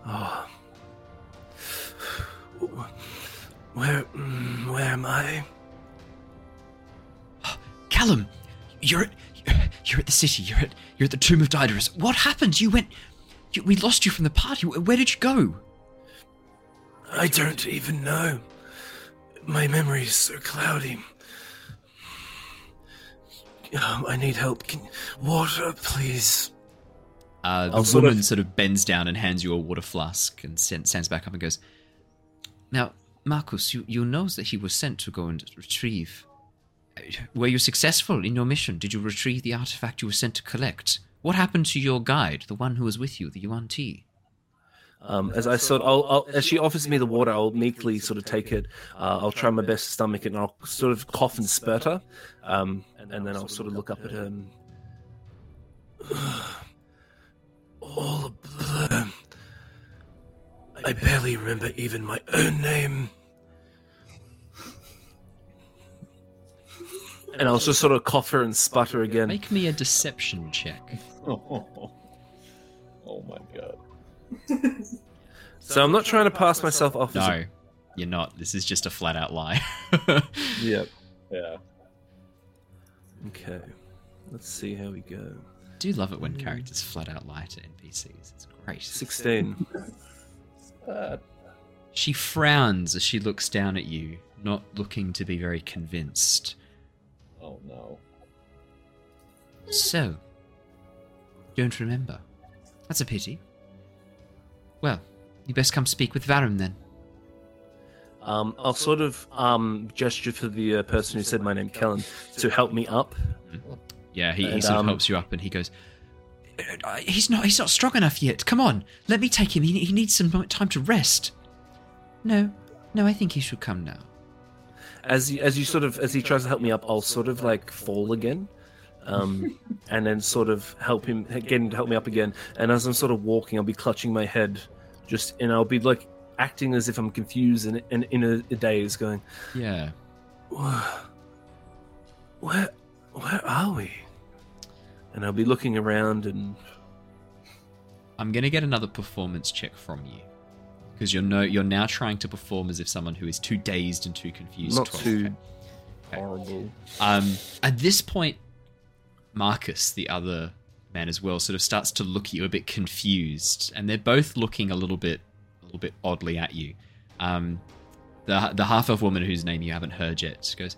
oh. Where, where am I? "Callum, you're, you're at the city. You're at, you're at the tomb of Daiderus. What happened? You went, you, we lost you from the party. Where did you go?" "I don't even know. My memory is so cloudy. Um, I need help. Can, water, please." Uh, the sort woman of... sort of bends down and hands you a water flask and stands back up and goes, "Now, Marcus, you, you know that he was sent to go and retrieve. Were you successful in your mission? Did you retrieve the artifact you were sent to collect? What happened to your guide, the one who was with you, the Yuan-Ti?" Um, as I sort of, I'll, I'll, as she offers me the water, I'll meekly sort of take it. Uh, I'll try my best to stomach it, and I'll sort of cough and spurt her, um, and then I'll sort of look up at her. And, all a blur. I barely remember even my own name. And I'll just sort of cough her and sputter again. Make me a deception check. Oh, oh my god. So I'm not trying to pass myself off. No, as a... you're not. This is just a flat-out lie. Yep. Yeah. Okay. Let's see how we go. I do love it when characters flat-out lie to N P Cs. It's great. sixteen. uh, she frowns as she looks down at you, not looking to be very convinced. Oh, no. "So, don't remember. That's a pity. Well, You best come speak with Varum then. Um, I'll sort of um, gesture for the uh, person who said my name, Kellen, to help me up. Yeah, he, and, he sort of um, helps you up, and he goes, he's not he's not strong enough yet. Come on, let me take him. He, he needs some time to rest. No, no, I think he should come now. As you, as you sort of, as he tries to help me up, I'll sort of like fall again. Um, and then sort of help him, get him to help me up again. And as I'm sort of walking, I'll be clutching my head, just, and I'll be like acting as if I'm confused and, and in a, a daze, going, yeah, where, where are we? And I'll be looking around, and I'm gonna get another performance check from you, because you're no, you're now trying to perform as if someone who is too dazed and too confused. Not twice. Too okay. Horrible. Um, at this point, Marcus, the other man as well, sort of starts to look at you a bit confused, and they're both looking a little bit, a little bit oddly at you. Um, the the half-elf woman whose name you haven't heard yet goes,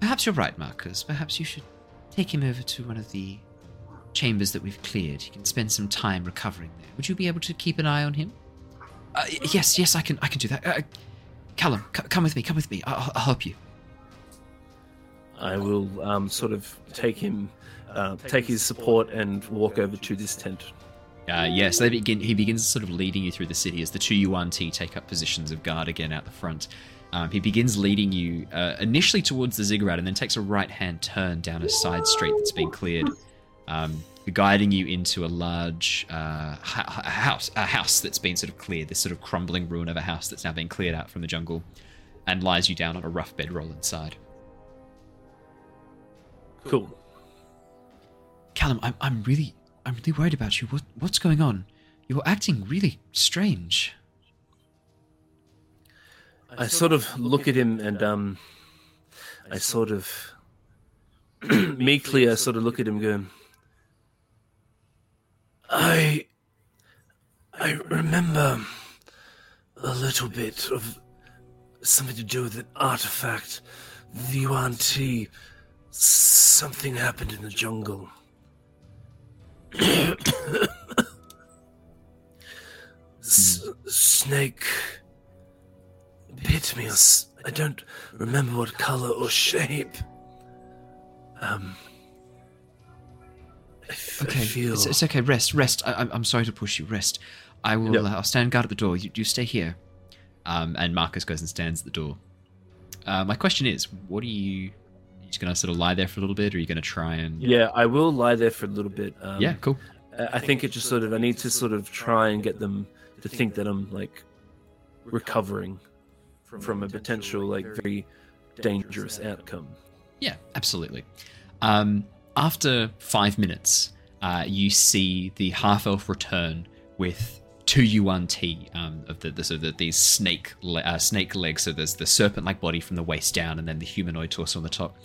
"Perhaps you're right, Marcus. Perhaps you should take him over to one of the chambers that we've cleared. He can spend some time recovering there. Would you be able to keep an eye on him?" Uh, yes, yes, I can. I can do that. Uh, Callum, c- come with me. Come with me. I'll, I'll help you. I will um, sort of take him, uh, take his support, and walk over to this tent. Uh, yes, yeah, so they begin. He begins sort of leading you through the city as the two Yuan-Ti take up positions of guard again out the front. Um, he begins leading you uh, initially towards the ziggurat, and then takes a right-hand turn down a side street that's been cleared, um, guiding you into a large uh, ha- house, a house that's been sort of cleared. This sort of crumbling ruin of a house that's now been cleared out from the jungle, and lies you down on a rough bedroll inside. Cool. Callum, I'm I'm really I'm really worried about you. What what's going on? You're acting really strange. I sort of look at him, and um I sort of meekly I sort of look at him going, I I remember a little bit of something to do with an artifact, the Yuan-Ti. Something happened in the jungle. S- snake bit me. Or s- I don't remember what color or shape. Um. I f- okay, I feel... it's, it's okay. Rest, rest. I, I'm, I'm sorry to push you. Rest. I will. Nope. Uh, I'll stand guard at the door. You, you stay here. Um. And Marcus goes and stands at the door. Uh, my question is, what do you? You're going to sort of lie there for a little bit, or are you going to try and... Yeah, I will lie there for a little bit. Um, yeah, cool. I think it just sort of... I need to sort of try and get them to think that I'm, like, recovering from a potential, like, very dangerous outcome. Yeah, absolutely. Um, after five minutes, uh, you see the half-elf return with two Yuan-Ti, um, of the, the, so the these snake le- uh, snake legs, so there's the serpent-like body from the waist down, and then the humanoid torso on the top.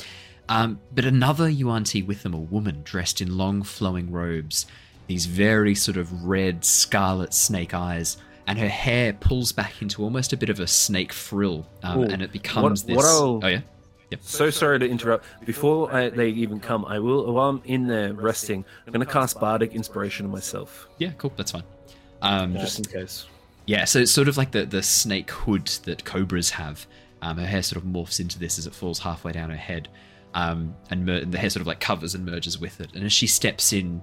Um, but another Yuan-Ti with them, a woman dressed in long flowing robes, these very sort of red scarlet snake eyes, and her hair pulls back into almost a bit of a snake frill, um, and it becomes what, this... What I'll... Oh, yeah? Yep. So sorry to interrupt. Before I, they even come, I will, while I'm in there resting, I'm going to cast Bardic Inspiration on myself. Yeah, cool, that's fine. Um, just in case. Yeah, so it's sort of like the, the snake hood that cobras have. Um, her hair sort of morphs into this as it falls halfway down her head, um, and, mer- and the hair sort of like covers and merges with it. And as she steps in,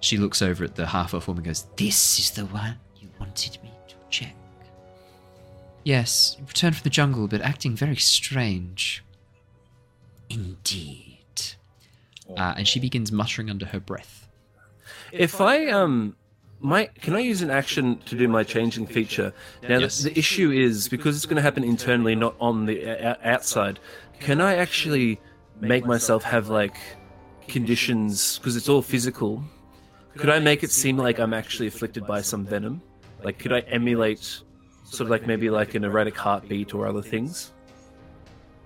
she looks over at the half-elf woman and goes, "This is the one you wanted me to check." "Yes, you returned from the jungle, but acting very strange." "Indeed." Uh, and she begins muttering under her breath. If I, um... My, can I use an action to do my changing feature? Now, yes. the, the issue is, because it's going to happen internally, not on the uh, outside, can I actually make myself have, like, conditions, because it's all physical? Could I make it seem like I'm actually afflicted by some venom? Like, could I emulate sort of like maybe like an erratic heartbeat or other things?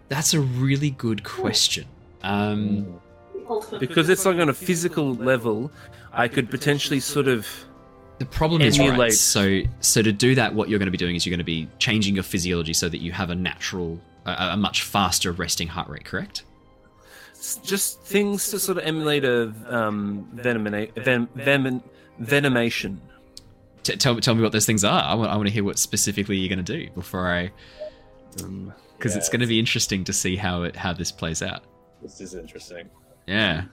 That's a really good question. Um, because it's like on a physical level, I could potentially sort of... The problem is, right, so so to do that, what you're going to be doing is you're going to be changing your physiology so that you have a natural, a, a much faster resting heart rate, correct? Just things to sort of emulate a um, venomina- ven- ven- venomation. t- tell tell me what those things are. I want I want to hear what specifically you're going to do before I, because um, yeah, it's going to be interesting to see how it how this plays out. This is interesting. Yeah.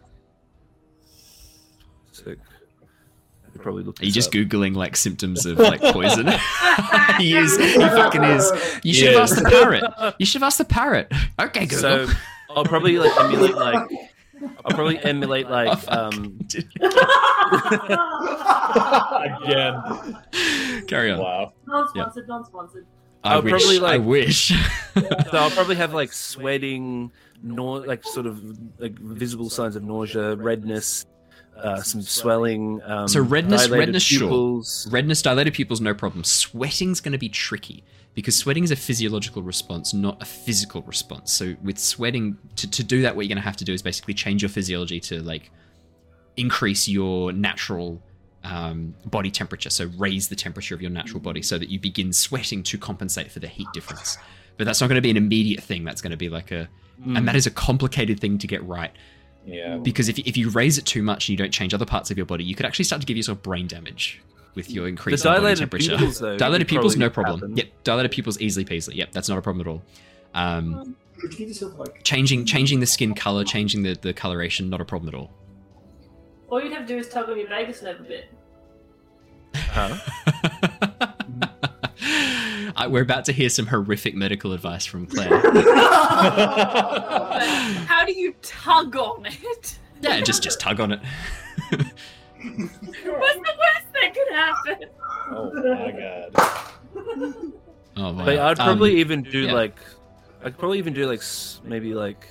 Sick. I probably looked. Are you just up. Googling like symptoms of like poison? he is. He fucking is. You should yeah. have asked the parrot. You should have asked the parrot. Okay, Google. So I'll probably like emulate like. I'll probably emulate like oh, um again. Carry on. Wow. Non-sponsored, yeah. non-sponsored. I I'll wish. Probably, like, I wish. So I'll probably have like sweating, nor like sort of like visible signs of nausea, redness, uh, some swelling. Um, so redness, redness, pupils. Sure. Redness, dilated pupils, no problem. Sweating's going to be tricky. Because sweating is a physiological response, not a physical response. So with sweating, to, to do that, what you're going to have to do is basically change your physiology to like increase your natural um, body temperature. So raise the temperature of your natural body so that you begin sweating to compensate for the heat difference. But that's not going to be an immediate thing. That's going to be like a, mm. and that is a complicated thing to get right. Yeah. Because if if you raise it too much and you don't change other parts of your body, you could actually start to give yourself brain damage. With your increased body temperature. Pupils, though, dilated pupils, no problem. Happen. Yep, dilated pupils, easily peasily. Yep, that's not a problem at all. Um, changing changing the skin colour, changing the, the coloration, not a problem at all. All you'd have to do is toggle your Vegas nerve a bit. Huh? I, we're about to hear some horrific medical advice from Claire. How do you tug on it? Yeah, just just tug on it. What's the worst that could happen? Oh my god! Oh my. But I'd probably um, even do yeah. like, I'd probably even do like maybe like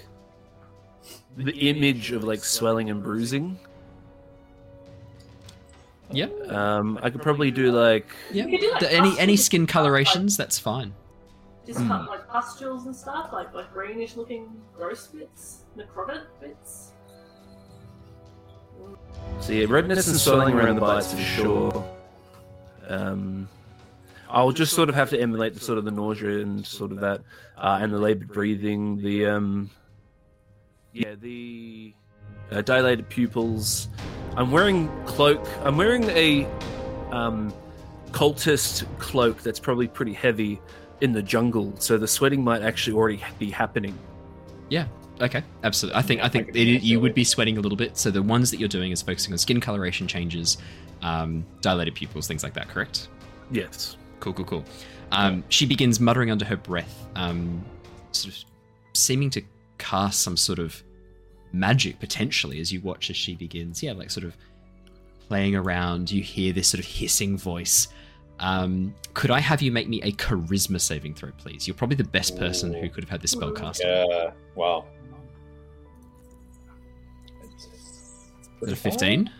the image of like swelling and bruising. Yeah. Um, I could probably do like yeah. Do like any any skin colorations. Like, that's fine. Just mm. cut like pustules and stuff, like like greenish looking gross bits, necrotic bits. So yeah, redness and swelling around the bites for sure. Um, I'll just sort of have to emulate the sort of the nausea and sort of that, uh, and the laboured breathing, the um, yeah, the uh, dilated pupils. I'm wearing cloak. I'm wearing a um, cultist cloak that's probably pretty heavy in the jungle, so the sweating might actually already be happening. Yeah. Okay, absolutely. I think I think it, you would be sweating a little bit. So the ones that you're doing is focusing on skin coloration changes, um, dilated pupils, things like that. Correct? Yes. Cool, cool, cool. Um, she begins muttering under her breath, um, sort of seeming to cast some sort of magic potentially as you watch as she begins. Yeah, like sort of playing around. You hear this sort of hissing voice. Um, could I have you make me a charisma saving throw, please? You're probably the best person Ooh. who could have had this spell cast. Yeah. Wow. Is it a fifteen?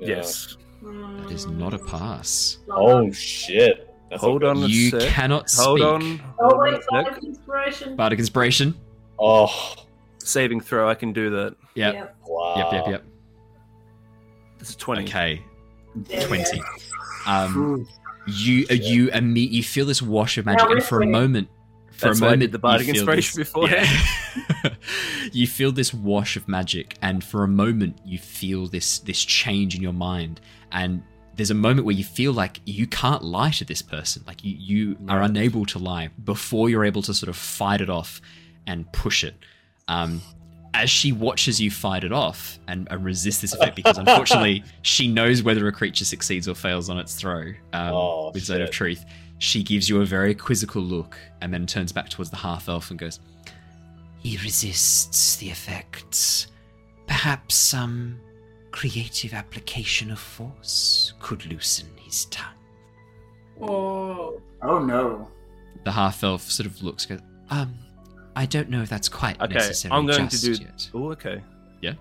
Yeah. Yes. That is not a pass. Oh, shit. That's Hold on a You sec. cannot speak. Hold on. Oh, wait, Bardic Inspiration. Bardic Inspiration. Oh. Saving throw, I can do that. Yep. Yep, wow. yep, yep, yep. This is twenty. Okay. twenty. Um, you, you, you feel this wash of magic, and for a moment... For That's a moment, the bardic inspiration before. Yeah. You feel this wash of magic, and for a moment, you feel this this change in your mind. And there's a moment where you feel like you can't lie to this person, like you you yeah. are unable to lie. Before you're able to sort of fight it off and push it. Um, as she watches you fight it off and, and resist this effect, because unfortunately, she knows whether a creature succeeds or fails on its throw um, oh, with Zone of Truth. She gives you a very quizzical look and then turns back towards the half-elf and goes, "He resists the effects. Perhaps some creative application of force could loosen his tongue." Oh, oh no. The half-elf sort of looks, goes, um, I don't know if that's quite okay, necessary I'm going just to do... yet. Oh, okay. Yeah?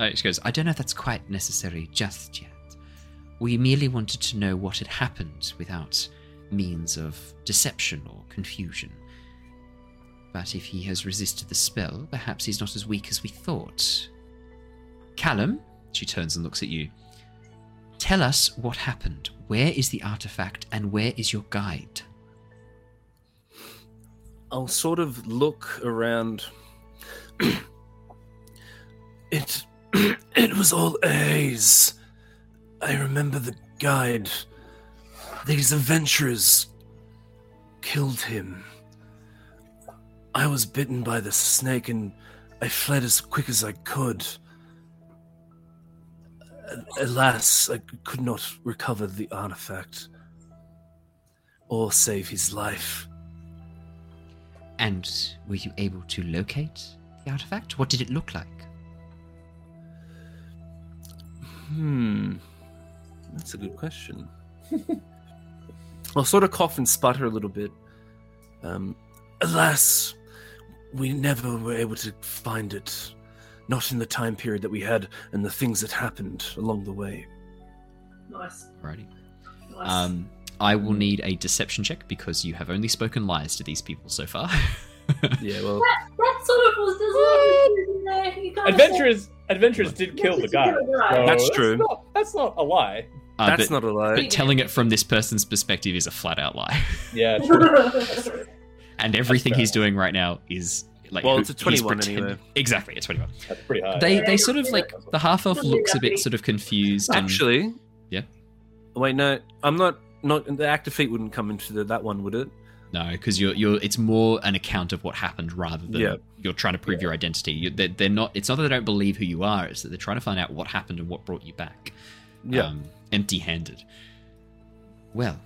Uh, she goes, "I don't know if that's quite necessary just yet. We merely wanted to know what had happened without... means of deception or confusion. But if he has resisted the spell, perhaps he's not as weak as we thought. Callum," she turns and looks at you, "tell us what happened. Where is the artifact and where is your guide?" I'll sort of look around. it, it was all A's. I remember the guide. These adventurers killed him. I was bitten by the snake and I fled as quick as I could. Alas, I could not recover the artifact or save his life. And were you able to locate the artifact? What did it look like? Hmm. That's a good question. I'll sort of cough and sputter a little bit. Um, alas, we never were able to find it. Not in the time period that we had and the things that happened along the way. Nice. Alrighty. Nice. Um, I will need a deception check because you have only spoken lies to these people so far. Yeah, well... That, that sort of was... There's a lot of there. Adventurers, say, adventurers did kill the guy. Kill guy. So that's true. That's not, that's not a lie. Uh, that's but, not a lie. But telling it from this person's perspective is a flat-out lie. Yeah, true. And everything he's doing right now is... Like well, who, it's a twenty-one anyway. Exactly, it's twenty-one. That's pretty high. They, yeah, they sort of, like, the half-elf looks a bit sort of confused. Actually... And, yeah? Wait, no, I'm not... Not the act of feat wouldn't come into the, that one, would it? No, because you're you're. It's more an account of what happened rather than yeah. you're trying to prove yeah. your identity. You, they're, they're not. It's not that they don't believe who you are. It's that they're trying to find out what happened and what brought you back. Yeah, um, empty-handed. Well,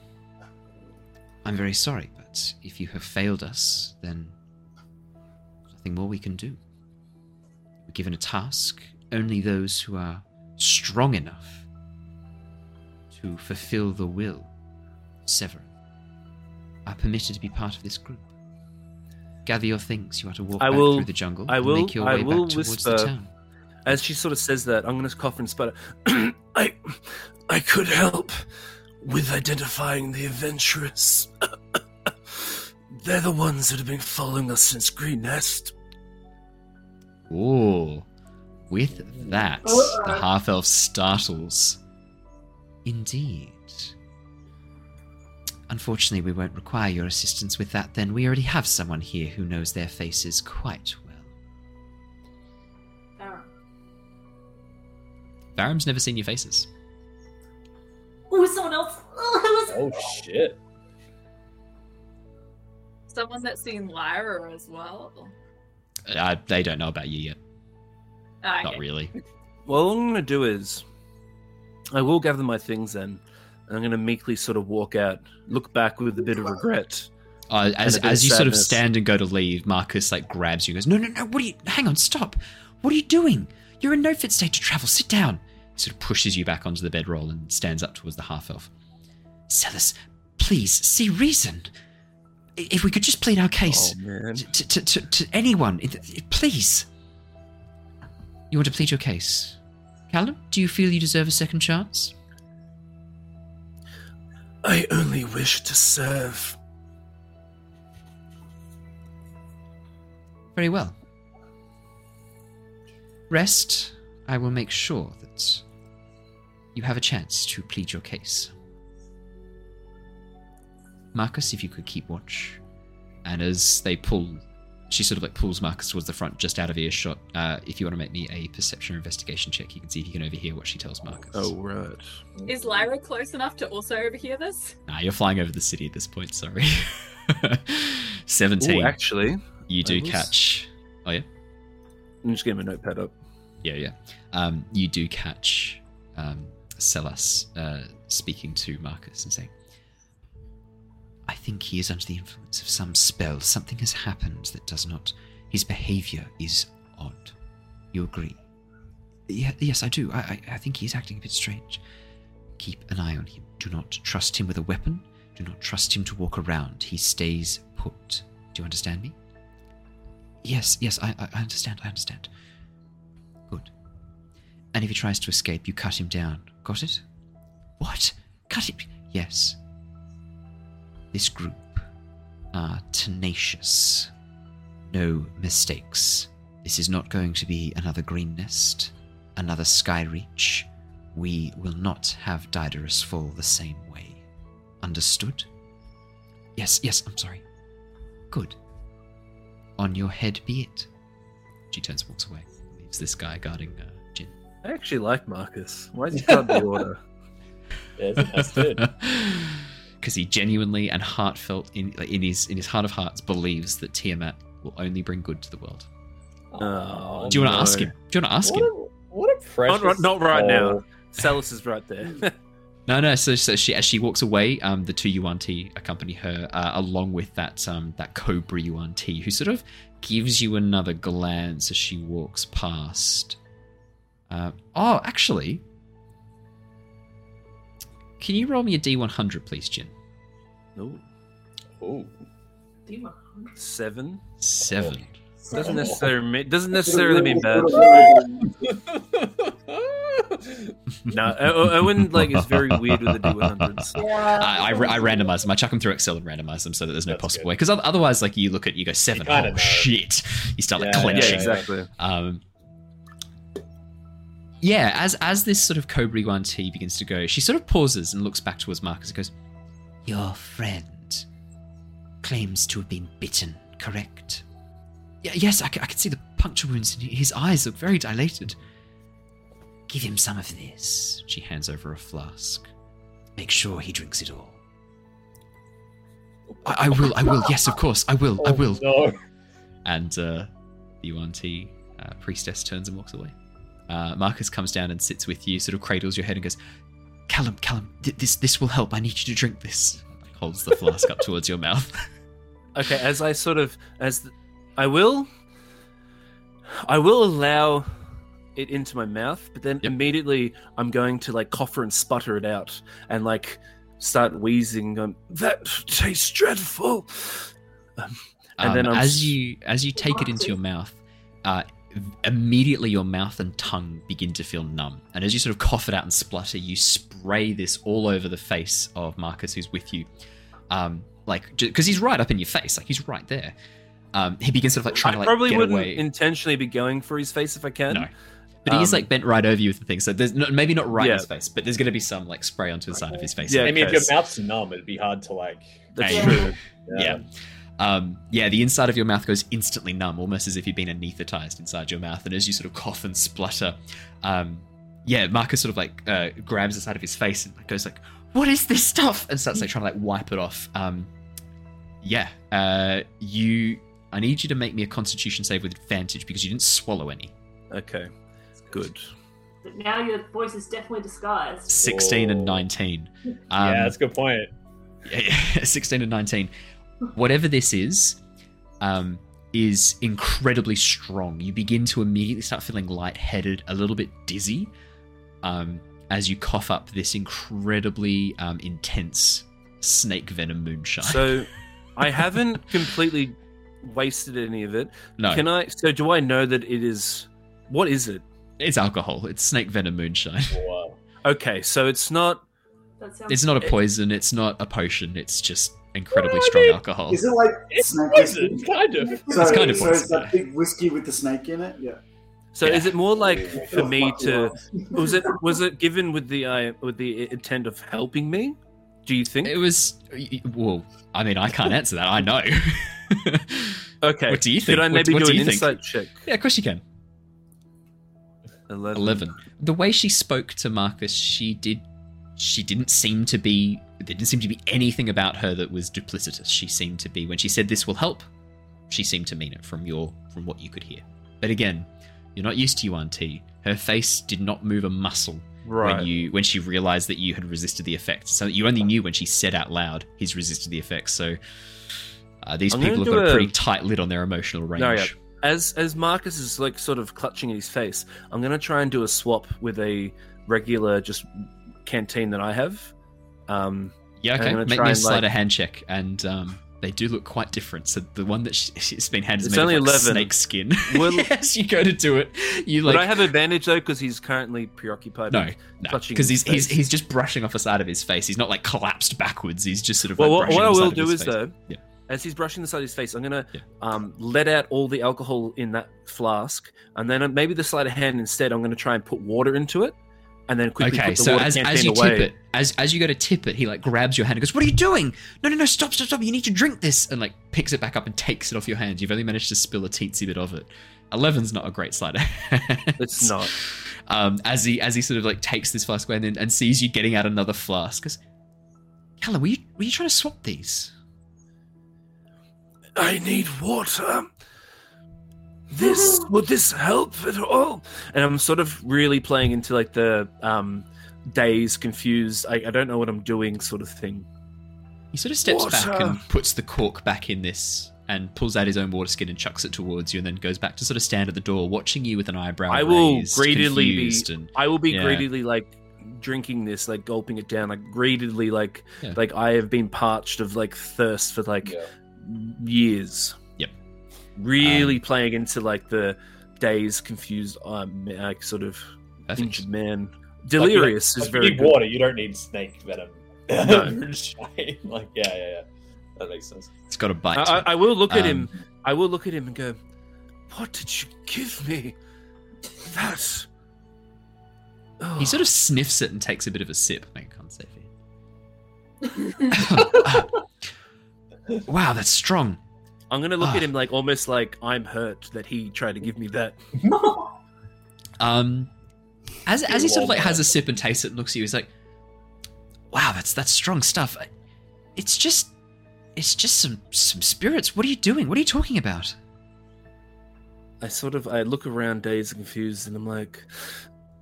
I'm very sorry, but if you have failed us, then there's nothing more we can do. We're given a task. Only those who are strong enough to fulfill the will. Severin, are permitted to be part of this group. Gather your things. You are to walk I back will, through the jungle I will, and make your I way will back whisper, towards the town. As she sort of says that, I'm going to cough and sputter. I, I could help with identifying the adventurers. They're the ones that have been following us since Green Nest. Ooh. With that, oh, uh, the half-elf startles. Indeed. Unfortunately, we won't require your assistance with that, then. We already have someone here who knows their faces quite well. Varum. Varum's never seen your faces. Oh, someone else. Oh, was... oh, shit. Someone that's seen Lyra as well? Uh, they don't know about you yet. Oh, okay. Not really. Well, what I'm going to do is... I will gather my things then. And I'm going to meekly sort of walk out, look back with a bit of regret. Uh, as as you sadness. Sort of stand and go to leave, Marcus like grabs you and goes, no, no, no, what are you, hang on, stop. What are you doing? You're in no fit state to travel, sit down. He sort of pushes you back onto the bedroll and stands up towards the half-elf. Celis, please, see reason. If we could just plead our case oh, to, to, to, to anyone, please. You want to plead your case? Callum, do you feel you deserve a second chance? I only wish to serve. Very well. Rest. I will make sure that you have a chance to plead your case. Marcus, if you could keep watch. And as they pull, she sort of like pulls Marcus towards the front, just out of earshot. Uh, if you want to make me a perception or investigation check, you can see if you can overhear what she tells Marcus. Oh, right. Is Lyra close enough to also overhear this? Nah, you're flying over the city at this point, sorry. seventeen. Ooh, actually. You do was... catch... Oh, yeah? I'm just getting my notepad up. Yeah, yeah. Um, you do catch um, Celas uh, speaking to Marcus and saying, I think he is under the influence of some spell. Something has happened that does not... His behaviour is odd. You agree? Yeah, yes, I do. I, I think he is acting a bit strange. Keep an eye on him. Do not trust him with a weapon. Do not trust him to walk around. He stays put. Do you understand me? Yes, yes, I, I understand, I understand. Good. And if he tries to escape, you cut him down. Got it? What? Cut him? Yes. This group are tenacious. No mistakes. This is not going to be another Green Nest, another Skyreach. We will not have Daiderus fall the same way. Understood? Yes, yes, I'm sorry. Good. On your head be it. She turns and walks away. Leaves this guy guarding uh, Jin. I actually like Marcus. Why did he cut the order? Yeah, that's good. because he genuinely and heartfelt in in his in his heart of hearts believes that Tiamat will only bring good to the world. Oh, do you want to no. ask him? Do you want to ask what him? A, what a precious... Not, not right now. Celis is right there. No, no. So, so she, as she walks away, um, the two Yuan-Ti accompany her, uh, along with that um, that Cobra Yuan-Ti, who sort of gives you another glance as she walks past. Uh, oh, actually, can you roll me a D one hundred, please, Jin? No. Oh. D one hundred. Seven. Seven. Oh. Doesn't necessarily mean, doesn't necessarily mean bad. No, Owen like is very weird with the D one hundreds. Yeah. I, I, I randomize them. I chuck them through Excel and randomize them so that there's no That's possible good. way. Because otherwise, like you look at you go seven. You oh know. shit! You start like yeah, clenching. Yeah, exactly. Um, yeah, as as this sort of Cobra Yuan-Ti begins to go, she sort of pauses and looks back towards Marcus and goes, "Your friend claims to have been bitten, correct?" Yeah, yes, I, c- I can see the puncture wounds in his eyes are very dilated. Give him some of this. She hands over a flask. Make sure he drinks it all. I, I will, I will, yes, of course, I will, oh, I will. No. And uh, the Yuan-Ti uh, priestess turns and walks away. Uh, Marcus comes down and sits with you, sort of cradles your head and goes, Callum, Callum, th- this this will help. I need you to drink this. Holds the flask up towards your mouth. Okay, as I sort of, as the, I will, I will allow it into my mouth, but then yep. immediately I'm going to like cough and sputter it out and like start wheezing. Um, that tastes dreadful. Um, and um, then I'm... as you as you take it into your mouth, uh, immediately your mouth and tongue begin to feel numb, and as you sort of cough it out and splutter, you spray this all over the face of Marcus, who's with you, um, like because he's right up in your face, like he's right there. Um, he begins sort of like trying I to like probably get wouldn't away. Intentionally be going for his face if I can. No, but um, he's like bent right over you with the thing, so there's no, maybe not right yeah. in his face, but there's going to be some like spray onto the side of his face. Yeah, I mean, case. If your mouth's numb, it'd be hard to like. That's hey. true. Yeah. yeah. Um, yeah, the inside of your mouth goes instantly numb, almost as if you've been anaesthetized inside your mouth. And as you sort of cough and splutter, um, yeah, Marcus sort of like uh, grabs the side of his face and goes like, "What is this stuff?" And starts like trying to like wipe it off. Um, yeah, uh, you. I need you to make me a Constitution save with advantage because you didn't swallow any. Okay, good. But now your voice is definitely disguised. Sixteen Whoa. and nineteen. Um, yeah, that's a good point. Yeah, yeah. Sixteen and nineteen. Whatever this is, um, is incredibly strong. You begin to immediately start feeling lightheaded, a little bit dizzy, um, as you cough up this incredibly um, intense snake venom moonshine. So I haven't completely wasted any of it. No. Can I? So do I know that it is... What is it? It's alcohol. It's snake venom moonshine. Wow. Okay, so it's not... It's not a poison. It's not a potion. It's just... incredibly strong mean? alcohol. Is it like it's snake poison? Kind of. So, it's kind of poison. So it's that big whiskey with the snake in it. Yeah. So yeah. Is it more like yeah. for me to? Was it was it given with the uh, with the intent of helping me? Do you think it was? Well, I mean, I can't answer that. I know. Okay. What do you think? Could I maybe what, what do, do an insight check? Yeah, of course you can. Eleven. Eleven. The way she spoke to Marcus, she did. She didn't seem to be. There didn't seem to be anything about her that was duplicitous. She seemed to be, when she said this will help, she seemed to mean it from your, from what you could hear. But again, you're not used to Yuan-Ti. Her face did not move a muscle right. when you when she realised that you had resisted the effects. So you only knew when she said out loud, he's resisted the effects. So uh, these I'm people have got a, a pretty tight lid on their emotional range. No, yeah. As as Marcus is like sort of clutching at his face, I'm going to try and do a swap with a regular just canteen that I have. Um, yeah, okay. Make me a slider like... hand check, and um, they do look quite different. So the one that she, she's been handed is made only of like snake skin. Well, yes, you go to do it. You like. But I have advantage though because he's currently preoccupied. No, no, because he's, he's he's just brushing off the side of his face. He's not like collapsed backwards. He's just sort of. Well, like, what, what I will do is face. though, yeah. as he's brushing the side of his face, I'm gonna yeah. um, let out all the alcohol in that flask, and then maybe the sleight of hand instead. I'm gonna try and put water into it. And then quickly okay, put the so water as, as you away. tip it, as as you go to tip it, he like grabs your hand and goes, "What are you doing? No, no, no! Stop, stop, stop! You need to drink this!" And like picks it back up and takes it off your hand. You've only managed to spill a teensy bit of it. Eleven's not a great slider. It's not. Um, as he as he sort of like takes this flask away and then and sees you getting out another flask, goes, Hello, were you, were you trying to swap these? I need water. This, would this help at all? And I'm sort of really playing into like the um, dazed, confused, I, I don't know what I'm doing sort of thing. He sort of steps water. back and puts the cork back in this and pulls out his own water skin and chucks it towards you and then goes back to sort of stand at the door watching you with an eyebrow I will raised, greedily confused. Be, and, I will be yeah. greedily like drinking this, like gulping it down, like greedily like, yeah. like I have been parched of like thirst for like yeah. years. Really um, playing into like the dazed, confused, um, like sort of injured man. Delirious like, like, is very. You need good. Water. You don't need snake venom. No. Like yeah, yeah, yeah. That makes sense. It's got a bite. I, I will look um, at him. I will look at him and go, "What did you give me? That." Oh. He sort of sniffs it and takes a bit of a sip. I can't say it. Wow, that's strong. I'm going to look uh, at him like almost like I'm hurt that he tried to give me that. um, as as he sort of like has a sip and tastes it and looks at you, he's like, wow, that's that's strong stuff. It's just it's just some, some spirits. What are you doing? What are you talking about? I sort of, I look around dazed and confused and I'm like,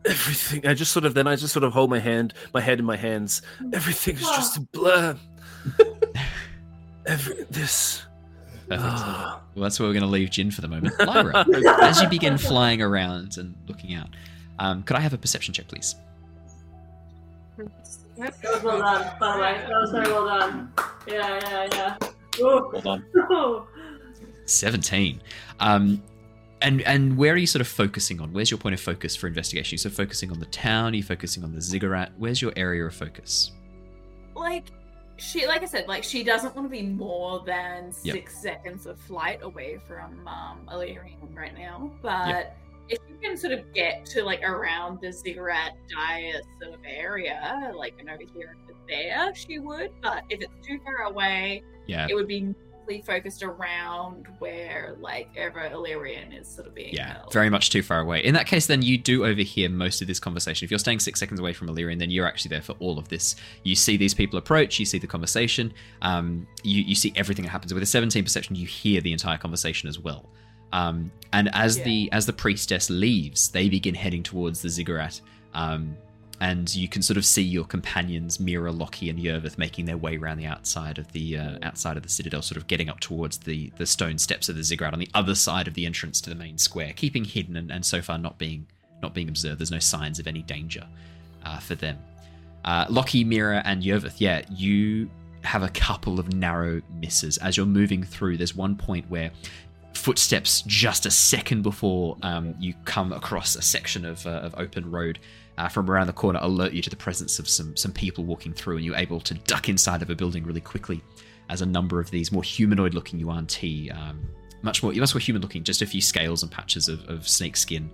everything. I just sort of, then I just sort of hold my hand, my head in my hands. Everything is just a blur. Every, this... Perfect. Well, that's where we're going to leave Jin for the moment. Lyra, as you begin flying around and looking out, um, could I have a perception check, please? That was well done, by the way. That was very well done. Yeah, yeah, yeah. Ooh. Well done. seventeen. Um, and, and where are you sort of focusing on? Where's your point of focus for investigation? Are you sort of focusing on the town? Are you focusing on the ziggurat? Where's your area of focus? Like... She, like I said, like she doesn't want to be more than yep. six seconds of flight away from um, Illyrian right now. But yep. if you can sort of get to like around the ziggurat diet sort of area, like an over here and there, she would. But if it's too far away, yeah. it would be really focused around where like ever Illyrian is sort of being yeah, held. Very much too far away. In that case, then you do overhear most of this conversation. If you're staying six seconds away from Illyrian, then you're actually there for all of this. You see these people approach, you see the conversation, um, you, you see everything that happens. With a seventeen perception, you hear the entire conversation as well. Um, and as yeah. the as the priestess leaves, they begin heading towards the ziggurat. Um, and you can sort of see your companions, Mira, Loki, and Yerveth, making their way around the outside of the uh, outside of the citadel, sort of getting up towards the, the stone steps of the ziggurat on the other side of the entrance to the main square, keeping hidden and, and so far not being not being observed. There's no signs of any danger uh, for them. Uh, Loki, Mira, and Yerveth, yeah, you have a couple of narrow misses as you're moving through. There's one point where footsteps just a second before um, you come across a section of, uh, of open road. Uh, from around the corner alert you to the presence of some some people walking through, and you're able to duck inside of a building really quickly as a number of these more humanoid looking Yuan-Ti, um, much more, much more human looking, just a few scales and patches of, of snake skin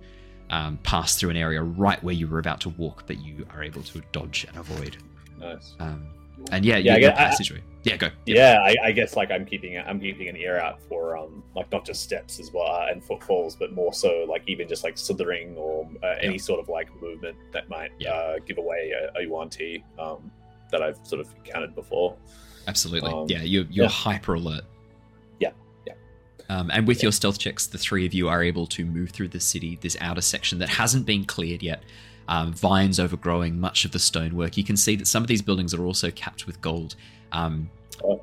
um, pass through an area right where you were about to walk, but you are able to dodge and avoid. Nice. Um, and yeah, yeah, you I guess, I, I, yeah go. Yeah, yeah I, I guess like I'm keeping I'm keeping an ear out for um like not just steps as well and footfalls, but more so like even just like slithering or uh, any yeah. sort of like movement that might yeah. uh, give away a, a Yuan-Ti um that I've sort of encountered before. Absolutely, um, yeah. You're you're yeah. hyper alert. Yeah, yeah. Um, and with yeah. your stealth checks, the three of you are able to move through the city, this outer section that hasn't been cleared yet. Um, vines overgrowing much of the stonework. You can see that some of these buildings are also capped with gold. Um, oh.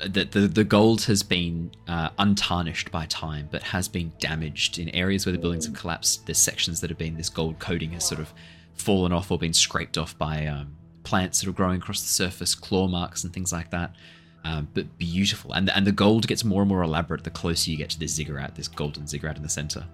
the, the, the gold has been uh, untarnished by time, but has been damaged in areas where the buildings have collapsed. There's sections that have been, this gold coating has sort of fallen off or been scraped off by um, plants that are growing across the surface, claw marks and things like that. Um, but beautiful. And, and the gold gets more and more elaborate the closer you get to this ziggurat, this golden ziggurat in the center.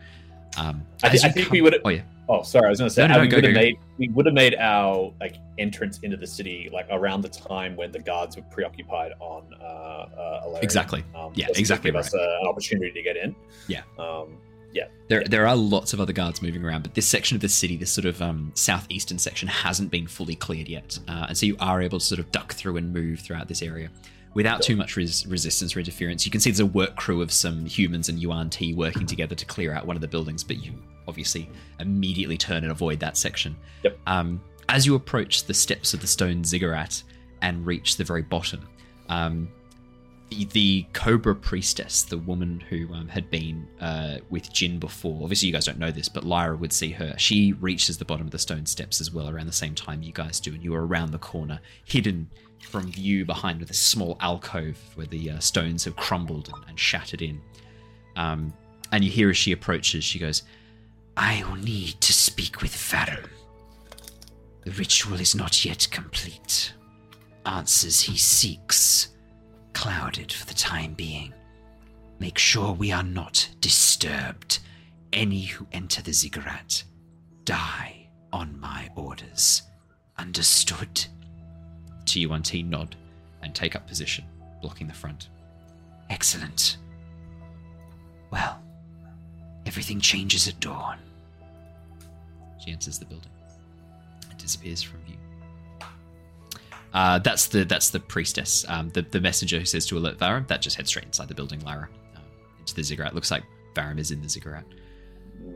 Um, I, th- I think come- we would. Oh yeah. Oh, sorry. I was going to say no, no, no, we go, would go, have go. made we would have made our like entrance into the city like around the time when the guards were preoccupied on. Uh, uh, Illyrian. Exactly. Um, yeah. Exactly. Give right. us uh, an opportunity to get in. Yeah. Um, yeah. There yeah. there are lots of other guards moving around, but this section of the city, this sort of um, southeastern section, hasn't been fully cleared yet, uh, and so you are able to sort of duck through and move throughout this area. Without too much res- resistance or interference. You can see there's a work crew of some humans and Yuan-Ti working together to clear out one of the buildings, but you obviously immediately turn and avoid that section. Yep. Um, as you approach the steps of the stone ziggurat, and reach the very bottom. Um, the, the Cobra Priestess, the woman who um, had been uh, with Jin before, obviously you guys don't know this, but Lyra would see her. She reaches the bottom of the stone steps as well around the same time you guys do, and you are around the corner, hidden from view behind this small alcove where the uh, stones have crumbled and, and shattered in. Um, and you hear as she approaches, she goes, "I will need to speak with Varum. The ritual is not yet complete. Answers he seeks, clouded for the time being. Make sure we are not disturbed. Any who enter the ziggurat die on my orders. Understood?" To Yuan-Ti, nod and take up position, blocking the front. "Excellent. Well, everything changes at dawn." She enters the building and disappears from view. Uh, that's the that's the priestess. Um, the, the messenger who says to alert Varum, that just heads straight inside the building, Lyra, um, into the ziggurat. Looks like Varum is in the ziggurat.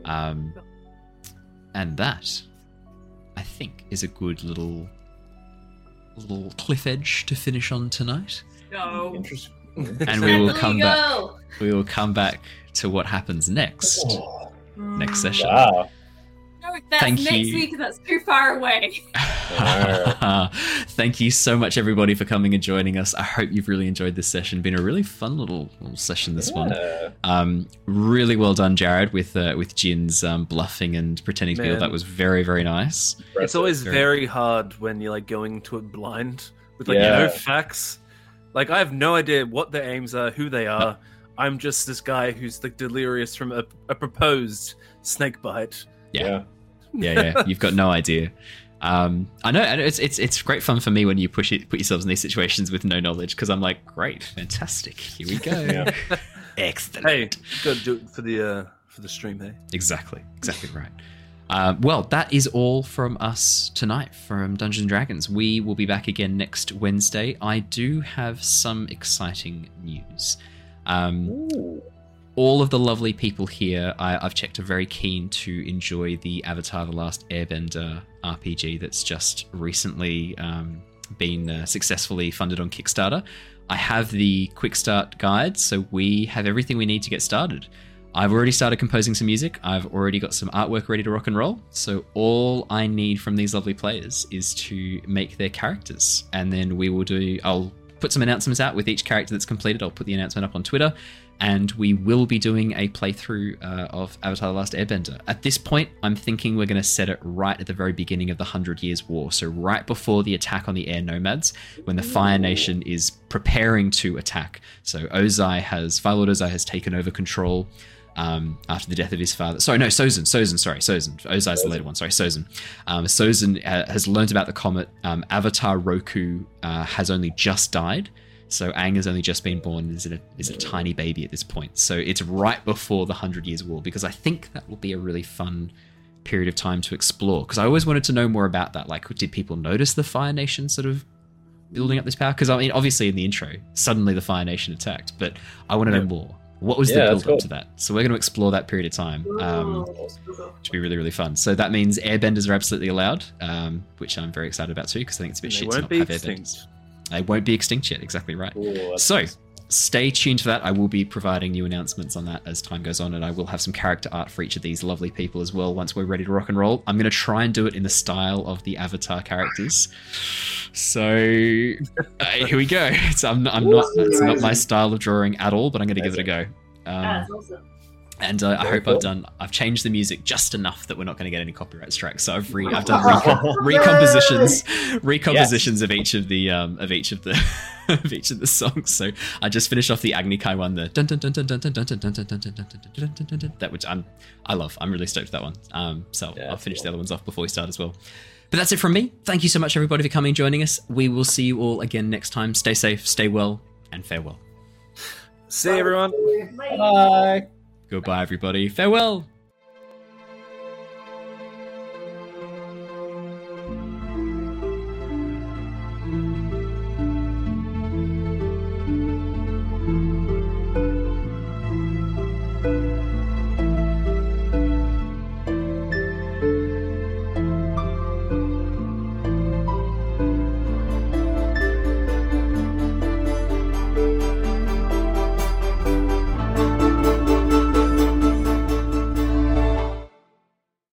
Um, and that, I think, is a good little little cliff edge to finish on tonight. No. Interesting. And we will come back. We will come back to what happens next. Oh. Next session. Wow. No, that's Thank next you. week. That's too far away. Thank you so much, everybody, for coming and joining us. I hope you've really enjoyed this session. Been a really fun little, little session. This yeah. one. Um, really well done, Jared, with uh, with Jin's um, bluffing and pretending Man. to be. That was very, very nice. It's always very, very hard when you're like going to it blind with like yeah. no facts. Like, I have no idea what their aims are, who they are. I'm just this guy who's like delirious from a, a proposed snake bite. Yeah, yeah, yeah. yeah. You've got no idea. Um, I know, and it's it's it's great fun for me when you push it, put yourselves in these situations with no knowledge, because I'm like, great, fantastic, here we go, yeah. excellent. Hey, you've got to do it for the uh, for the stream, hey? Exactly, exactly right. Um, well, that is all from us tonight from Dungeons and Dragons. We will be back again next Wednesday. I do have some exciting news. Um, all of the lovely people here, I, I've checked, are very keen to enjoy the Avatar The Last Airbender R P G that's just recently um, been uh, successfully funded on Kickstarter. I have the Quick Start guide, so we have everything we need to get started. I've already started composing some music. I've already got some artwork ready to rock and roll. So all I need from these lovely players is to make their characters. And then we will do, I'll put some announcements out with each character that's completed. I'll put the announcement up on Twitter, and we will be doing a playthrough uh, of Avatar The Last Airbender. At this point, I'm thinking we're going to set it right at the very beginning of the Hundred Years War. So right before the attack on the Air Nomads, when the Fire Nation is preparing to attack. So Ozai has, Fire Lord Ozai has taken over control. Um, after the death of his father. Sorry, no, Sozin. Sozin, sorry, Sozin. Ozai's the later one, sorry, Sozin. Um, Sozin uh, has learned about the comet. Um, Avatar Roku uh, has only just died. So Aang has only just been born and is a, is a tiny baby at this point. So it's right before the Hundred Years War, because I think that will be a really fun period of time to explore. Because I always wanted to know more about that. Like, did people notice the Fire Nation sort of building up this power? Because, I mean, obviously in the intro, suddenly the Fire Nation attacked, but I want to yeah. know more. What was yeah, the build-up cool. to that? So we're going to explore that period of time, um, which will be really, really fun. So that means airbenders are absolutely allowed, um, which I'm very excited about too, because I think it's a bit and shit to not have extinct. airbenders. They won't be extinct yet, exactly right. Ooh, so nice. Stay tuned for that. I will be providing new announcements on that as time goes on, and I will have some character art for each of these lovely people as well once we're ready to rock and roll. I'm going to try and do it in the style of the Avatar characters. So uh, here we go. It's, I'm, I'm not, it's not my style of drawing at all, but I'm going to give it a go. Um, That's awesome. And uh, I hope cool. I've done. I've changed the music just enough that we're not going to get any copyright strikes. So I've, re, I've done recom- recompositions, recompositions yes. of each of the um, of each of the of each of the songs. So I just finished off the Agni Kai one. The dun dun dun dun dun dun dun dun dun dun dun dun dun dun. That which I'm I love. I'm really stoked for that one. Um, so yeah, I'll finish cool. the other ones off before we start as well. But that's it from me. Thank you so much, everybody, for coming and joining us. We will see you all again next time. Stay safe, stay well, and farewell. See you, everyone. Bye. Bye. Goodbye, everybody. Farewell.